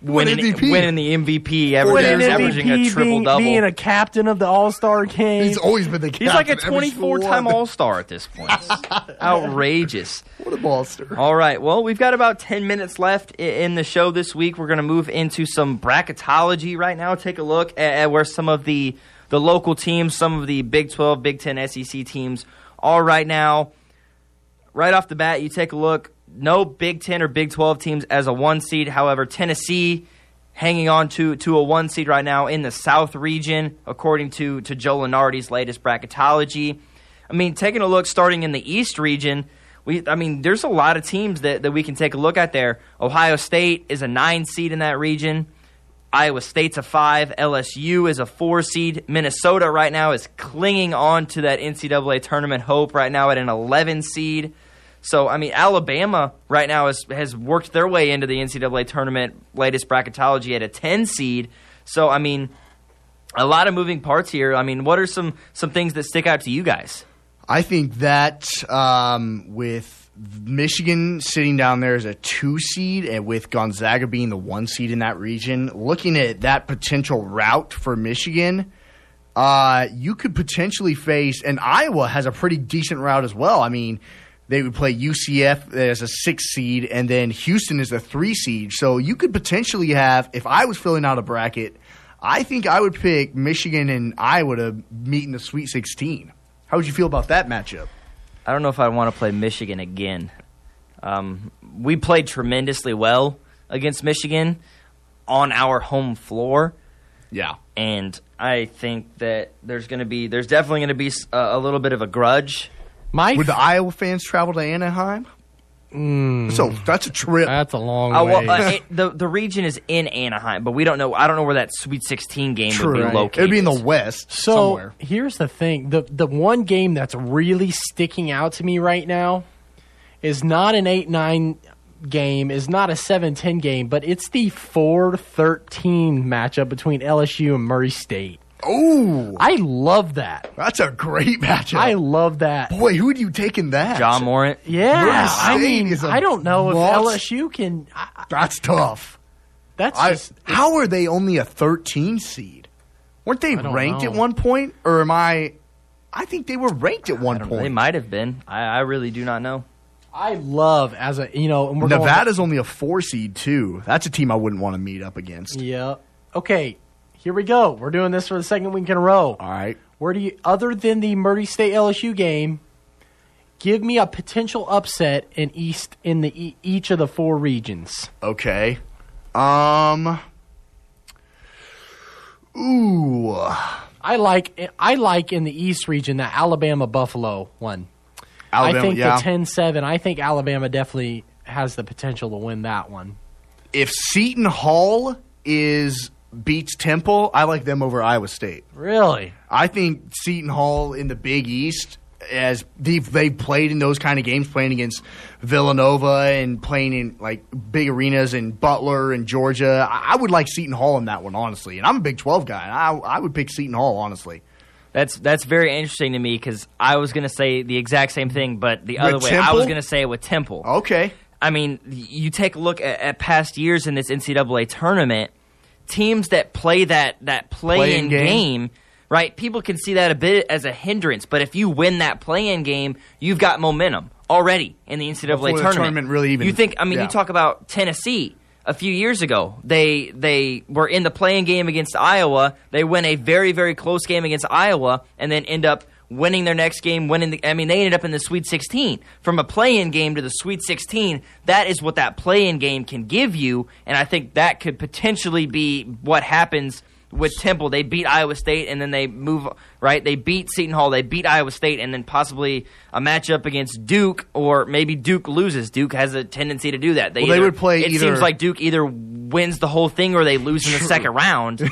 Winning, winning the M V P, averaging, M V P, averaging a triple-double. Being, being a captain of the All-Star game. He's always been the captain. He's like a twenty-four-time All-Star at this point. Outrageous. What a monster. All right, well, we've got about ten minutes left in the show this week. We're going to move into some bracketology right now. Take a look at where some of the, the local teams, some of the Big twelve, Big ten, S E C teams are right now. Right off the bat, you take a look. No Big ten or Big twelve teams as a one seed. However, Tennessee hanging on to, to a one seed right now in the South region, according to, to Joe Lenardi's latest bracketology. I mean, taking a look starting in the East region, we I mean, there's a lot of teams that, that we can take a look at there. Ohio State is a nine seed in that region. Iowa State's a five. L S U is a four seed. Minnesota right now is clinging on to that N C double A tournament hope right now at an eleven seed. So, I mean, Alabama right now is, has worked their way into the N C double A tournament, latest bracketology at a ten seed. So, I mean, a lot of moving parts here. I mean, what are some, some things that stick out to you guys? I think that um, with Michigan sitting down there as a two seed and with Gonzaga being the one seed in that region, looking at that potential route for Michigan, uh, you could potentially face – and Iowa has a pretty decent route as well. I mean – they would play U C F as a six seed, and then Houston as a three seed. So you could potentially have, if I was filling out a bracket, I think I would pick Michigan and Iowa to meet in the Sweet sixteen. How would you feel about that matchup? I don't know if I want to play Michigan again. Um, we played tremendously well against Michigan on our home floor. Yeah. And I think that there's going to be, there's definitely going to be a, a little bit of a grudge. My Would the f- Iowa fans travel to Anaheim? Mm, so that's a trip. That's a long uh, way. Well, uh, it, the the region is in Anaheim, but we don't know. I don't know where that Sweet sixteen game True, would be right. located. It'd be in the West. So somewhere. Here's the thing: the the one game that's really sticking out to me right now is not an eight nine game, is not a seven ten game, but it's the four thirteen matchup between L S U and Murray State. Oh, I love that. That's a great matchup. I love that. Boy, who would you take in that? John Morant. Yeah, I mean, I don't know loss. If L S U can. I, that's tough. That's I, just, how are they only a thirteen seed? Weren't they ranked know. at one point? Or am I? I think they were ranked at one point. Know. They might have been. I, I really do not know. I love as a you know. And we're Nevada's going to, only a four seed too. That's a team I wouldn't want to meet up against. Yeah. Okay. Here we go. We're doing this for the second week in a row. All right. Where do you, other than the Murray State L S U game, give me a potential upset in East in the e- each of the four regions? Okay. Um. Ooh. I like I like in the East region that Alabama Buffalo one. Alabama, I think yeah. the ten seven. I think Alabama definitely has the potential to win that one. If Seton Hall is. Beats Temple, I like them over Iowa State. Really? I think Seton Hall in the Big East, as they've, they've played in those kind of games, playing against Villanova and playing in like big arenas in Butler and Georgia, I, I would like Seton Hall in that one, honestly. And I'm a Big twelve guy. And I, I would pick Seton Hall, honestly. That's that's very interesting to me because I was going to say the exact same thing, but the other with way. Temple? I was going to say it with Temple. Okay. I mean, you take a look at, at past years in this N C double A tournament, teams that play that, that play-in game. game, right, people can see that a bit as a hindrance. But if you win that play-in game, you've got momentum already in the N C double A tournament. The tournament really even, you think, I mean, yeah. you talk about Tennessee a few years ago. They they were in the play-in game against Iowa. They win a very, very close game against Iowa and then end up winning their next game. winning. The, I mean, they ended up in the Sweet sixteen. From a play-in game to the Sweet sixteen, that is what that play-in game can give you, and I think that could potentially be what happens with Temple. They beat Iowa State, and then they move right. They beat Seton Hall. They beat Iowa State, and then possibly a matchup against Duke, or maybe Duke loses. Duke has a tendency to do that. They, well, either, they would play. It either, seems like Duke either wins the whole thing or they lose in the second round.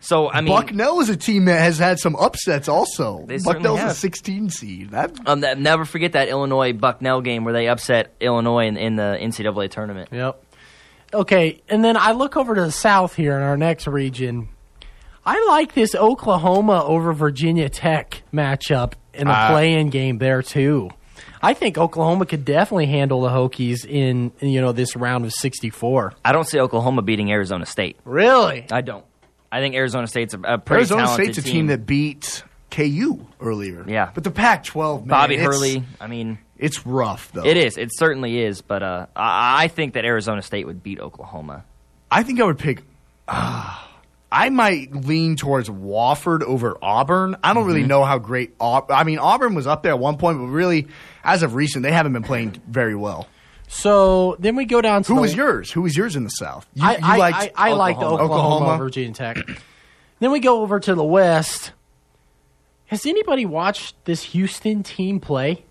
So I mean, Bucknell is a team that has had some upsets also. Bucknell's have. a sixteen seed. That, um, that, never forget that Illinois Bucknell game where they upset Illinois in, in the N C double A tournament. Yep. Okay, and then I look over to the south here in our next region. I like this Oklahoma over Virginia Tech matchup in the uh, play-in game there too. I think Oklahoma could definitely handle the Hokies in, you know, this round of sixty-four. I don't see Oklahoma beating Arizona State. Really? I don't. I think Arizona State's a, a pretty Arizona talented State's a team. team that beat K U earlier. Yeah, but the Pac twelve, man, Bobby Hurley. I mean, it's rough though. It is. It certainly is. But uh, I, I think that Arizona State would beat Oklahoma. I think I would pick. Uh, I might lean towards Wofford over Auburn. I don't mm-hmm. really know how great Auburn... I mean, Auburn was up there at one point, but really, as of recent, they haven't been playing very well. So then we go down to... Who the, was yours? Who was yours in the South? You, I, you I, liked I, I liked Oklahoma, Oklahoma, Virginia Tech. Then we go over to the West. Has anybody watched this Houston team play?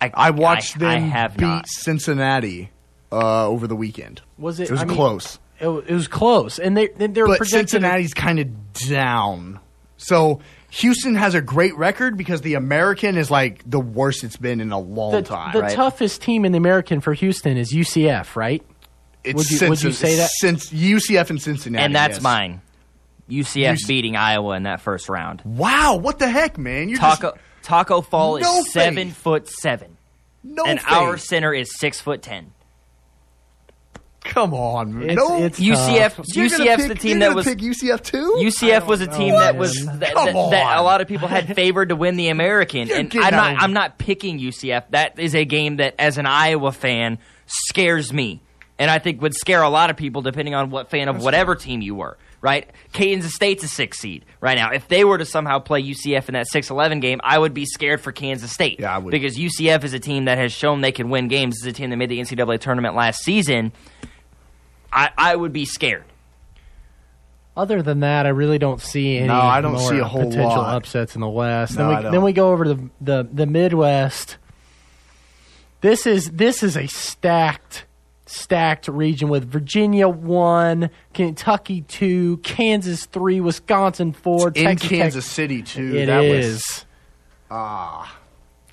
I, I watched I, them I have beat not. Cincinnati uh, over the weekend. Was it? It was I close. Mean, It, it was close, and they they're but Cincinnati's kind of down. So Houston has a great record because the American is like the worst it's been in a long the, time. The right? toughest team in the American for Would is U C F, right? It's would, you, Cincinnati, would you say that? Since U C F and Cincinnati, and that's yes. mine. U C F U C- beating Iowa in that first round. Wow, what the heck, man? You're Taco just, Taco Fall no is faith. seven foot seven, no and faith. Our center is six foot ten. Come on, man. It's, no, it's U C F. U C F's the team that was pick U C F too. U C F was a team that was that, that, that a lot of people had favored to win the American, and I'm not. I'm not picking U C F. That is a game that, as an Iowa fan, scares me, and I think would scare a lot of people, depending on what fan of whatever team you were. Right, Kansas State's a six seed right now. If they were to somehow play U C F in that six eleven game, I would be scared for Kansas State. Yeah, I would. Because U C F is a team that has shown they can win games. It's a team that made the N C double A tournament last season. I, I would be scared. Other than that, I really don't see any no, I don't more see a whole potential lot. upsets in the West. No, then, we, I don't. then we go over to the, the, the Midwest. This is this is a stacked, stacked region with Virginia one, Kentucky two, Kansas three, Wisconsin four. It's Texas in Kansas Tech. City too. It that is. Was, ah,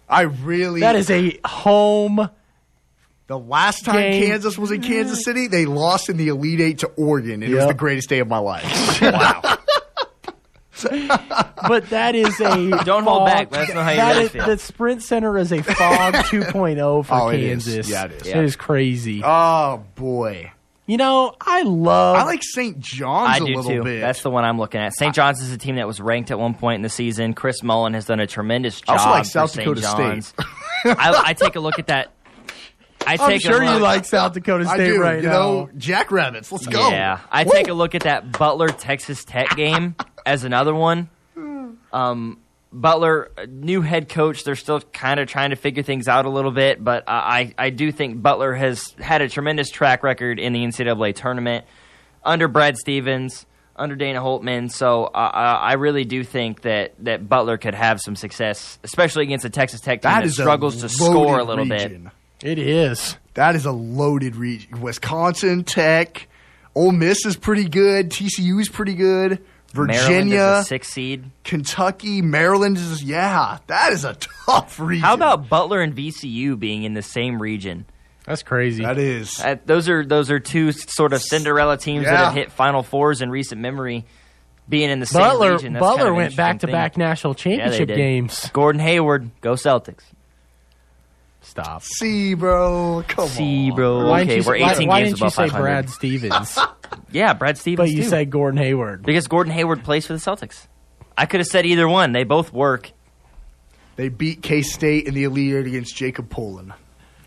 I really. That is a home. The last time Game. Kansas was in Kansas City, they lost in the Elite Eight to Oregon. It yep. was the greatest day of my life. Wow. But that is a Don't fog. hold back. Let us know how you that guys is, feel. The Sprint Center is a fog two point oh for oh, Kansas. It is. Yeah, it is. Yeah. It is crazy. Oh, boy. You know, I love... I like Saint John's I a do little too. bit. That's the one I'm looking at. Saint John's is a team that was ranked at one point in the season. Chris Mullen has done a tremendous job I also like South Dakota State. I, I take a look at that. I take I'm sure you like South Dakota State I do, right you know, now. Jackrabbits, let's go. Yeah, I Woo. take a look at that Butler-Texas Tech game as another one. Um, Butler, new head coach, they're still kind of trying to figure things out a little bit, but I, I do think Butler has had a tremendous track record in the N C double A tournament under Brad Stevens, under Dana Holtmann, so uh, I really do think that, that Butler could have some success, especially against a Texas Tech team that, that struggles to score a little region. bit. It is. That is a loaded region. Wisconsin, Tech, Ole Miss is pretty good. T C U is pretty good. Virginia, Maryland is a six seed. Kentucky, Maryland is yeah. That is a tough region. How about Butler and V C U being in the same region? That's crazy. That is. Uh, those are those are two sort of Cinderella teams yeah. that have hit Final Fours in recent memory. Being in the same Butler, region. That's Butler kind of went back to back national championship yeah, games. Gordon Hayward, go Celtics. Stop. See, bro. Come See, bro. on. Okay, we're eighteen games above five hundred. Why didn't you say Brad Stevens? Yeah, Brad Stevens, But you too. said Gordon Hayward. Because Gordon Hayward plays for the Celtics. I could have said either one. They both work. They beat K-State in the Elite Eight against Jacob Polan.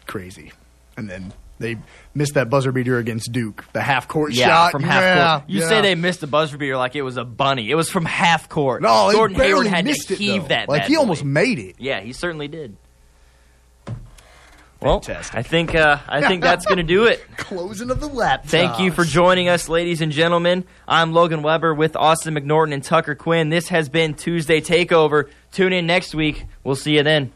Crazy. And then they missed that buzzer beater against Duke. The half-court yeah, shot. From half yeah, court. You yeah. say they missed the buzzer beater like it was a bunny. It was from half-court. No, Gordon Hayward had to heave it, that. Like, he almost made it. Yeah, he certainly did. Fantastic. Well, I think uh, I think that's going to do it. Closing of the laptop. Thank you for joining us, ladies and gentlemen. I'm Logan Weber with Austin McNorton and Tucker Quinn. This has been Tuesday Takeover. Tune in next week. We'll see you then.